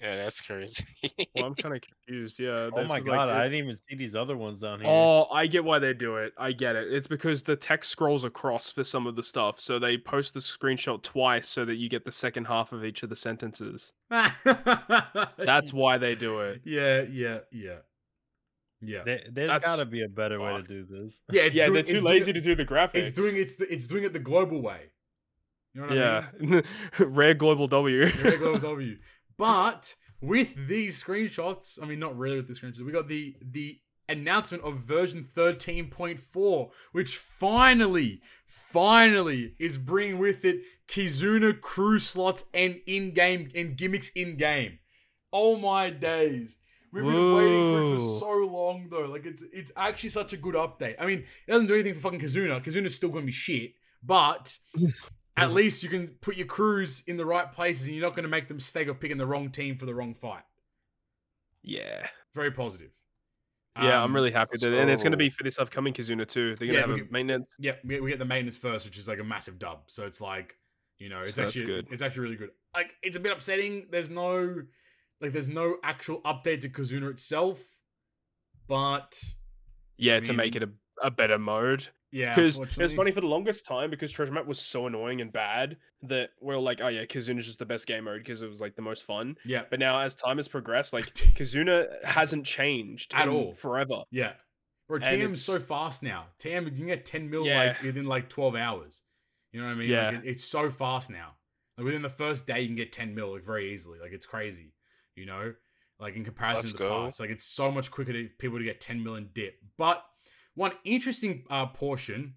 Yeah, that's crazy. Well, I'm kind of confused. Yeah. Oh my god, like, I didn't even see these other ones down here. Oh, I get why they do it. I get it. It's because the text scrolls across for some of the stuff, so they post the screenshot twice so that you get the second half of each of the sentences. That's why they do it. Yeah, yeah, yeah. Yeah, there, there's That's gotta be a better fucked. way to do this. Yeah, it's yeah, doing, they're too lazy doing, to do the graphics. It's doing it's the, it's doing it the global way. You know what yeah. I mean? Rare global W. Rare global W. But with these screenshots, I mean, not really with the screenshots. We got the the announcement of version thirteen point four, which finally, finally is bringing with it Kizuna crew slots and in game and gimmicks in game. Oh my days. We've been Whoa. waiting for it for so long, though. Like, it's it's actually such a good update. I mean, it doesn't do anything for fucking Kizuna. Kizuna's still going to be shit. But at least you can put your crews in the right places and you're not going to make the mistake of picking the wrong team for the wrong fight. Yeah. Very positive. Yeah, um, I'm really happy. That, so... And it's going to be for this upcoming Kizuna, too. They're going to yeah, have get, a maintenance. Yeah, we, we get the maintenance first, which is like a massive dub. So it's like, you know, it's so actually good. It's actually really good. Like, it's a bit upsetting. There's no... Like, there's no actual update to Kizuna itself, but... Yeah, I mean, to make it a, a better mode. Yeah, because it was funny for the longest time, because Treasure Map was so annoying and bad that we we're like, oh yeah, Kizuna's just the best game mode because it was, like, the most fun. Yeah. But now, as time has progressed, like, Kizuna hasn't changed at all forever. Yeah. Bro, T M's so fast now. T M, you can get ten mil, yeah. like, within, like, twelve hours. You know what I mean? Yeah. Like, it, it's so fast now. Like, within the first day, you can get ten mil, like, very easily. Like, it's crazy. You know, like in comparison Let's to the go. past, like it's so much quicker to people to get ten million dip. But one interesting uh, portion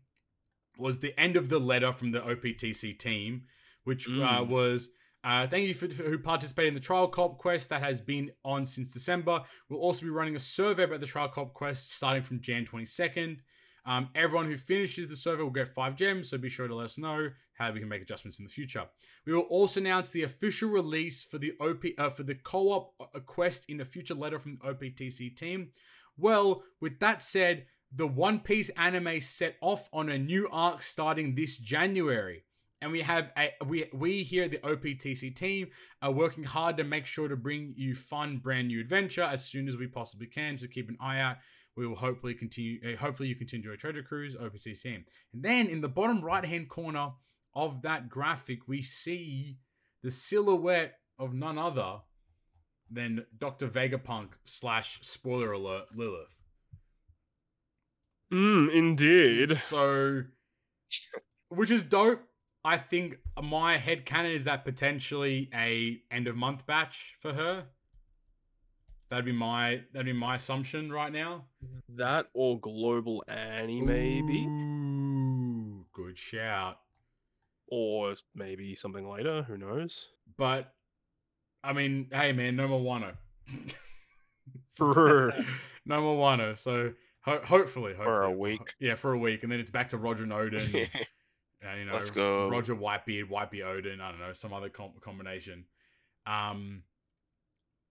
was the end of the letter from the O P T C team, which mm. uh, was, uh, thank you for, for who participated in the trial co-op quest that has been on since December. We'll also be running a survey about the trial co-op quest starting from January twenty-second. Um, everyone who finishes the survey will get five gems, so be sure to let us know how we can make adjustments in the future. We will also announce the official release for the O P uh, for the co-op quest in a future letter from the O P T C team. Well, with that said, the One Piece anime set off on a new arc starting this January, and we have a we we here at the O P T C team are working hard to make sure to bring you fun, brand new adventure as soon as we possibly can. So keep an eye out. We will hopefully continue. Hopefully, you continue your Treasure Cruise O P C team. And then in the bottom right-hand corner of that graphic, we see the silhouette of none other than Doctor Vegapunk slash spoiler alert Lilith. Mm, indeed. So, which is dope. I think my headcanon is that potentially a end of month batch for her. That'd be my that'd be my assumption right now. That or global Annie, maybe. Ooh, good shout. or maybe something later. Who knows? But I mean, hey man, no more Wano. No more Wano. So ho- hopefully, hopefully, for a week, yeah, for a week, and then it's back to Roger and Odin. Yeah. And, you know, let's go. Roger Whitebeard, Whitebeard Odin. I don't know, some other com- combination. Um,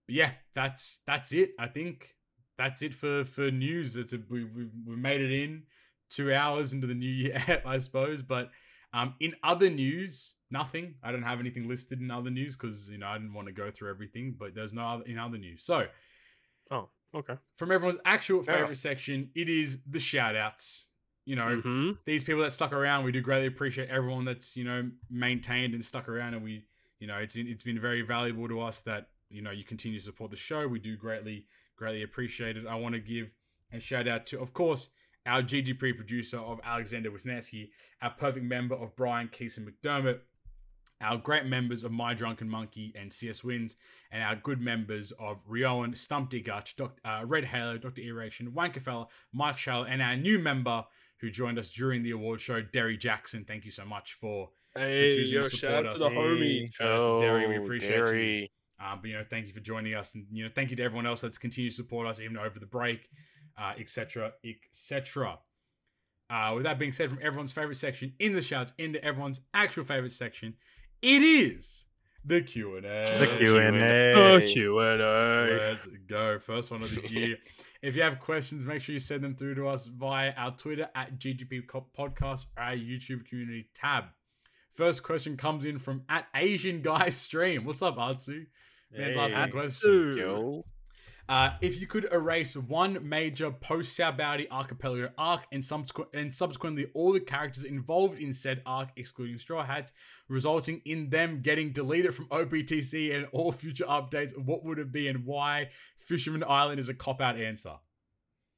yeah, that's that's it. I think that's it for for news. It's a, we we we made it in two hours into the new year, I suppose. But um, in other news, nothing. I don't have anything listed in other news because, you know, I didn't want to go through everything. But there's no other, in other news. So, oh, okay. From everyone's actual favorite yeah. section, it is the shout outs. You know, mm-hmm. these people that stuck around, we do greatly appreciate everyone that's, you know, maintained and stuck around. And we, you know, it's it's been very valuable to us that, you know, you continue to support the show. We do greatly, greatly appreciate it. I want to give a shout out to, of course, our G G P producer of Alexander Wisniewski, our perfect member of Brian Keeson McDermott, our great members of My Drunken Monkey and C S Wins, and our good members of Rioan, Stump D. Gutch, Doc, uh, Red Halo, Doctor Erection, Wankafella, Mike Schell, and our new member who joined us during the award show, Derry Jackson. Thank you so much for, hey, for choosing yo, to support shout us. Shout out to the homie. Hey, shout out to Derry. We appreciate Derry. you. Um, but, you know, thank you for joining us. And, you know, thank you to everyone else that's continued to support us, even over the break, uh, et cetera, et cetera. Uh, with that being said, from everyone's favorite section in the shouts into everyone's actual favorite section, it is the Q and A. The Q and A. The Q and A. Let's go. First one of the year. If you have questions, make sure you send them through to us via our Twitter at G G P Podcast or our YouTube community tab. First question comes in from at Asian Guy Stream. What's up, Artsu? Man's hey, asking a question. Uh, if you could erase one major post-Sabaody archipelago arc and, subsequ- and subsequently all the characters involved in said arc, excluding Straw Hats, resulting in them getting deleted from O P T C and all future updates, what would it be and why? Fisherman Island is a cop-out answer.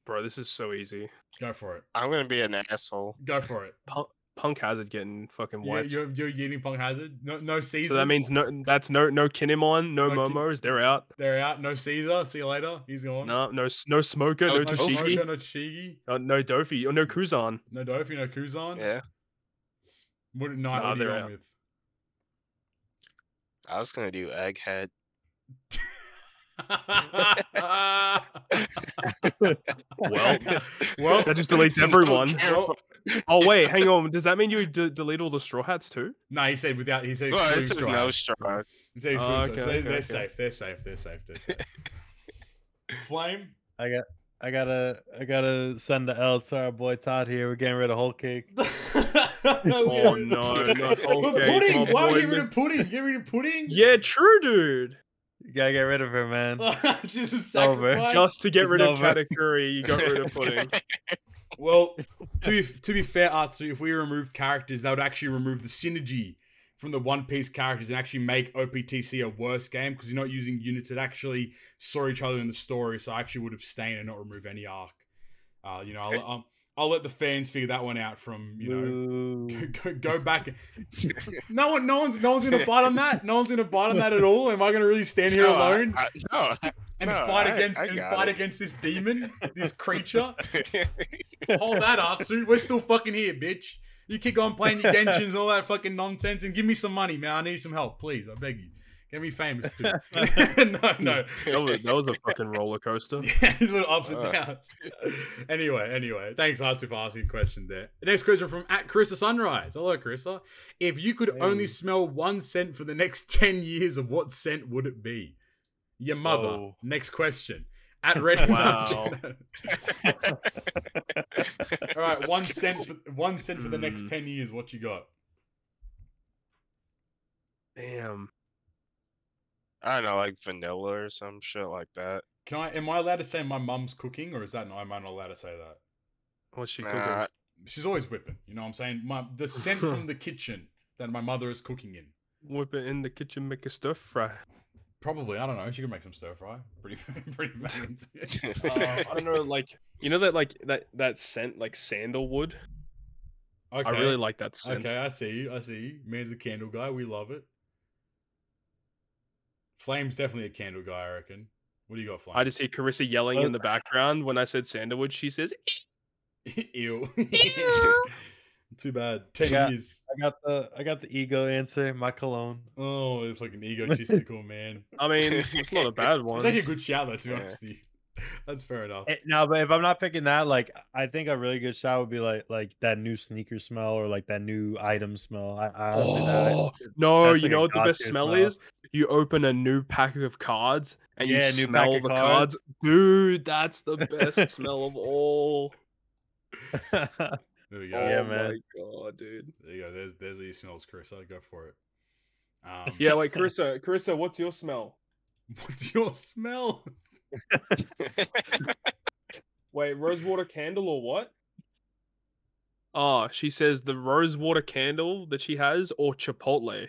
Bro, this is so easy. Go for it. I'm going to be an asshole. Go for it. Punk, Punk Hazard getting fucking wiped. You're, you're, you're getting Punk Hazard? No, no Caesar. So that means no. That's no no Kinemon, no, no Momos. They're out. They're out. No Caesar. See you later. He's gone. No, no, no Smoker. No, no Toshigi. Smoker, no Toshigi. No, no Dofi. Or no Kuzan. No Dofi. No Kuzan. Yeah. What did Knight? Nah, what are you going with? I was gonna do Egghead. well, well, that just deletes everyone. Oh wait, hang on. Does that mean you d- delete all the Straw Hats too? No, he said without. He said well, it's straw no straw. Hats. He said oh, okay, okay, they're, okay. they're safe. They're safe. They're safe. They're safe. Flame. I got. I gotta. I gotta send the L to our boy Todd here. We're getting rid of whole cake. oh no! Not whole but cake. Pudding. Why would you get rid of pudding? Get rid of pudding. Yeah, true, dude. You gotta get rid of her, man. Just a sacrifice. Just to get rid of Katakuri, you got rid of pudding. Well, to be, to be fair, Artsu, if we removed characters, that would actually remove the synergy from the One Piece characters and actually make O P T C a worse game because you're not using units that actually saw each other in the story. So I actually would abstain and not remove any arc. Uh, you know, I'll, I'll, I'll let the fans figure that one out. From you know, go, go, go back. No one, no one's, no one's gonna bite on that. No one's gonna bite on that at all. Am I gonna really stand here no, alone? I, I, no. And no, fight I, against I and fight it. against this demon, this creature. Hold that, Artsu. We're still fucking here, bitch. You keep on playing your Genshins and all that fucking nonsense, and give me some money, man. I need some help, please. I beg you. Get me famous too. no, no. That was, that was a fucking roller coaster. Yeah, little ups and downs. Right. Anyway, anyway. Thanks, Artsu, for asking a question there. The next question from at Carissa Sunrise. Hello, Carissa. If you could hey. only smell one scent for the next ten years, of what scent would it be? Your mother. Oh. Next question. At Red. Wow. All right, one cent, for, one cent for the next ten years. What you got? Damn. I don't know, like vanilla or some shit like that. Can I? Am I allowed to say my mum's cooking, or is that? No, am I not allowed to say that? What's she nah. cooking? She's always whipping. You know what I'm saying? My the scent from the kitchen that my mother is cooking in. Whip it in the kitchen, make a stir fry. Probably, I don't know. She could make some stir fry. Pretty, pretty bad. uh, I don't know, like you know that, like that, that scent, like sandalwood. Okay. I really like that scent. Okay, I see you. I see you. Man's a candle guy. We love it. Flame's definitely a candle guy, I reckon. What do you got, Flame? I just hear Carissa yelling oh. in the background when I said sandalwood. She says, "Ew." Ew. Too bad. Ten yeah. years. I got the I got the ego answer. My cologne. Oh, it's like an egotistical man. I mean, it's not a bad one. It's actually a good shout, though, to be honest. That's fair enough. It, no, but if I'm not picking that, like I think a really good shout would be like like that new sneaker smell or like that new item smell. I, I honestly oh, that, no, you like know what the best smell, smell is? You open a new pack of cards and yeah, you new smell pack of the cards. cards, dude. That's the best smell of all. There we go. Oh, yeah, man. My God, dude. There you go. There's there's your smells, Carissa. Go for it. Um, yeah, wait, Carissa. Carissa, what's your smell? What's your smell? Wait, rosewater candle or what? Oh, she says the rosewater candle that she has or Chipotle.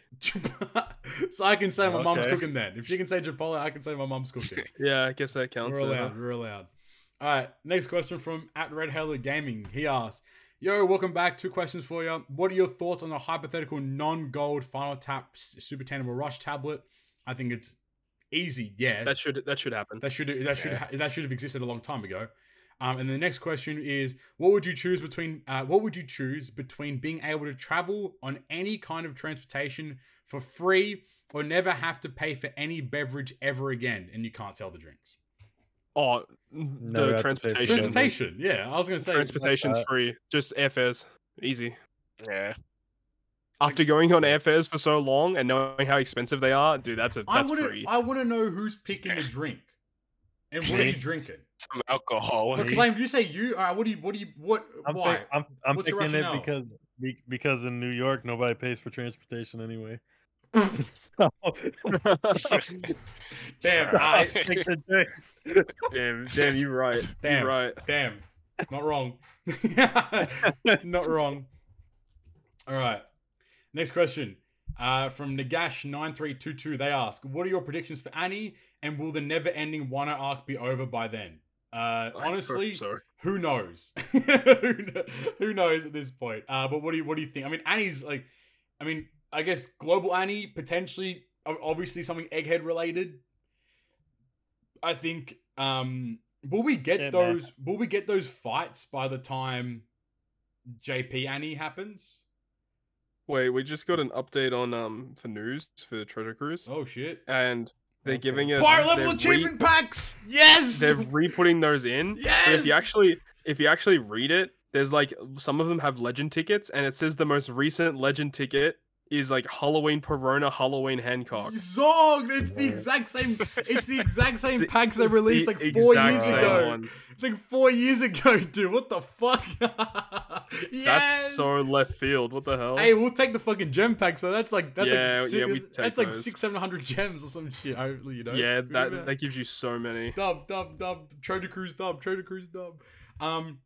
So I can say my okay. mom's cooking then. If she can say Chipotle, I can say my mom's cooking. Yeah, I guess that counts. We're allowed. Huh? We're allowed. All right, next question from at Red Halo Gaming. He asks, "Yo, welcome back. Two questions for you. What are your thoughts on the hypothetical non-gold Final Tap Super Tangible Rush tablet? I think it's." Easy, yeah. That should that should happen. That should that yeah. should that should have existed a long time ago. Um, and the next question is, what would you choose between? Uh, what would you choose between being able to travel on any kind of transportation for free, or never have to pay for any beverage ever again, and you can't sell the drinks? Oh, no, the transportation. Transportation, yeah. I was gonna say transportation's like free. Just airfares, easy. Yeah. After going on airfares for so long and knowing how expensive they are, dude, that's a that's I free. I want to know who's picking a drink, and what are you drinking? Some alcohol. Well, Claim, you say you. Uh, what do you? What do you? What? I'm why? Pick, I'm, I'm What's picking it because because in New York nobody pays for transportation anyway. Damn! I pick the drinks. Damn! Damn! You're right. Damn! You're right. Damn! Not wrong. Not wrong. All right. Next question uh, from Nagash nine three two two. They ask, what are your predictions for Annie, and will the never-ending Wano arc be over by then? Uh, honestly, sorry. who knows? Who knows at this point? Uh, but what do you what do you think? I mean, Annie's like, I mean, I guess global Annie, potentially, obviously something Egghead related. I think, um, will we get yeah, those, man. will we get those fights by the time J P Annie happens? Wait, we just got an update on um for news for Treasure Cruise. Oh shit! And they're giving us pirate level achievement re- packs. Yes, they're re-putting those in. Yes. And if you actually, if you actually read it, there's like some of them have legend tickets, and it says the most recent legend ticket is like Halloween Perona, Halloween Hancock. Zog, it's the exact same. It's the exact same the, packs they released the like four years ago. One. It's like four years ago, dude. What the fuck? Yes! That's so left field. What the hell? Hey, we'll take the fucking gem pack. So that's like that's yeah, like six, yeah, we take that's those. Like six, seven hundred gems or some shit. Hopefully, you know. Yeah, it's that cool, that gives you so many. Dub, dub, dub. Treasure Cruise, dub. Treasure Cruise, dub. Um,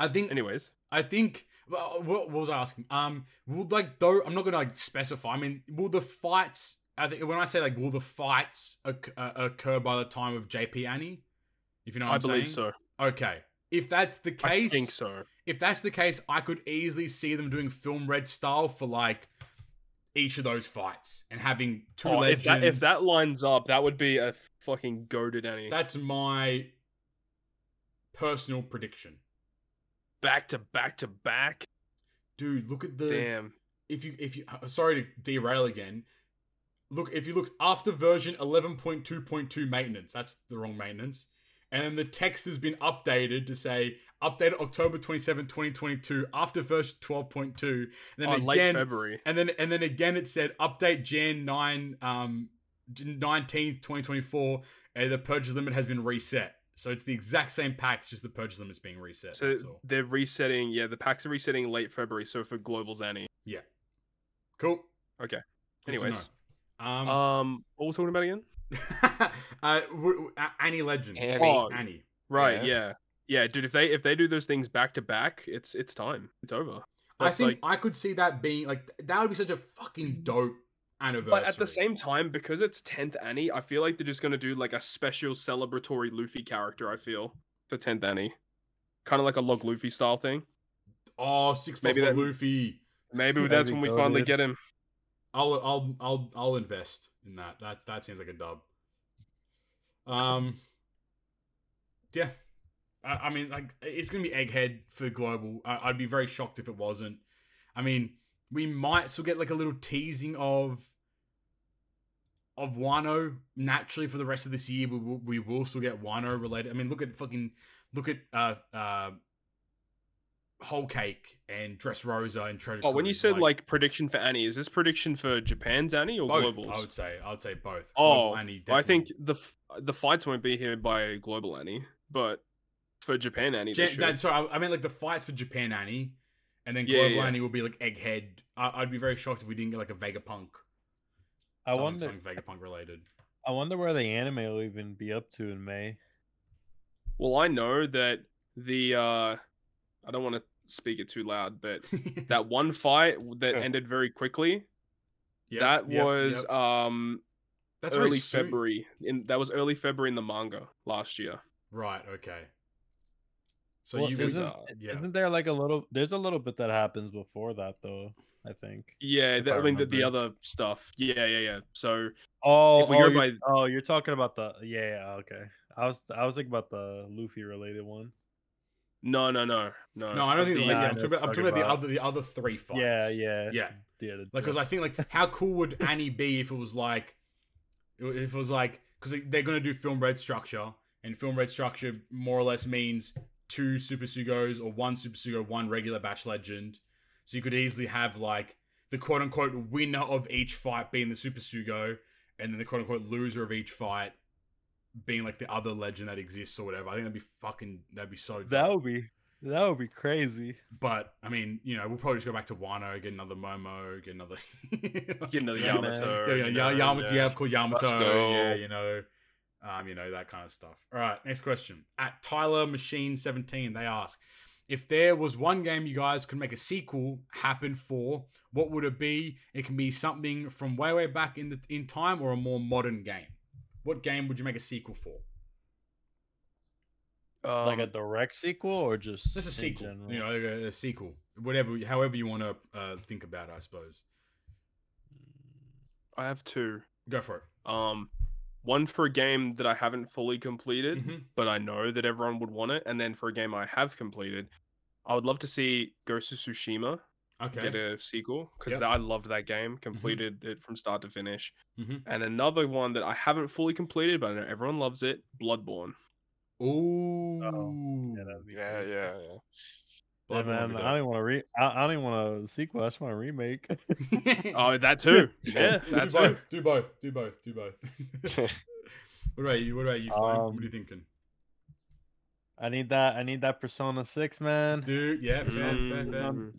I think. Anyways, I think. Well, what was I asking? Um, will like though I'm not gonna like specify. I mean, will the fights? I think when I say like, will the fights occur, uh, occur by the time of J P Annie? If you know what I I'm believe saying? So. Okay, if that's the case, I think so. If that's the case, I could easily see them doing Film Red style for like each of those fights and having two oh, legends. If that, if that lines up, that would be a fucking goated Annie. That's my personal prediction. Back to back to back, dude. Look at the damn. If you if you sorry to derail again. Look, if you look after version eleven point two point two maintenance, that's the wrong maintenance, and then the text has been updated to say updated October twenty-seventh, twenty twenty-two after version twelve point two, and then oh, again late February, and then and then again it said update January ninth um nineteenth, twenty twenty-four, and the purchase limit has been reset. So it's the exact same pack, just the purchase limit is being reset. So that's all. They're resetting, yeah, the packs are resetting late February, so for Global's Annie. Yeah. Cool. Okay. Good. Anyways. Um, um, what were we talking about again? uh, w- w- Annie Legends. Annie. Oh, Annie. Right, yeah. yeah. Yeah, dude, if they if they do those things back to back, it's it's time. It's over. That's I think like... I could see that being, like, that would be such a fucking dope anniversary. But at the same time, because it's tenth Annie, I feel like they're just going to do like a special celebratory Luffy character, I feel, for tenth Annie. Kind of like a Log Luffy style thing. Oh, six months of Luffy. Maybe that's when we finally get him. I'll I'll I'll I'll invest in that. That that seems like a dub. Um Yeah. I, I mean, like, it's going to be Egghead for global. I, I'd be very shocked if it wasn't. I mean, we might still get like a little teasing of of Wano naturally for the rest of this year. We will, we will still get Wano related. I mean, look at fucking look at uh uh Whole Cake and Dressrosa and Treasure. Oh, Cruise. When you said like, like prediction for Annie, is this prediction for Japan's Annie or both, globals? I would say, I would say both. Oh, Annie, I think the the fights won't be here by global Annie, but for Japan Annie, Jan- no, sorry, I mean like the fights for Japan Annie. And then Global yeah, yeah. Annie will be like Egghead. I- I'd be very shocked if we didn't get like a Vegapunk. I something, wonder something Vegapunk related. I wonder where the anime will even be up to in May. Well, I know that the uh, I don't want to speak it too loud, but that one fight that ended very quickly. Yep, that yep, was yep. um, that's early February. In that was early February in the manga last year. Right. Okay. So well, you isn't, uh, yeah. isn't there like a little? There's a little bit that happens before that, though. I think. Yeah, that, I, I mean the, the other stuff. Yeah, yeah, yeah. So. Oh, if we oh, go you're, by... oh, you're talking about the yeah, yeah. Okay, I was I was thinking about the Luffy related one. No, no, no, no. No, I don't think. The, like, yeah, I'm talking about, I'm talking about, about the other the other three fights. Yeah, yeah, yeah. yeah the, like, because I think like how cool would Annie be if it was like, if it was like because they're gonna do Film Red structure and Film Red structure more or less means. Two Super Sugos or one Super Sugo, one regular Batch Legend. So you could easily have like the quote unquote winner of each fight being the Super Sugo and then the quote unquote loser of each fight being like the other legend that exists or whatever. I think that'd be fucking, that'd be so good. That would be, that would be crazy. But I mean, you know, we'll probably just go back to Wano, get another Momo, get another, get another Yamato. Yeah, you know, you know, Yamato, yeah, of course, Yamato. Yeah, you know. Um, you know, that kind of stuff. All right, next question. At Tyler Machine seventeen, they ask, if there was one game you guys could make a sequel happen for, what would it be? It can be something from way, way back in the in time or a more modern game. What game would you make a sequel for? Um, like a direct sequel or just, just a sequel, general? You know, a, a sequel, whatever, however you want to uh, think about it, I suppose. I have two. Go for it. Um, One for a game that I haven't fully completed, mm-hmm. but I know that everyone would want it. And then for a game I have completed, I would love to see Ghost of Tsushima okay. get a sequel because yep. I loved that game, completed mm-hmm. it from start to finish. Mm-hmm. And another one that I haven't fully completed, but I know everyone loves it, Bloodborne. Ooh. Yeah, yeah, yeah, yeah, yeah. Yeah, man, I don't want to re. I, I don't even want a sequel. I just want a remake. Oh, that too. Yeah, that do, both, do both. Do both. Do both. Do both. What about you? What about you? Fine. Um, what are you thinking? I need that. I need that Persona Six, man. Dude, yeah, fair, mm. fair, fair.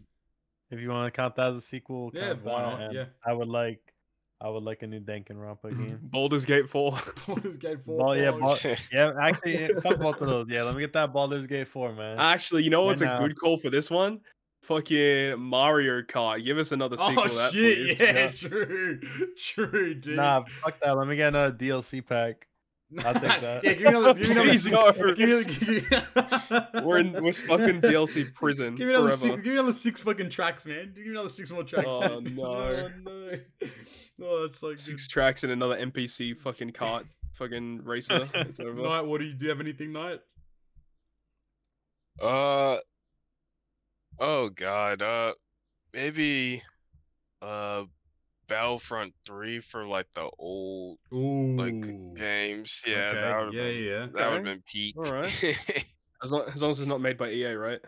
If you want to count that as a sequel, yeah, why not? Yeah. I would like. I would like a new Danganronpa game. Baldur's Gate four. Baldur's Gate four. Ball, yeah, Bal- yeah, actually, yeah, fuck both of those. Yeah, let me get that Baldur's Gate four, man. Actually, you know what's right a good call for this one? Fucking Mario Kart. Give us another sequel. Oh, to that, shit. Yeah, yeah, true. True, dude. Nah, fuck that. Let me get another D L C pack. I'll take that. Yeah, give me another, give me another six, give me, give me... we're, in, we're stuck in D L C prison give me another forever. Six, give me another six fucking tracks, man. Give me another six more tracks. Oh, no. Oh, no. Oh, that's like six good. Tracks and another N P C fucking cart fucking racer. It's over. Knight, what do you do? You have anything, Knight? Uh, oh god. Uh, maybe, uh, Battlefront three for like the old Ooh. Like games. Yeah, okay. that would yeah, been, yeah. That okay. would have been peak. All right. as long as long as it's not made by E A, right?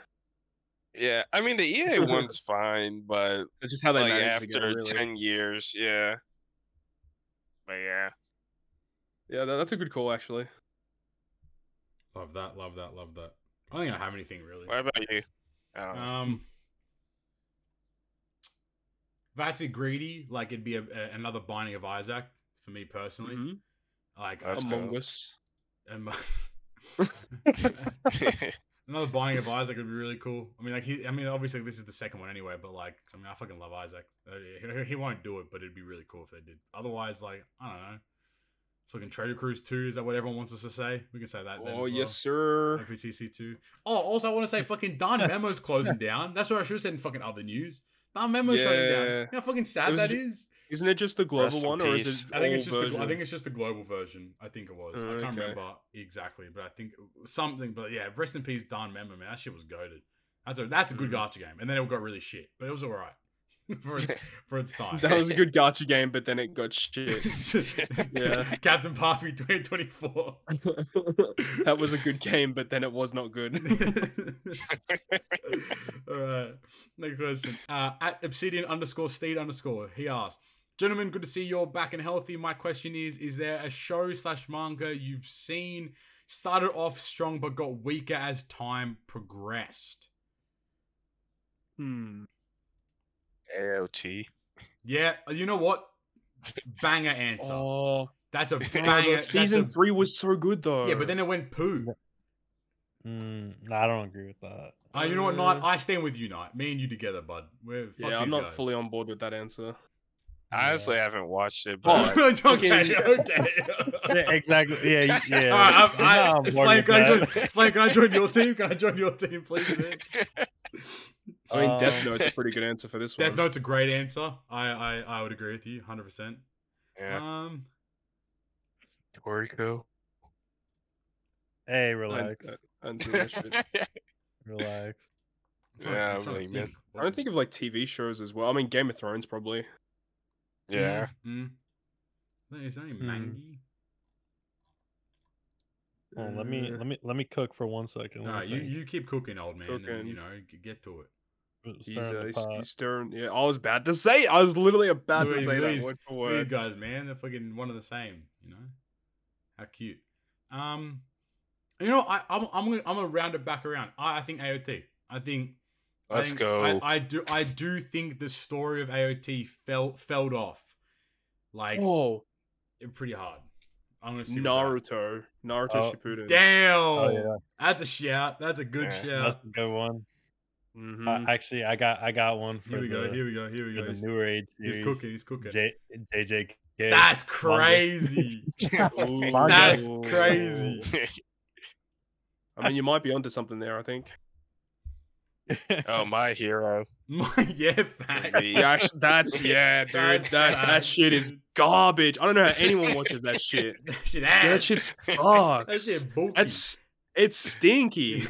Yeah, I mean the E A one's fine, but it's just how they like after together, really. ten years, yeah. But yeah, yeah, that, that's a good call actually. Love that, love that, love that. I don't think I have anything really. What about you? Oh. Um, if I had to be greedy, like it'd be a, a, another Binding of Isaac for me personally. Mm-hmm. Like that's Among cool. Us, and. Another Binding of Isaac would be really cool. I mean, like he. I mean, obviously this is the second one anyway. But like, I mean, I fucking love Isaac. He, he won't do it, but it'd be really cool if they did. Otherwise, like, I don't know. Fucking Treasure Cruise two. Is that what everyone wants us to say? We can say that. Oh then as well. Yes, sir. N P T C two. Oh, also I want to say fucking Don Memo's closing down. That's what I should have said in fucking other news. That memo's yeah. shutting down. You know how fucking sad was, that is? Isn't it just the global Rest one? Or is it I think it's just version? the I think it's just the global version. I think it was. Oh, I can't okay. remember exactly, but I think something, but yeah, rest in peace, Don Memo, man. That shit was goated. That's a that's a good gacha game. And then it got really shit, but it was alright. for its for its time. That was a good gacha game, but then it got shit. Just, yeah. Captain Parfait twenty twenty-four. That was a good game, but then it was not good. All right. Next question. Uh, at Obsidian underscore Steed underscore, he asks, gentlemen, good to see you're back and healthy. My question is, is there a show slash manga you've seen started off strong but got weaker as time progressed? Hmm. A O T. Yeah, you know what? Banger answer. Oh, that's a banger. Season a... three was so good though. Yeah, but then it went poo. Mm, no, I don't agree with that. Uh, you know what, Knight? I stand with you, Knight. Me and you together, bud. We're fuck yeah, I'm not guys. fully on board with that answer. I honestly yeah. haven't watched it, but oh, like... okay, okay. Yeah, exactly. Yeah, yeah. All right, I, I, Flame, can I join, Flame, can I join your team? Can I join your team, please? I mean, um, Death Note's a pretty good answer for this one. Death Note's a great answer. I, I, I would agree with you, one hundred percent. Yeah. Um, Toriko. Hey, relax. I, I, I relax. Yeah, I'm really man. I don't think of like T V shows as well. I mean, Game of Thrones probably. Yeah. Mm-hmm. There's only mangi. Mm. Well, let me let me let me cook for one second. All right, you, you keep cooking, old man. Cooking. And, you know, get to it. He's, uh, he's, he's stirring. Yeah, I was about to say. I was literally about Louis, to say Louis, that word for word. These guys, man, they're fucking one of the same. You know, how cute. Um, you know, I I'm I'm gonna, I'm gonna round it back around. I, I think A O T. I think. Let's I think, go. I, I do I do think the story of A O T fell fell off, like oh, pretty hard. I'm gonna see Naruto. Naruto oh. Shippuden. Damn, oh, yeah. That's a shout. That's a good yeah, shout. That's a good one. Mm-hmm. Uh, actually, I got I got one. For here we the, go. Here we go. Here we go. The New Age. Series. He's cooking. He's cooking. J, JJK. That's crazy. That's crazy. I mean, you might be onto something there. I think. Oh, My Hero. Yeah, facts. Yeah, that's yeah, dude. That's that facts. That shit is garbage. I don't know how anyone watches that shit. That shit ass. That shit sucks. That shit bulky. That's it's stinky.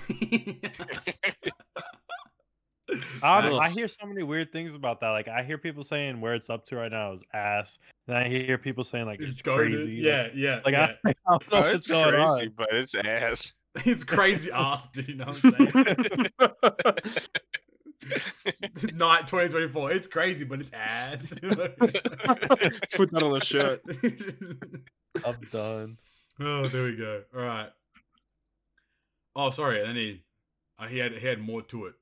I, I hear so many weird things about that. Like I hear people saying where it's up to right now is ass, and I hear people saying like it's, it's crazy. Yeah, yeah. Like yeah. I, I don't know oh, it's going crazy, on. But it's ass. It's crazy ass, dude. You know what I'm saying? Night twenty twenty-four. It's crazy, but it's ass. Put that on a shirt. I'm done. Oh, there we go. All right. Oh, sorry. Then he, uh, he had he had more to it.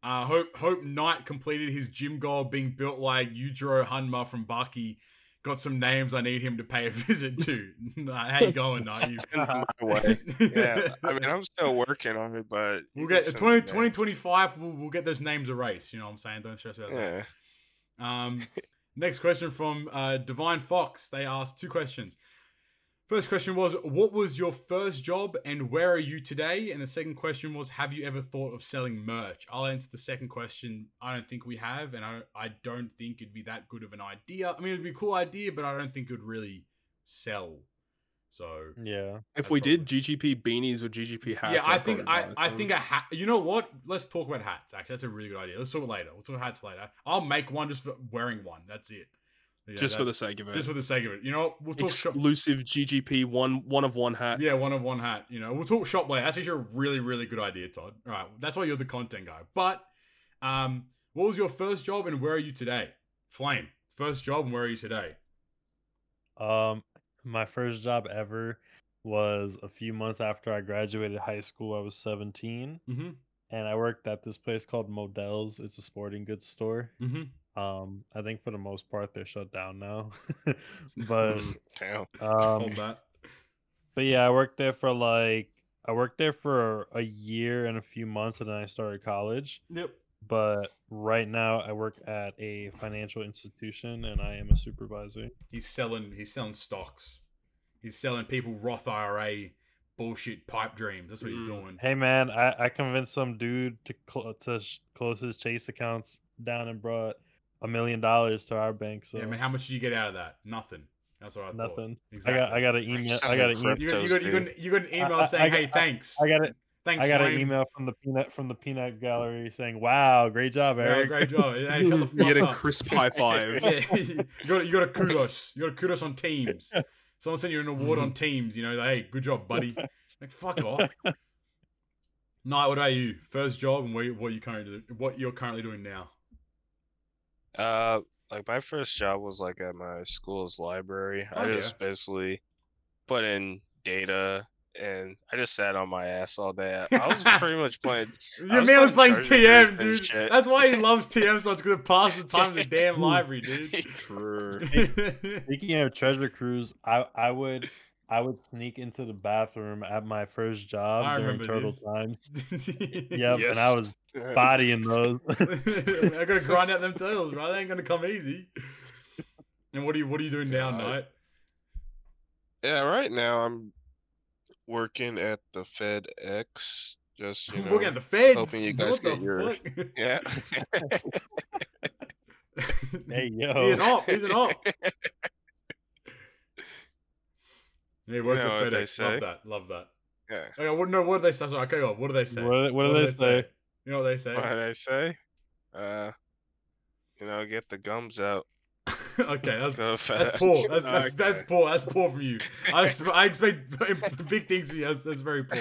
Uh, Hope Hope Knight completed his gym goal, being built like Yujiro Hanma from Baki. Got some names I need him to pay a visit to. Nah, how you going, Knight? My way. Yeah, I mean, I'm still working on it, but... We'll get, get twenty twenty-five, we'll, we'll get those names erased. You know what I'm saying? Don't stress about yeah. that. Um, next question from uh, Divine Fox. They asked two questions. First question was, what was your first job and where are you today? And the second question was, have you ever thought of selling merch? I'll answer the second question. I don't think we have, and I, I don't think it'd be that good of an idea. I mean, it'd be a cool idea, but I don't think it would really sell. So yeah, if we probably... did G G P beanies or G G P hats. Yeah, I think I, I think a hat. You know what? Let's talk about hats. Actually, that's a really good idea. Let's talk later. We'll talk about hats later. I'll make one just for wearing one. That's it. Yeah, just that, for the sake of it. Just for the sake of it. You know, we'll talk exclusive shop. G G P one one of one hat. Yeah, one of one hat. You know, we'll talk shop later. That's actually a really, really good idea, Todd. All right. That's why you're the content guy. But um, what was your first job and where are you today? Flame, first job and where are you today? Um, my first job ever was a few months after I graduated high school. I was seventeen. Mm-hmm. And I worked at this place called Modell's. It's a sporting goods store. Mm-hmm. Um, I think for the most part they're shut down now. But um, but yeah, I worked there for like I worked there for a year and a few months, and then I started college. Yep. But right now I work at a financial institution, and I am a supervisor. He's selling. He's selling stocks. He's selling people Roth I R A. Bullshit pipe dreams. That's what he's doing. Hey man, I, I convinced some dude to cl- to sh- close his Chase accounts down and brought a million dollars to our bank. So yeah, I mean, how much do you get out of that? Nothing. That's what I Nothing. Thought. Nothing. Exactly. I got. I got an email. I got an email. You got, you got, you got, you got an email I, saying, I, "Hey, I, thanks." I got it. Thanks, I got Flame. An email from the peanut from the peanut gallery saying, "Wow, great job, Eric! Yeah, great job! Hey, shut the fuck you get up. A crisp high five. Yeah, you, got, you got a kudos. You got a kudos on Teams. Someone sent you an award mm. on Teams. You know, like, hey, good job, buddy. Like, fuck off. Knight, what about you? First job and where, what you currently what you're currently doing now? Uh, like my first job was like at my school's library. Oh, I yeah. just basically put in data. And I just sat on my ass all day. I was pretty much playing. Your man was playing T M, dude. Shit. That's why he loves T M so it's gonna pass the time in the damn library, dude. True. Speaking of Treasure Cruise, I, I would I would sneak into the bathroom at my first job I during Turtle this. Times. Yep, yes. And I was bodying those. I gotta grind out them turtles, right? They ain't gonna come easy. And what are you what are you doing now, uh, Knight? Yeah, right now I'm working at the FedEx, just you know, working at the Feds. Hoping you guys what get your fuck? Yeah. Hey yo, he's an op. He's an op. He works you know at FedEx. Love that. Love that. Yeah. Okay, what? No, what do they say? Sorry, I cut you off. What do they say? What, what, what do they, they say? say? You know what they say? What do they say? Uh, you know, get the gums out. Okay, that's so that's poor. That's that's, okay. that's poor. That's poor from you. I expect, I expect big things from you. That's, that's very poor.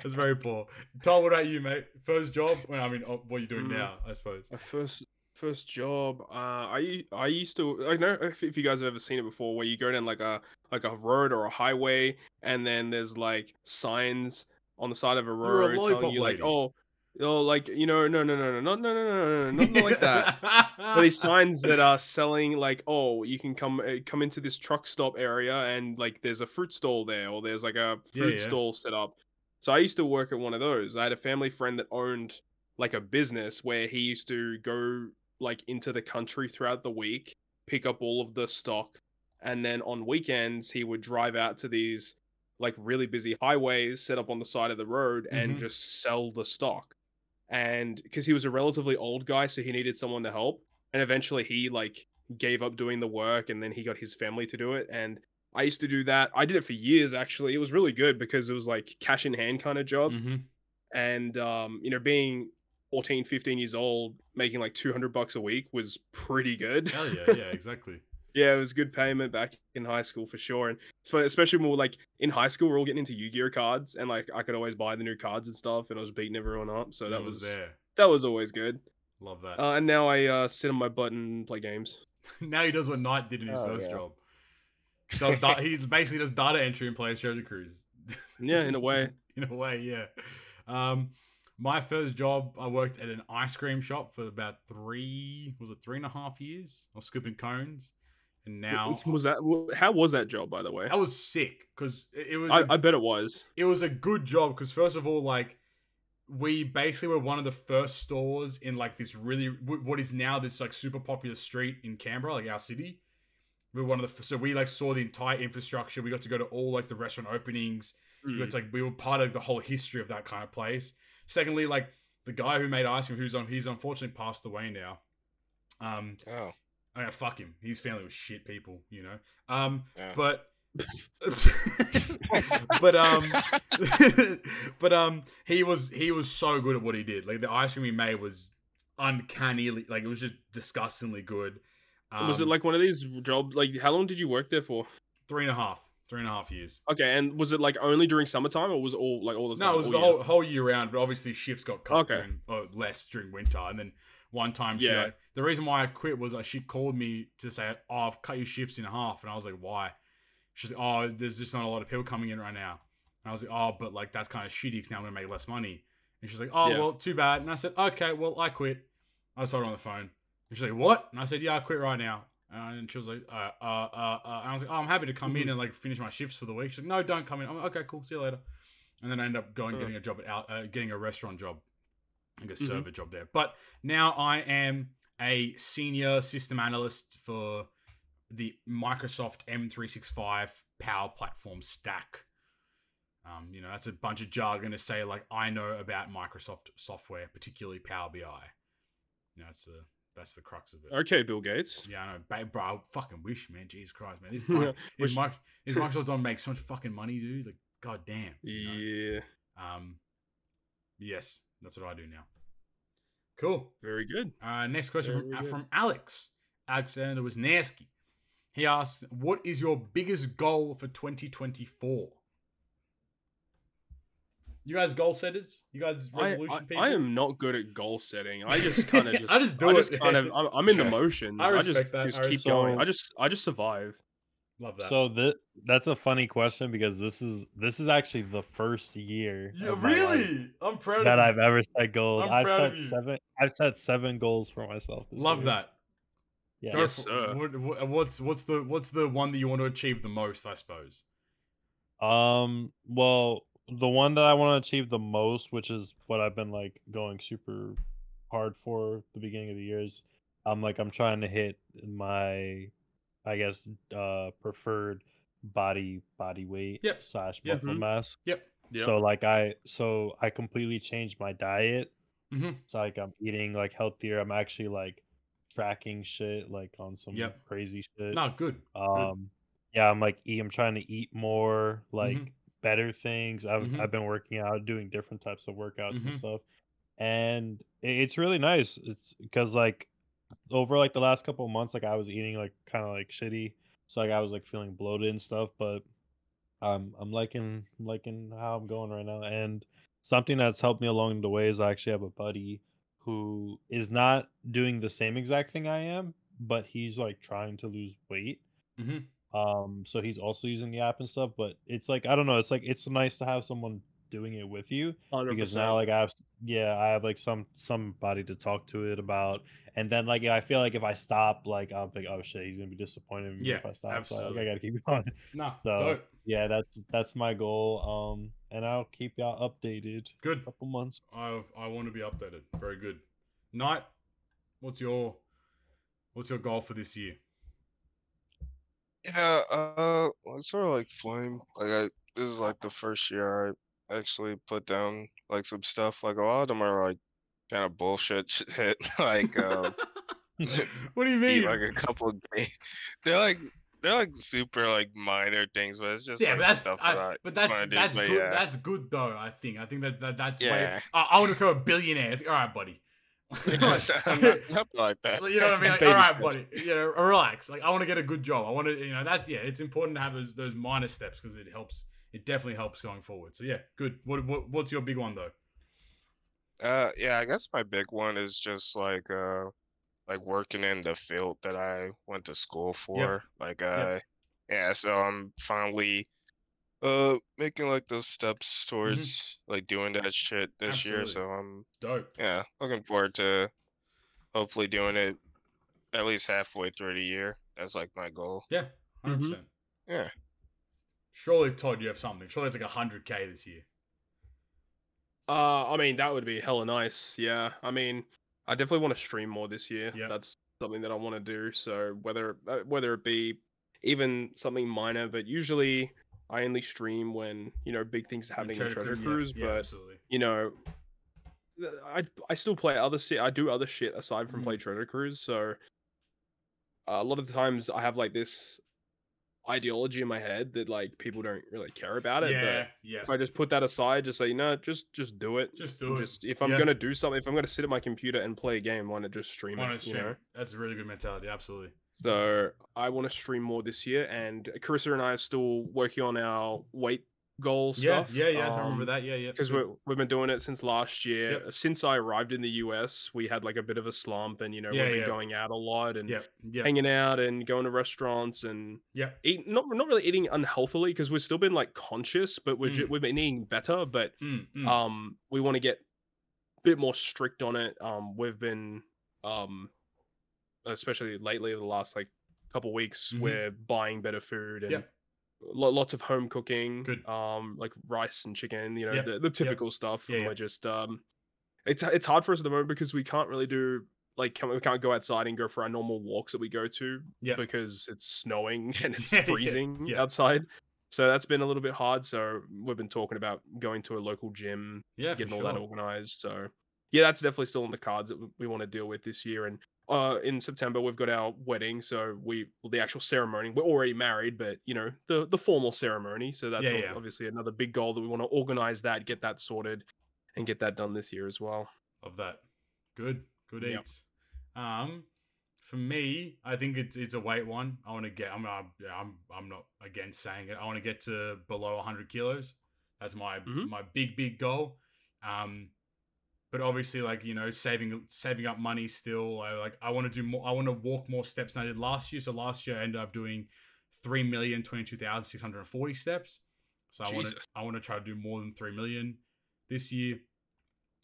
That's very poor. Tom, what about you, mate? First job? Well, I mean, what are you doing mm, now? I suppose. First, first job. Uh, I I used to. I don't know if, if you guys have ever seen it before, where you go down like a like a road or a highway, and then there's like signs on the side of a road a telling you lady. like, oh. Oh, like, you know, no, no, no, no, no, no, no, no, no, nothing like that. But these signs that are selling, like, oh, you can come come into this truck stop area and, like, there's a fruit stall there or there's, like, a fruit yeah, yeah. stall set up. So I used to work at one of those. I had a family friend that owned, like, a business where he used to go, like, into the country throughout the week, pick up all of the stock, and then on weekends he would drive out to these, like, really busy highways set up on the side of the road and mm-hmm. just sell the stock. And because he was a relatively old guy, so he needed someone to help. And eventually he like gave up doing the work and then he got his family to do it. And I used to do that. I did it for years, actually. It was really good because it was like cash in hand kind of job. Mm-hmm. And, um, you know, being fourteen, fifteen years old, making like two hundred bucks a week was pretty good. Hell yeah. Yeah, exactly. Yeah, it was good payment back in high school for sure. And so especially when we were like in high school, we we're all getting into Yu-Gi-Oh cards and like I could always buy the new cards and stuff and I was beating everyone up. So that it was, was there. That was always good. Love that. Uh, and now I uh, sit on my butt and play games. Now he does what Knight did in his oh, first yeah. job. Does da- he basically does data entry and plays Treasure Cruise. Yeah, in a way. In a way, yeah. Um, my first job, I worked at an ice cream shop for about three, was it three and a half years? I was scooping cones. And now was that how was that job, by the way? I was sick because it was I, a, I bet it was it was a good job because first of all, like, we basically were one of the first stores in like this really what is now this like super popular street in Canberra, like our city. We were one of the so we like saw the entire infrastructure. We got to go to all like the restaurant openings. Mm. We, got to, like, we were part of the whole history of that kind of place. Secondly, like the guy who made ice cream, who's on he's unfortunately passed away now. Um oh. I mean, fuck him. His family was shit people, you know. Um, yeah. But, but um, but um, he was he was so good at what he did. Like the ice cream he made was uncanny. Like it was just disgustingly good. Um, was it like one of these jobs? Like how long did you work there for? Three and a half. Three and a half years. Okay, and was it like only during summertime, or was it all like all the time? No, it was all the whole, whole year round. But obviously shifts got cut okay. during, or less during winter, and then. One time, she yeah. like, the reason why I quit was like, she called me to say, oh, I've cut your shifts in half. And I was like, why? She's like, oh, there's just not a lot of people coming in right now. And I was like, oh, but like, that's kind of shitty because now I'm going to make less money. And she's like, oh, yeah. well, too bad. And I said, okay, well, I quit. I was talking on the phone. And she's like, what? And I said, yeah, I quit right now. And she was like, uh, uh, uh, uh. And I was like, oh, I'm happy to come mm-hmm. in and like finish my shifts for the week. She's like, no, don't come in. I'm like, okay, cool. See you later. And then I ended up going, huh. getting a job at out, uh, getting a restaurant job. Like a server mm-hmm. job there. But now I am a senior system analyst for the Microsoft M three sixty-five Power Platform stack. Um, you know, that's a bunch of jargon to say, like, I know about Microsoft software, particularly Power B I. You know, that's the That's the crux of it. Okay, Bill Gates. Yeah, I know. Babe, bro, I fucking wish, man. Jesus Christ, man. This Mike, this Mike, this Microsoft Don makes so much fucking money, dude. Like, goddamn. You know? Yeah. Um. Yes, that's what I do now. Cool. Very good. Uh, next question from, from Alex. Alexander Wisniewski. He asks, what is your biggest goal for twenty twenty-four? You guys goal setters? You guys resolution I, I, people? I am not good at goal setting. I just kind of just... I just do I just it. Kind of, I'm, I'm in sure. the motions. I respect I just, that. just I keep so, going. I just I just survive. Love that. So th- that's a funny question because this is this is actually the first year. Yeah, really? I'm proud of that you. I've ever set goals. I'm I've proud set of you. Seven, I've set seven goals for myself. This Love year. that. Yeah. Yes, sir. What, what's what's the what's the one that you want to achieve the most, I suppose? Um. Well... The one that I want to achieve the most, which is what I've been like going super hard for at the beginning of the years, I'm like I'm trying to hit my, I guess, uh, preferred body body weight yep. slash muscle yep. mass. Yep. yep. So like I so I completely changed my diet. It's mm-hmm. so, like I'm eating like healthier. I'm actually like tracking shit like on some yep. crazy shit. Not good. Um. Good. Yeah, I'm like eat. I'm trying to eat more. Like. Mm-hmm. better things. I've mm-hmm. I've been working out, doing different types of workouts mm-hmm. and stuff, and it's really nice. It's because like over like the last couple of months, like I was eating like kind of like shitty, so like I was like feeling bloated and stuff. But I'm um, I'm liking liking how I'm going right now, and something that's helped me along the way is I actually have a buddy who is not doing the same exact thing I am, but he's like trying to lose weight. Mm-hmm. Um, so he's also using the app and stuff, but it's like I don't know. It's like it's nice to have someone doing it with you one hundred percent. Because now, like I have, yeah, I have like some somebody to talk to it about, and then like yeah, I feel like if I stop, like I'm like oh shit, he's gonna be disappointed in me yeah, if I stop. Absolutely. So like, I gotta keep going. Nah, so dope. yeah, that's that's my goal. Um, and I'll keep y'all updated. Good in a couple months. I I want to be updated. Very good. Knight, what's your what's your goal for this year? Yeah, uh, it's sort of like Flame. Like, I, this is like the first year I actually put down like some stuff. Like, a lot of them are like kind of bullshit shit. like, um, what do you mean? Like a couple of games. They're like they're like super like minor things, but it's just yeah, like but that's, stuff I, that I but that's do, that's but good. Yeah. That's good though. I think I think that, that that's yeah. Way, I, I want to become a billionaire. It's, all right, buddy. Like, not, not like that. You know what I mean? Like, all right, buddy. You know, relax. Like, I want to get a good job. I want to, you know, that's yeah. It's important to have those those minor steps because it helps. It definitely helps going forward. So yeah, good. What, what what's your big one though? Uh, yeah, I guess my big one is just like uh, like working in the field that I went to school for. Yep. Like, uh, yep. yeah. So I'm finally uh making like those steps towards mm-hmm. like doing that shit this Absolutely. year, so I'm dope yeah looking forward to hopefully doing it at least halfway through the year. That's like my goal. Yeah, one hundred percent. Mm-hmm. Yeah, surely Todd you have something. Surely it's like one hundred k this year. uh I mean that would be hella nice. Yeah, I mean I definitely want to stream more this year. Yep. That's something that I want to do, so whether whether it be even something minor, but usually I only stream when, you know, big things are happening in Treasure Cruise, yeah, but, yeah, you know, I I still play other shit. I do other shit aside from mm. play Treasure Cruise, so a lot of the times I have, like, this ideology in my head that, like, people don't really care about it, yeah, but yeah. if I just put that aside, just say, no, just just do it. Just do just, it. If I'm yeah. going to do something, if I'm going to sit at my computer and play a game, why not just stream why it, stream. You know? That's a really good mentality, absolutely. So I want to stream more this year, and Carissa and I are still working on our weight goal yeah, stuff. Yeah, yeah, um, I remember that. Yeah, yeah. Because we've been doing it since last year. Yep. Since I arrived in the U S, we had like a bit of a slump, and you know yeah, we've been yeah. going out a lot and yep, yep. hanging out and going to restaurants and yeah, eat not not really eating unhealthily because we've still been like conscious, but we've mm. ju- we've been eating better. But mm, mm. um, we want to get a bit more strict on it. Um, we've been um. especially lately over the last like couple weeks mm-hmm. we're buying better food and yep. lo- lots of home cooking. Good. Um like rice and chicken, you know, yep. the, the typical yep. stuff. Yeah, and we're yep. just um it's it's hard for us at the moment because we can't really do like can, we can't go outside and go for our normal walks that we go to yep. because it's snowing and it's freezing yeah. Yeah. outside, so that's been a little bit hard. So we've been talking about going to a local gym, yeah, getting all sure. that organized. So yeah, that's definitely still in the cards that we want to deal with this year. And uh, in September, we've got our wedding. So we, well, the actual ceremony, we're already married, but, you know, the, the formal ceremony. So that's yeah, yeah. obviously another big goal that we want to organize that, get that sorted and get that done this year as well. Love that. Good. Good yep. eats. Um, for me, I think it's it's a weight one. I want to get, I'm I'm, I'm I'm not against saying it. I want to get to below one hundred kilos. That's my mm-hmm. my big, big goal. Um, but obviously, like, you know, saving saving up money still. I, like, I want to do more. I want to walk more steps than I did last year. So last year I ended up doing three million twenty-two thousand six hundred forty steps. So I want to I want to try to do more than three million this year.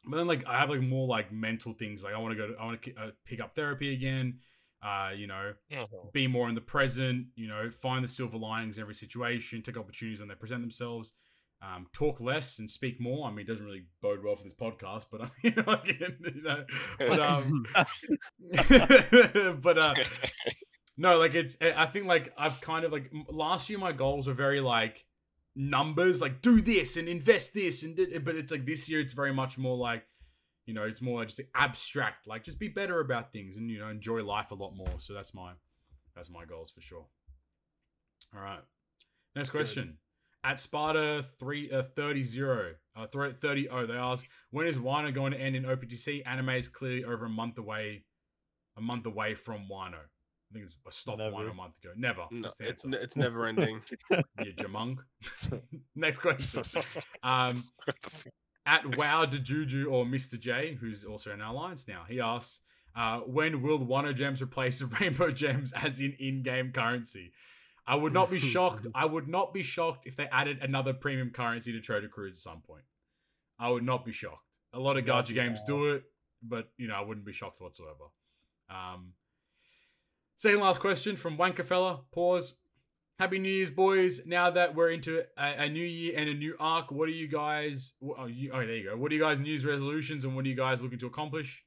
But then, like, I have like more like mental things. Like, I want to go. To, I want to uh, pick up therapy again. Uh, you know, mm-hmm. be more in the present. You know, find the silver linings in every situation. Take opportunities when they present themselves. Um, talk less and speak more. I mean, it doesn't really bode well for this podcast, but I mean, you know, but, um, but uh, no, like it's. I think like I've kind of like last year my goals were very like. Numbers like do this and invest this and but it's like this year it's very much more like, you know, it's more just like abstract, like just be better about things and, you know, enjoy life a lot more. So that's my that's my goals for sure. All right, next question. Good. At Sparta three uh, thirty zero uh thirty oh they ask, when is Wano going to end in O P T C? Anime is clearly over a month away a month away from Wano. I think it's stopped one a month ago. Never. No, That's the it's, n- it's never ending. You jamung. Next question. Um, at Wow De Juju or Mister J, who's also in our alliance now, he asks, uh, when will Wano Gems replace the Rainbow Gems as in in-game currency? I would not be shocked. I would not be shocked if they added another premium currency to Treasure Cruise at some point. I would not be shocked. A lot of Gacha yeah. games do it, but, you know, I wouldn't be shocked whatsoever. Um, Second last question from Wankafella. Pause. Happy New Year's, boys. Now that we're into a, a new year and a new arc, what are you guys... Oh, you, oh, there you go. What are you guys' New Year's resolutions and what are you guys looking to accomplish?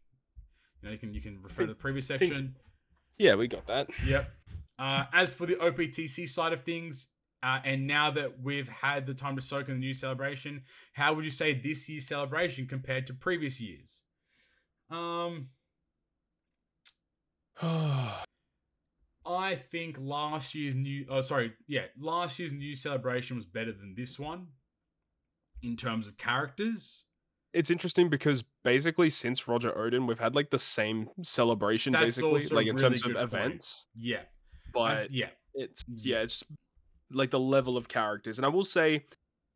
You know, you can you can refer to the previous section. Yeah, we got that. Yep. Uh, as for the O P T C side of things, uh, and now that we've had the time to soak in the new celebration, how would you say this year's celebration compared to previous years? Um... I think last year's new, oh sorry, yeah, last year's new celebration was better than this one in terms of characters. It's interesting because basically since Roger Odin, we've had like the same celebration. That's basically like in really terms of events. Point. Yeah, but I, yeah, it's yeah, it's like the level of characters, and I will say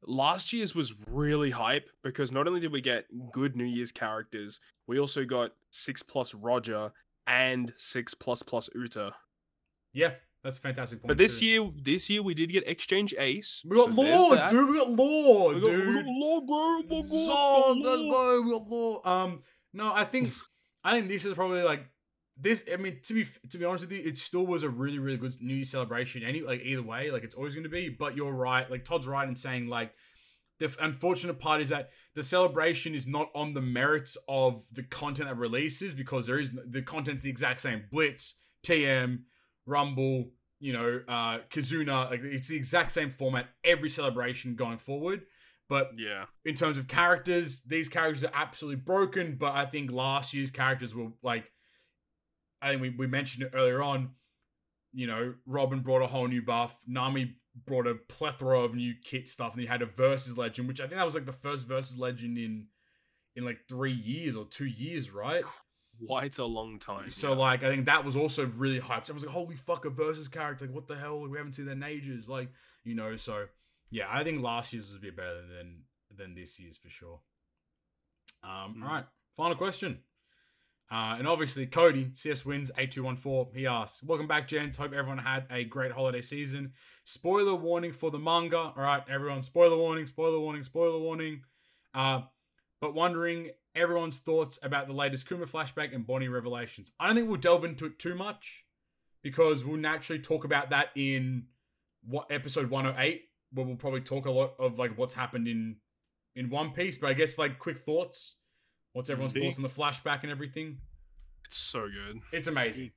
last year's was really hype because not only did we get good New Year's characters, we also got six plus Roger and six plus plus Uta. Yeah, that's a fantastic point. But this too. year, this year we did get Exchange Ace. We got so Lord, dude. We got Lord, dude. We got, got Lord, bro. We got Lord. Let's go. We got Lord. Um, no, I think, I think this is probably like this. I mean, to be to be honest with you, it still was a really, really good New Year celebration. Any like either way, like it's always going to be. But you're right. Like Todd's right in saying like the unfortunate part is that the celebration is not on the merits of the content that releases because there is the content's the exact same. Blitz, T M. Rumble, you know, uh, Kizuna, like it's the exact same format every celebration going forward. But yeah, in terms of characters, these characters are absolutely broken. But I think last year's characters were like, I think we, we mentioned it earlier on, you know, Robin brought a whole new buff. Nami brought a plethora of new kit stuff. And you had a Versus Legend, which I think that was like the first Versus Legend in, in like three years or two years, right? Quite a long time. So, yeah. like, I think that was also really hyped. I was like, holy fuck, a Versus character. Like, what the hell? We haven't seen that in ages. Like, you know, so, yeah, I think last year's was a bit better than than this year's for sure. Um, mm. All right, final question. Uh, and obviously, Cody, C S Wins, eight two one four, he asks, welcome back, gents. Hope everyone had a great holiday season. Spoiler warning for the manga. All right, everyone, spoiler warning, spoiler warning, spoiler warning. Uh, but wondering... everyone's thoughts about the latest Kuma flashback and Bonnie revelations. I don't think we'll delve into it too much because we'll naturally talk about that in what episode one oh eight, where we'll probably talk a lot of like what's happened in, in One Piece. But I guess like quick thoughts. What's everyone's Peak. Thoughts on the flashback and everything? It's so good. It's amazing.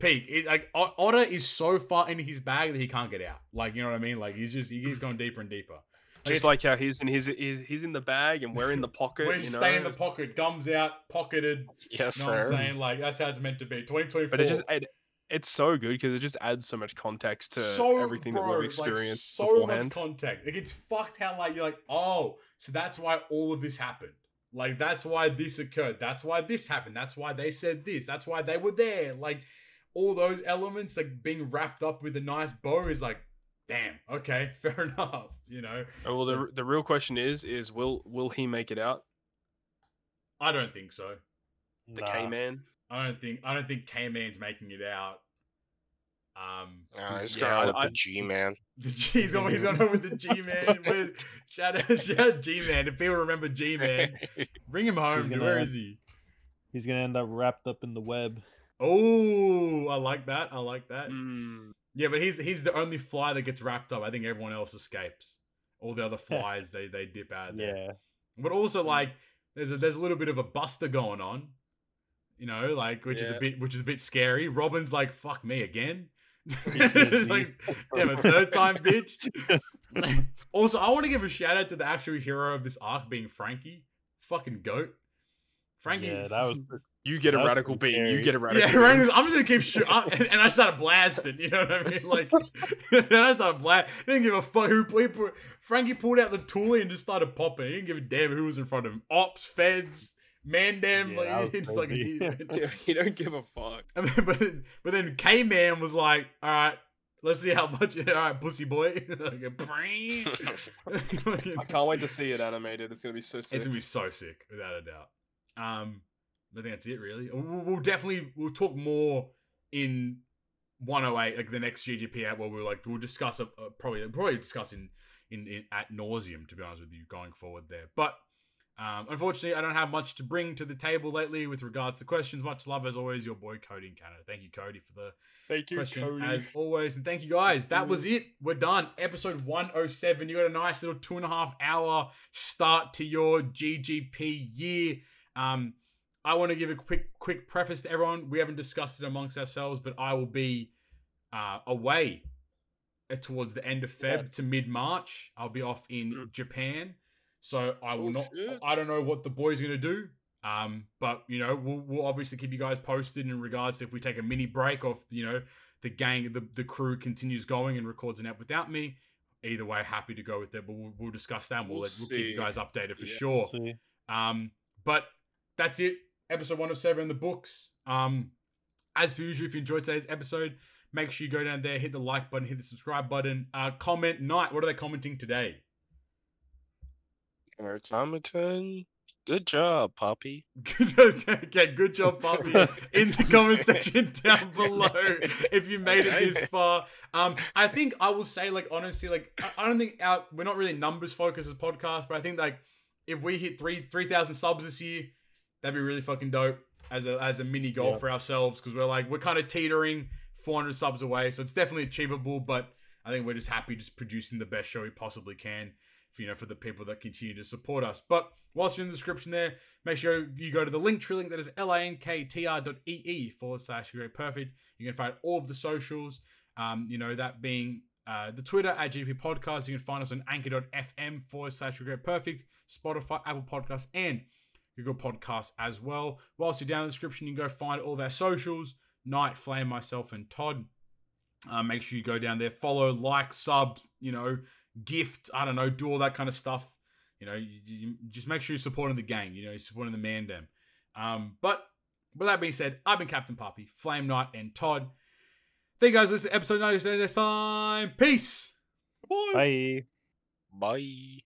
Peak. It, like Oda is so far in his bag that he can't get out. Like, you know what I mean? Like he's just, he keeps going deeper and deeper. Just like how he's in his, he's, he's in the bag and we're in the pocket. We're just you know? staying in the pocket, gums out, pocketed. Yes, you know sir. What I'm saying? Like, that's how it's meant to be. twenty twenty-four. But it just, it, it's so good because it just adds so much context to so, everything bro, that we've experienced like, so beforehand. So much context. Like, it's fucked how, like, you're like, oh, so that's why all of this happened. Like, that's why this occurred. That's why this happened. That's why they said this. That's why they were there. Like, all those elements, like, being wrapped up with a nice bow is like, damn, okay, fair enough, you know. Oh, well, the the real question is, is will will he make it out? I don't think so. The nah. K-Man? I don't think I don't think K-Man's making it out. Um, nah, he's yeah, going with the G-Man. The G, he's always on with the G-Man. Shout out, shout out G-Man. If people remember G-Man, bring him home. Gonna, Where is he? He's going to end up wrapped up in the web. Oh, I like that. I like that. Mm. Yeah, but he's he's the only fly that gets wrapped up. I think everyone else escapes. All the other flies they, they dip out of there. Yeah. But also like there's a there's a little bit of a buster going on. You know, like which yeah. is a bit which is a bit scary. Robin's like, fuck me again. It's like, damn, a third time, bitch. Also, I want to give a shout out to the actual hero of this arc being Frankie. Fucking goat. Frankie Yeah, that was You get, you get a radical beam. You get a radical beam. Yeah, I'm just going to keep shooting. And, and I started blasting. You know what I mean? Like, I started blasting. I didn't give a fuck who played. Frankie pulled out the toolie and just started popping. He didn't give a damn who was in front of him. Ops, feds, man damn. Yeah, like, just like, he, he don't give a fuck. I mean, but, but then K-Man was like, all right, let's see how much. All right, pussy boy. Like a I can't wait to see it animated. It's going to be so sick. It's going to be so sick, without a doubt. Um... I think that's it, really. We'll definitely we'll talk more in one oh eight, like the next G G P app, where we'll like we'll discuss a, a probably we'll probably discuss in, in in at nauseum, to be honest with you, going forward there. But um, unfortunately, I don't have much to bring to the table lately with regards to questions. Much love as always, your boy Cody in Canada. Thank you, Cody, for the thank you, question Cody. As always, and thank you guys. That was it. We're done. Episode one oh seven. You got a nice little two and a half hour start to your G G P year. Um. I want to give a quick quick preface to everyone. We haven't discussed it amongst ourselves, but I will be uh, away towards the end of Feb yeah. to mid-March. I'll be off in mm. Japan. So I will oh, not... Shit. I don't know what the boys are going to do, um, but, you know, we'll, we'll obviously keep you guys posted in regards to if we take a mini break or, if, you know, the gang, the, the crew continues going and records an app without me. Either way, happy to go with it, but we'll, we'll discuss that. And we'll, we'll, we'll keep you guys updated for yeah, sure. We'll um, but that's it. Episode one oh seven in the books. Um, as per usual, if you enjoyed today's episode, make sure you go down there, hit the like button, hit the subscribe button. Uh, comment night. What are they commenting today? We're commenting. Good job, Poppy. Okay, good job, Poppy. In the comment section down below, if you made it this far. Um, I think I will say, like, honestly, like, I, I don't think our, we're not really numbers focused as podcast, but I think like if we hit three three thousand subs this year. That'd be really fucking dope as a as a mini goal yeah. for ourselves, because we're like we're kind of teetering four hundred subs away, so it's definitely achievable. But I think we're just happy just producing the best show we possibly can, for, you know, for the people that continue to support us. But whilst you're in the description there, make sure you go to the link trilling that is linktr.ee forward slash great perfect. You can find all of the socials, um, you know, that being. Uh, the Twitter at G P podcast. You can find us on anchor.fm forward slash great perfect, Spotify, Apple Podcasts, and Google Podcasts as well. Whilst you're down in the description, you can go find all of our socials, Knight, Flame, myself, and Todd. Uh, make sure you go down there, follow, like, sub, you know, gift, I don't know, do all that kind of stuff. You know, you, you, just make sure you're supporting the gang, you know, you're supporting the man damn. Um, but with that being said, I've been Captain Poppy, Flame Knight, and Todd. Thank you guys for listening to episode ninety-seven next time. Peace. Bye. Bye. Bye.